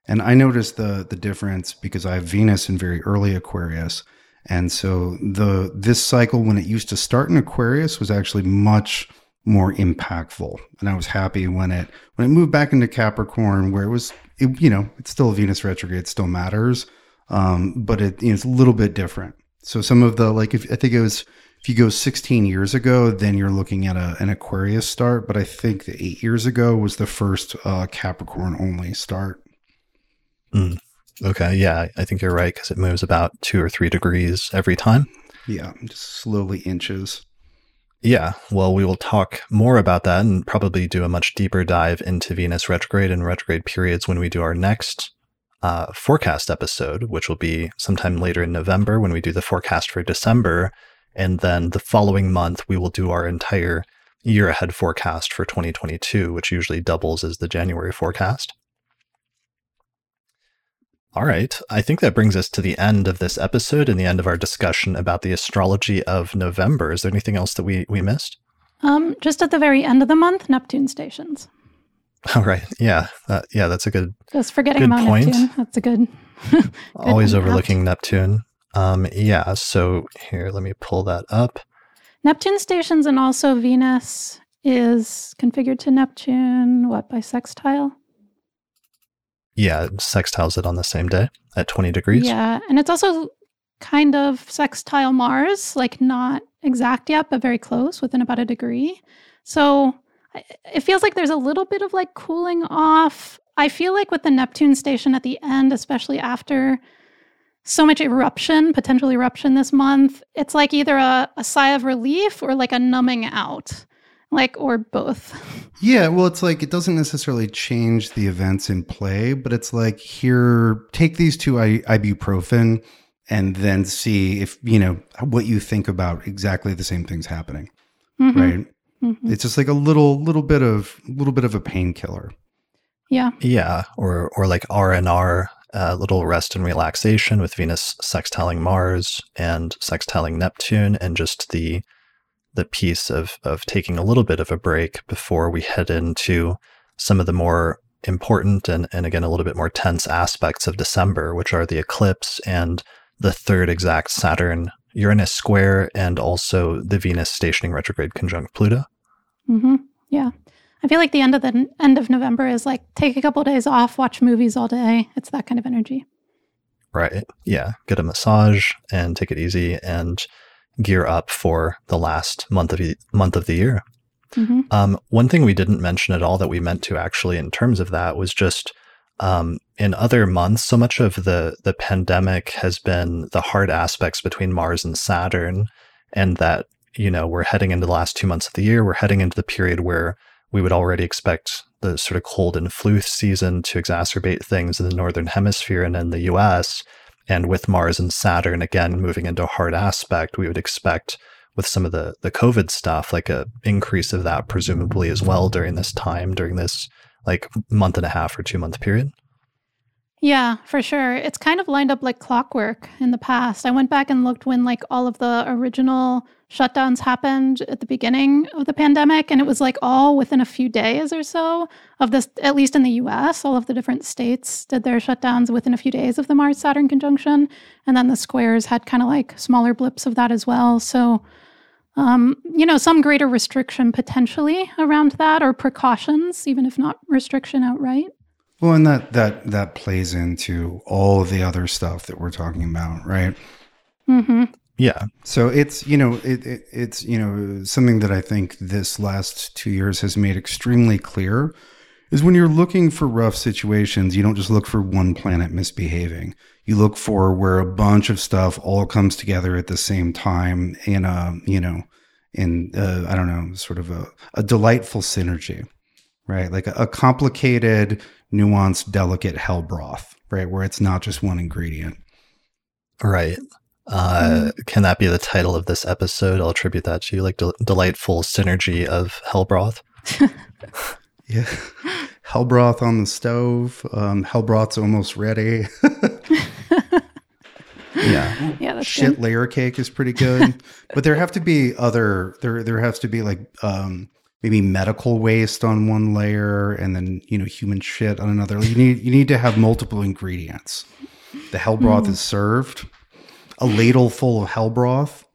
And I noticed the the difference because I have Venus in very early Aquarius. And so the this cycle, when it used to start in Aquarius, was actually much more impactful. And I was happy when it when it moved back into Capricorn, where it was, it, you know, it's still a Venus retrograde, it still matters, um, but it, you know, it's a little bit different. So some of the, like, if I think it was, if you go sixteen years ago, then you're looking at a, an Aquarius start. But I think the eight years ago was the first uh, Capricorn only start. Mm. Okay. Yeah, I think you're right, because it moves about two or three degrees every time. Yeah, just slowly inches. Yeah. Well, we will talk more about that and probably do a much deeper dive into Venus retrograde and retrograde periods when we do our next uh, forecast episode, which will be sometime later in November when we do the forecast for December. And then the following month, we will do our entire year ahead forecast for twenty twenty-two, which usually doubles as the January forecast. All right. I think that brings us to the end of this episode and the end of our discussion about the astrology of November. Is there anything else that we, we missed? Um, just at the very end of the month, Neptune stations. All right. Yeah. Uh, yeah, that's a good point. Just forgetting about Neptune. That's a good, good Always overlooking Neptune. Um, yeah, so here, let me pull that up. Neptune stations, and also Venus is configured to Neptune, what, by sextile? Yeah, it sextiles it on the same day at twenty degrees. Yeah, and it's also kind of sextile Mars, like not exact yet, but very close, within about a degree. So it feels like there's a little bit of like cooling off. I feel like with the Neptune station at the end, especially after so much eruption, potential eruption this month, it's like either a, a sigh of relief or like a numbing out, like, or both. Yeah, well, it's like it doesn't necessarily change the events in play, but it's like, here, take these two I- ibuprofen and then see if, you know, what you think about exactly the same things happening, mm-hmm. right? Mm-hmm. It's just like a little, little bit of, little bit of a painkiller. Yeah. Yeah, or, or like R and R. A uh, little rest and relaxation with Venus sextiling Mars and sextiling Neptune, and just the the piece of of taking a little bit of a break before we head into some of the more important and, and again, a little bit more tense aspects of December, which are the eclipse and the third exact Saturn Uranus square, and also the Venus stationing retrograde conjunct Pluto. Mm-hmm. Yeah. I feel like the end of the end of November is like, take a couple of days off, watch movies all day. It's that kind of energy. Right. Yeah. Get a massage and take it easy and gear up for the last month of the month of the year. Mm-hmm. Um, one thing we didn't mention at all that we meant to actually in terms of that was just um, in other months, so much of the the pandemic has been the hard aspects between Mars and Saturn, and that, you know, we're heading into the last two months of the year. We're heading into the period where we would already expect the sort of cold and flu season to exacerbate things in the Northern Hemisphere and in the U S. And with Mars and Saturn, again, moving into a hard aspect, we would expect with some of the, the COVID stuff, like a increase of that presumably as well during this time, during this like month and a half or two month period. Yeah, for sure. It's kind of lined up like clockwork in the past. I went back and looked when like all of the original shutdowns happened at the beginning of the pandemic, and it was like all within a few days or so of this, at least in the U S, all of the different states did their shutdowns within a few days of the Mars-Saturn conjunction. And then the squares had kind of like smaller blips of that as well. So, um, you know, some greater restriction potentially around that, or precautions, even if not restriction outright. Well, and that that that plays into all of the other stuff that we're talking about, right? Mm-hmm. Yeah. So it's, you know, it, it it's, you know, something that I think this last two years has made extremely clear is when you're looking for rough situations, you don't just look for one planet misbehaving. You look for where a bunch of stuff all comes together at the same time in a, you know, in a, I don't know, sort of a, a delightful synergy, right? Like a, a complicated, nuanced, delicate hell broth, right? Where it's not just one ingredient. Right. Uh, can that be the title of this episode? I'll attribute that to you, like de- delightful synergy of hell broth. Yeah. Hell broth on the stove. Um, hell broth's almost ready. Yeah. Yeah, that's shit good. Layer cake is pretty good. But there have to be other, there, there has to be like, um, maybe medical waste on one layer and then, you know, human shit on another. You need, you need to have multiple ingredients. The hell broth mm. is served. A ladle full of hell broth.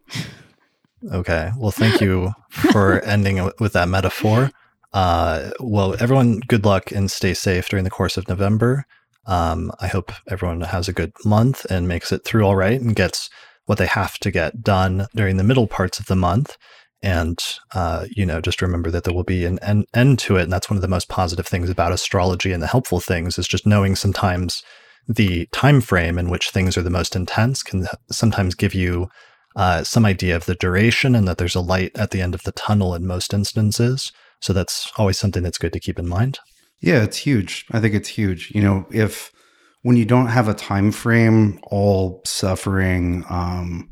Okay. Well, thank you for ending with that metaphor. Uh, well, everyone, good luck and stay safe during the course of November. Um, I hope everyone has a good month and makes it through all right and gets what they have to get done during the middle parts of the month. And, uh, you know, just remember that there will be an end, end to it. And that's one of the most positive things about astrology, and the helpful things is just knowing sometimes the time frame in which things are the most intense can sometimes give you uh, some idea of the duration, and that there's a light at the end of the tunnel in most instances. So that's always something that's good to keep in mind. Yeah, it's huge. I think it's huge. You know, if when you don't have a time frame, all suffering, um,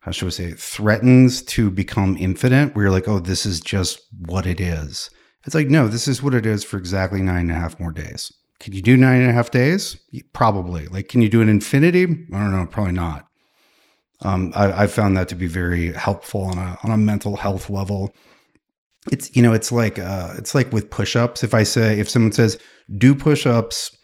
how should we say, it threatens to become infinite, where you're like, oh, this is just what it is. It's like, no, this is what it is for exactly nine and a half more days. Can you do nine and a half days? Probably. Like, can you do an infinity? I don't know. Probably not. Um, I, I found that to be very helpful on a on a mental health level. It's, you know, it's like uh, it's like with push-ups. If I say, if someone says, do push-ups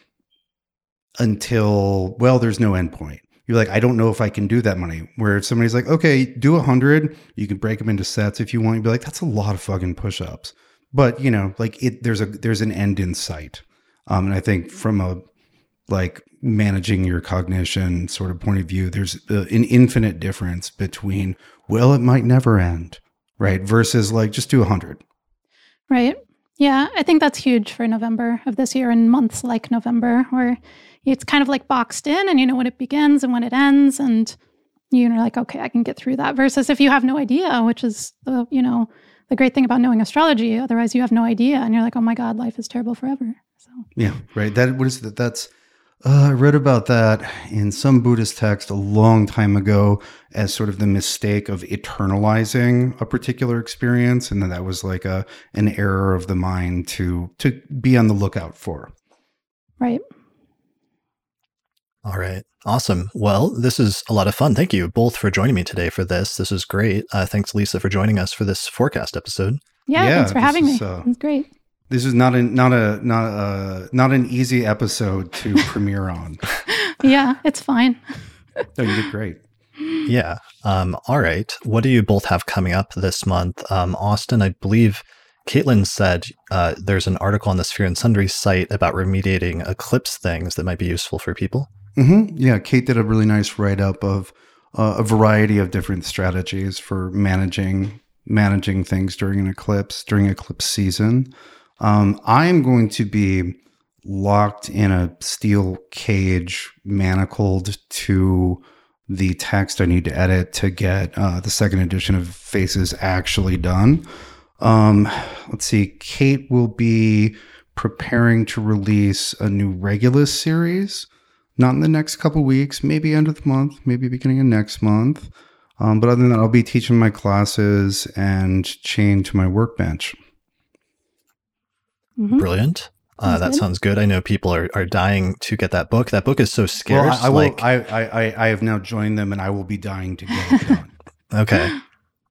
until, well, there's no end point. You're like, I don't know if I can do that many. Where if somebody's like, okay, do one hundred. You can break them into sets if you want. You'd be like, that's a lot of fucking push-ups. But, you know, like it, there's a there's an end in sight. Um, and I think from a like managing your cognition sort of point of view, there's a, an infinite difference between, well, it might never end, right? Versus like just do one hundred. Right. Yeah. I think that's huge for November of this year and months like November, where it's kind of like boxed in and you know when it begins and when it ends. And you're like, okay, I can get through that. Versus if you have no idea, which is the, you know, the great thing about knowing astrology. Otherwise you have no idea. And you're like, oh my God, life is terrible forever. So. Yeah, right. That what is that? That's uh, I read about that in some Buddhist text a long time ago as sort of the mistake of eternalizing a particular experience, and then that was like a an error of the mind to to be on the lookout for. Right. All right. Awesome. Well, this is a lot of fun. Thank you both for joining me today for this. This is great. Uh, thanks, Leisa, for joining us for this forecast episode. Yeah, yeah thanks for having is, me. Uh, it was great. This is not a not a not a not an easy episode to premiere on. Yeah, it's fine. No, you did great. Yeah. Um, all right. What do you both have coming up this month, um, Austin? I believe Caitlin said uh, there's an article on the Sphere and Sundry site about remediating eclipse things that might be useful for people. Mm-hmm. Yeah, Kate did a really nice write up of uh, a variety of different strategies for managing managing things during an eclipse during eclipse season. Um, I'm going to be locked in a steel cage, manacled to the text I need to edit to get uh, the second edition of Faces actually done. Um, let's see. Kate will be preparing to release a new Regulus series, not in the next couple weeks, maybe end of the month, maybe beginning of next month. Um, but other than that, I'll be teaching my classes and chained to my workbench. Mm-hmm. Brilliant. Uh, that good. sounds good. I know people are, are dying to get that book. That book is so scarce. Well, I, I, will, like, I, I, I have now joined them and I will be dying to get it done. Okay.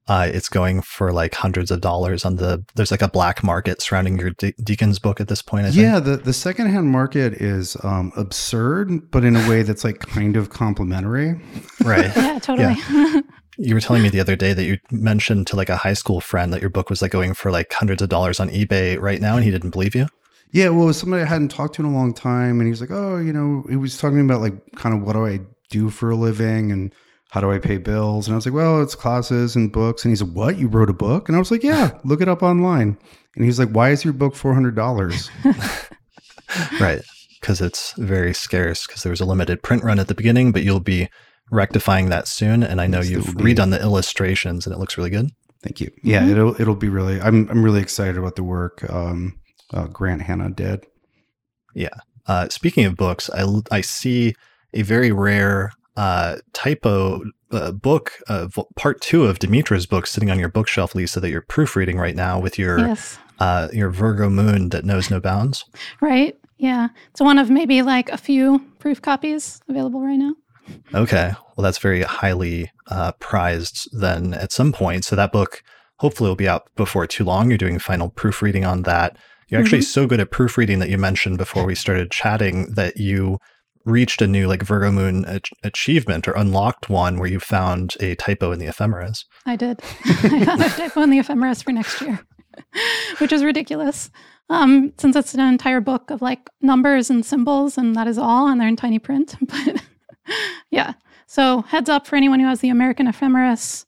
Uh, it's going for like hundreds of dollars on the, there's like a black market surrounding your de- Deacon's book at this point, I think. Yeah. The, the secondhand market is um, absurd, but in a way that's like kind of complimentary. Right. Yeah, totally. Yeah. You were telling me the other day that you mentioned to like a high school friend that your book was like going for like hundreds of dollars on eBay right now, and he didn't believe you? Yeah, well, it was somebody I hadn't talked to in a long time, and he was like, oh, you know, he was talking about like kind of what do I do for a living and how do I pay bills? And I was like, well, it's classes and books. And he's like, what? You wrote a book? And I was like, yeah, look it up online. And he's like, why is your book four hundred dollars? Right, because it's very scarce because there was a limited print run at the beginning, but you'll be rectifying that soon, and I know it's you've the redone the illustrations, and it looks really good. Thank you. Yeah, mm-hmm. it'll it'll be really. I'm I'm really excited about the work um, uh, Grant Hanna did. Yeah. Uh, speaking of books, I I see a very rare uh, typo uh, book, uh, part two of Demetra's book sitting on your bookshelf, Leisa, that you're proofreading right now with your yes. uh, your Virgo moon that knows no bounds. Right. Yeah. It's one of maybe like a few proof copies available right now. Okay. Well, that's very highly uh, prized then at some point. So that book hopefully will be out before too long. You're doing final proofreading on that. You're actually mm-hmm. so good at proofreading that you mentioned before we started chatting that you reached a new like Virgo moon ach- achievement or unlocked one where you found a typo in the ephemeris. I did. I found a typo in the ephemeris for next year, which is ridiculous. Um, since it's an entire book of like numbers and symbols and that is all, and they're in tiny print. But yeah. So heads up for anyone who has the American ephemeris,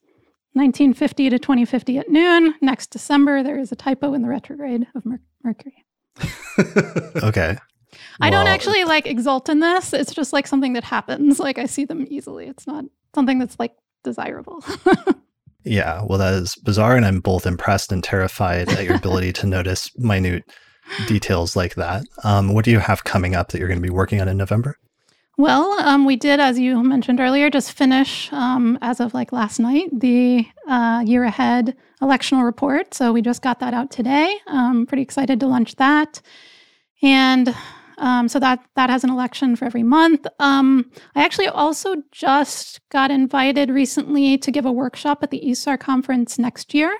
nineteen fifty to twenty fifty at noon. Next December, there is a typo in the retrograde of Mer- Mercury. Okay. I well, don't actually like exult in this. It's just like something that happens. Like I see them easily. It's not something that's like desirable. Yeah. Well, that is bizarre. And I'm both impressed and terrified at your ability to notice minute details like that. Um, what do you have coming up that you're going to be working on in November? Well, um, we did, as you mentioned earlier, just finish, um, as of like last night, the uh, year ahead electional report. So we just got that out today. I'm pretty excited to launch that. And um, so that that has an election for every month. Um, I actually also just got invited recently to give a workshop at the E S A R conference next year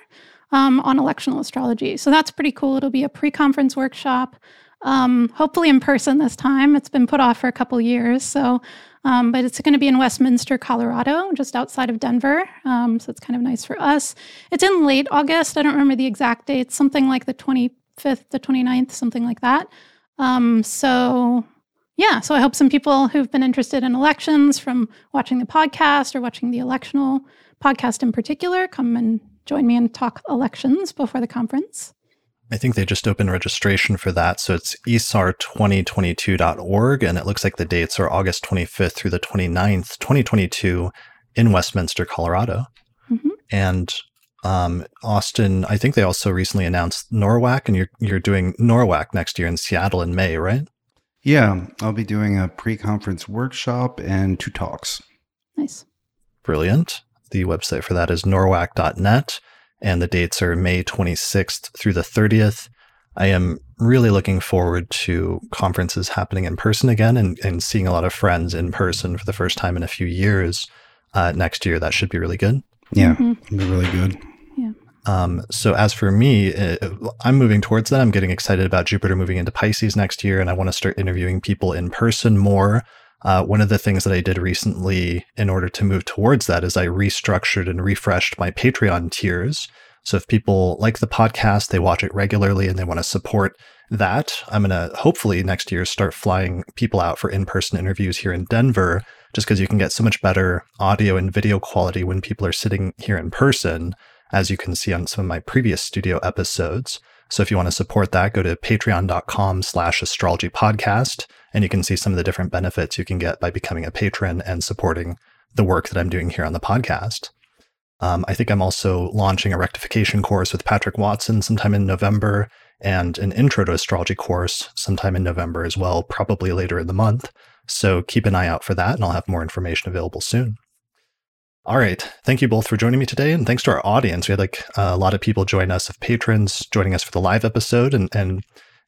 um, on electional astrology. So that's pretty cool. It'll be a pre-conference workshop. Um, hopefully in person this time. It's been put off for a couple years. So, um, but it's going to be in Westminster, Colorado, just outside of Denver. Um, so it's kind of nice for us. It's in late August. I don't remember the exact date. Something like the twenty-fifth, the twenty-ninth, something like that. Um, so yeah, so I hope some people who've been interested in elections from watching the podcast or watching the electional podcast in particular, come and join me and talk elections before the conference. I think they just opened registration for that. So it's E S A R twenty twenty-two dot org. And it looks like the dates are August twenty-fifth through the twenty-ninth, twenty twenty-two in Westminster, Colorado. Mm-hmm. And um, Austin, I think they also recently announced NORWAC, and you're, you're doing NORWAC next year in Seattle in May, right? Yeah. I'll be doing a pre-conference workshop and two talks. Nice. Brilliant. The website for that is norwac dot net. And the dates are May twenty-sixth through the thirtieth. I am really looking forward to conferences happening in person again and, and seeing a lot of friends in person for the first time in a few years. Uh, next year, that should be really good. Yeah, mm-hmm. It'll be really good. Yeah. Um, so as for me, uh, I'm moving towards that. I'm getting excited about Jupiter moving into Pisces next year, and I want to start interviewing people in person more. Uh, one of the things that I did recently in order to move towards that is I restructured and refreshed my Patreon tiers. So if people like the podcast, they watch it regularly and they want to support that, I'm going to hopefully next year start flying people out for in-person interviews here in Denver, just because you can get so much better audio and video quality when people are sitting here in person, as you can see on some of my previous studio episodes. So if you want to support that, go to patreon dot com slash astrology podcast, and you can see some of the different benefits you can get by becoming a patron and supporting the work that I'm doing here on the podcast. Um, I think I'm also launching a rectification course with Patrick Watson sometime in November, and an intro to astrology course sometime in November as well, probably later in the month. So keep an eye out for that, and I'll have more information available soon. All right. Thank you both for joining me today. And thanks to our audience. We had like a lot of people join us, of patrons joining us for the live episode and, and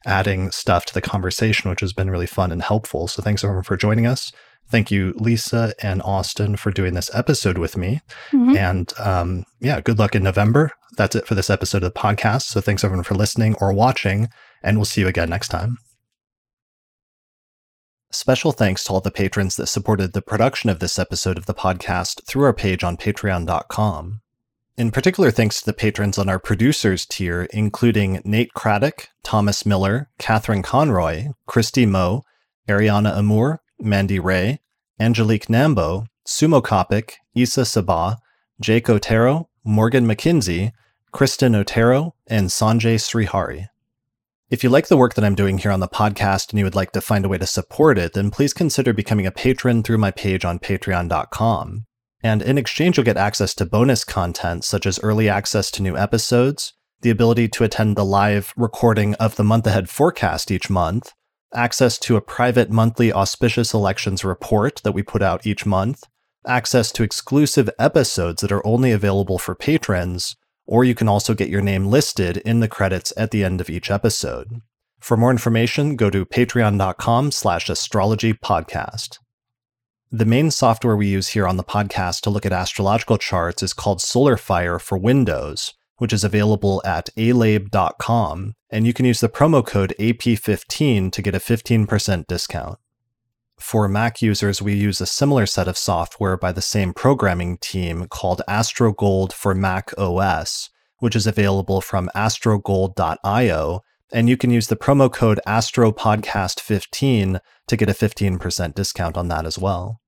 adding stuff to the conversation, which has been really fun and helpful. So thanks everyone for joining us. Thank you, Leisa and Austin, for doing this episode with me. Mm-hmm. And um, yeah, good luck in November. That's it for this episode of the podcast. So thanks everyone for listening or watching, and we'll see you again next time. Special thanks to all the patrons that supported the production of this episode of the podcast through our page on patreon dot com. In particular, thanks to the patrons on our producers tier, including Nate Craddock, Thomas Miller, Catherine Conroy, Christy Moe, Ariana Amour, Mandy Ray, Angelique Nambo, Sumo Coppic, Issa Sabah, Jake Otero, Morgan McKinsey, Kristen Otero, and Sanjay Srihari. If you like the work that I'm doing here on the podcast and you would like to find a way to support it, then please consider becoming a patron through my page on patreon dot com. And in exchange, you'll get access to bonus content, such as early access to new episodes, the ability to attend the live recording of the month ahead forecast each month, access to a private monthly auspicious elections report that we put out each month, access to exclusive episodes that are only available for patrons, or you can also get your name listed in the credits at the end of each episode. For more information, go to patreon.com slash astrologypodcast. The main software we use here on the podcast to look at astrological charts is called SolarFire for Windows, which is available at a lab dot com, and you can use the promo code A P fifteen to get a fifteen percent discount. For Mac users, we use a similar set of software by the same programming team called AstroGold for Mac O S, which is available from astrogold dot io, and you can use the promo code astropodcast fifteen to get a fifteen percent discount on that as well.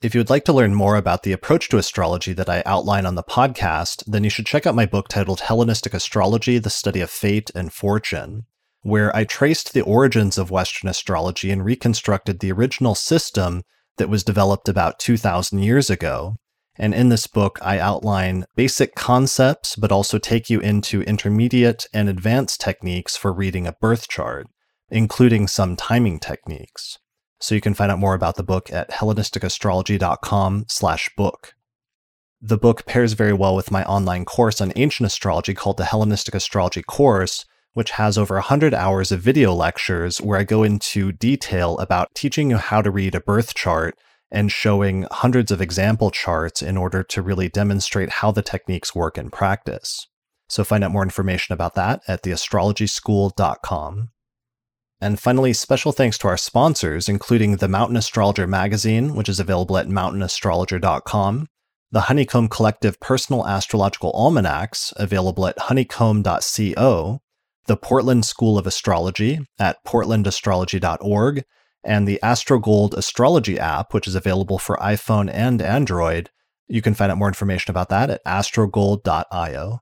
If you would like to learn more about the approach to astrology that I outline on the podcast, then you should check out my book titled Hellenistic Astrology, The Study of Fate and Fortune, where I traced the origins of Western astrology and reconstructed the original system that was developed about two thousand years ago. And in this book, I outline basic concepts, but also take you into intermediate and advanced techniques for reading a birth chart, including some timing techniques. So you can find out more about the book at hellenisticastrology.com slash book. The book pairs very well with my online course on ancient astrology called the Hellenistic Astrology Course, which has over one hundred hours of video lectures where I go into detail about teaching you how to read a birth chart and showing hundreds of example charts in order to really demonstrate how the techniques work in practice. So find out more information about that at the astrology school dot com. And finally, special thanks to our sponsors, including the Mountain Astrologer magazine, which is available at mountain astrologer dot com, the Honeycomb Collective Personal Astrological Almanacs, available at honeycomb dot co, the Portland School of Astrology at portland astrology dot org, and the AstroGold Astrology app, which is available for iPhone and Android. You can find out more information about that at astrogold dot io.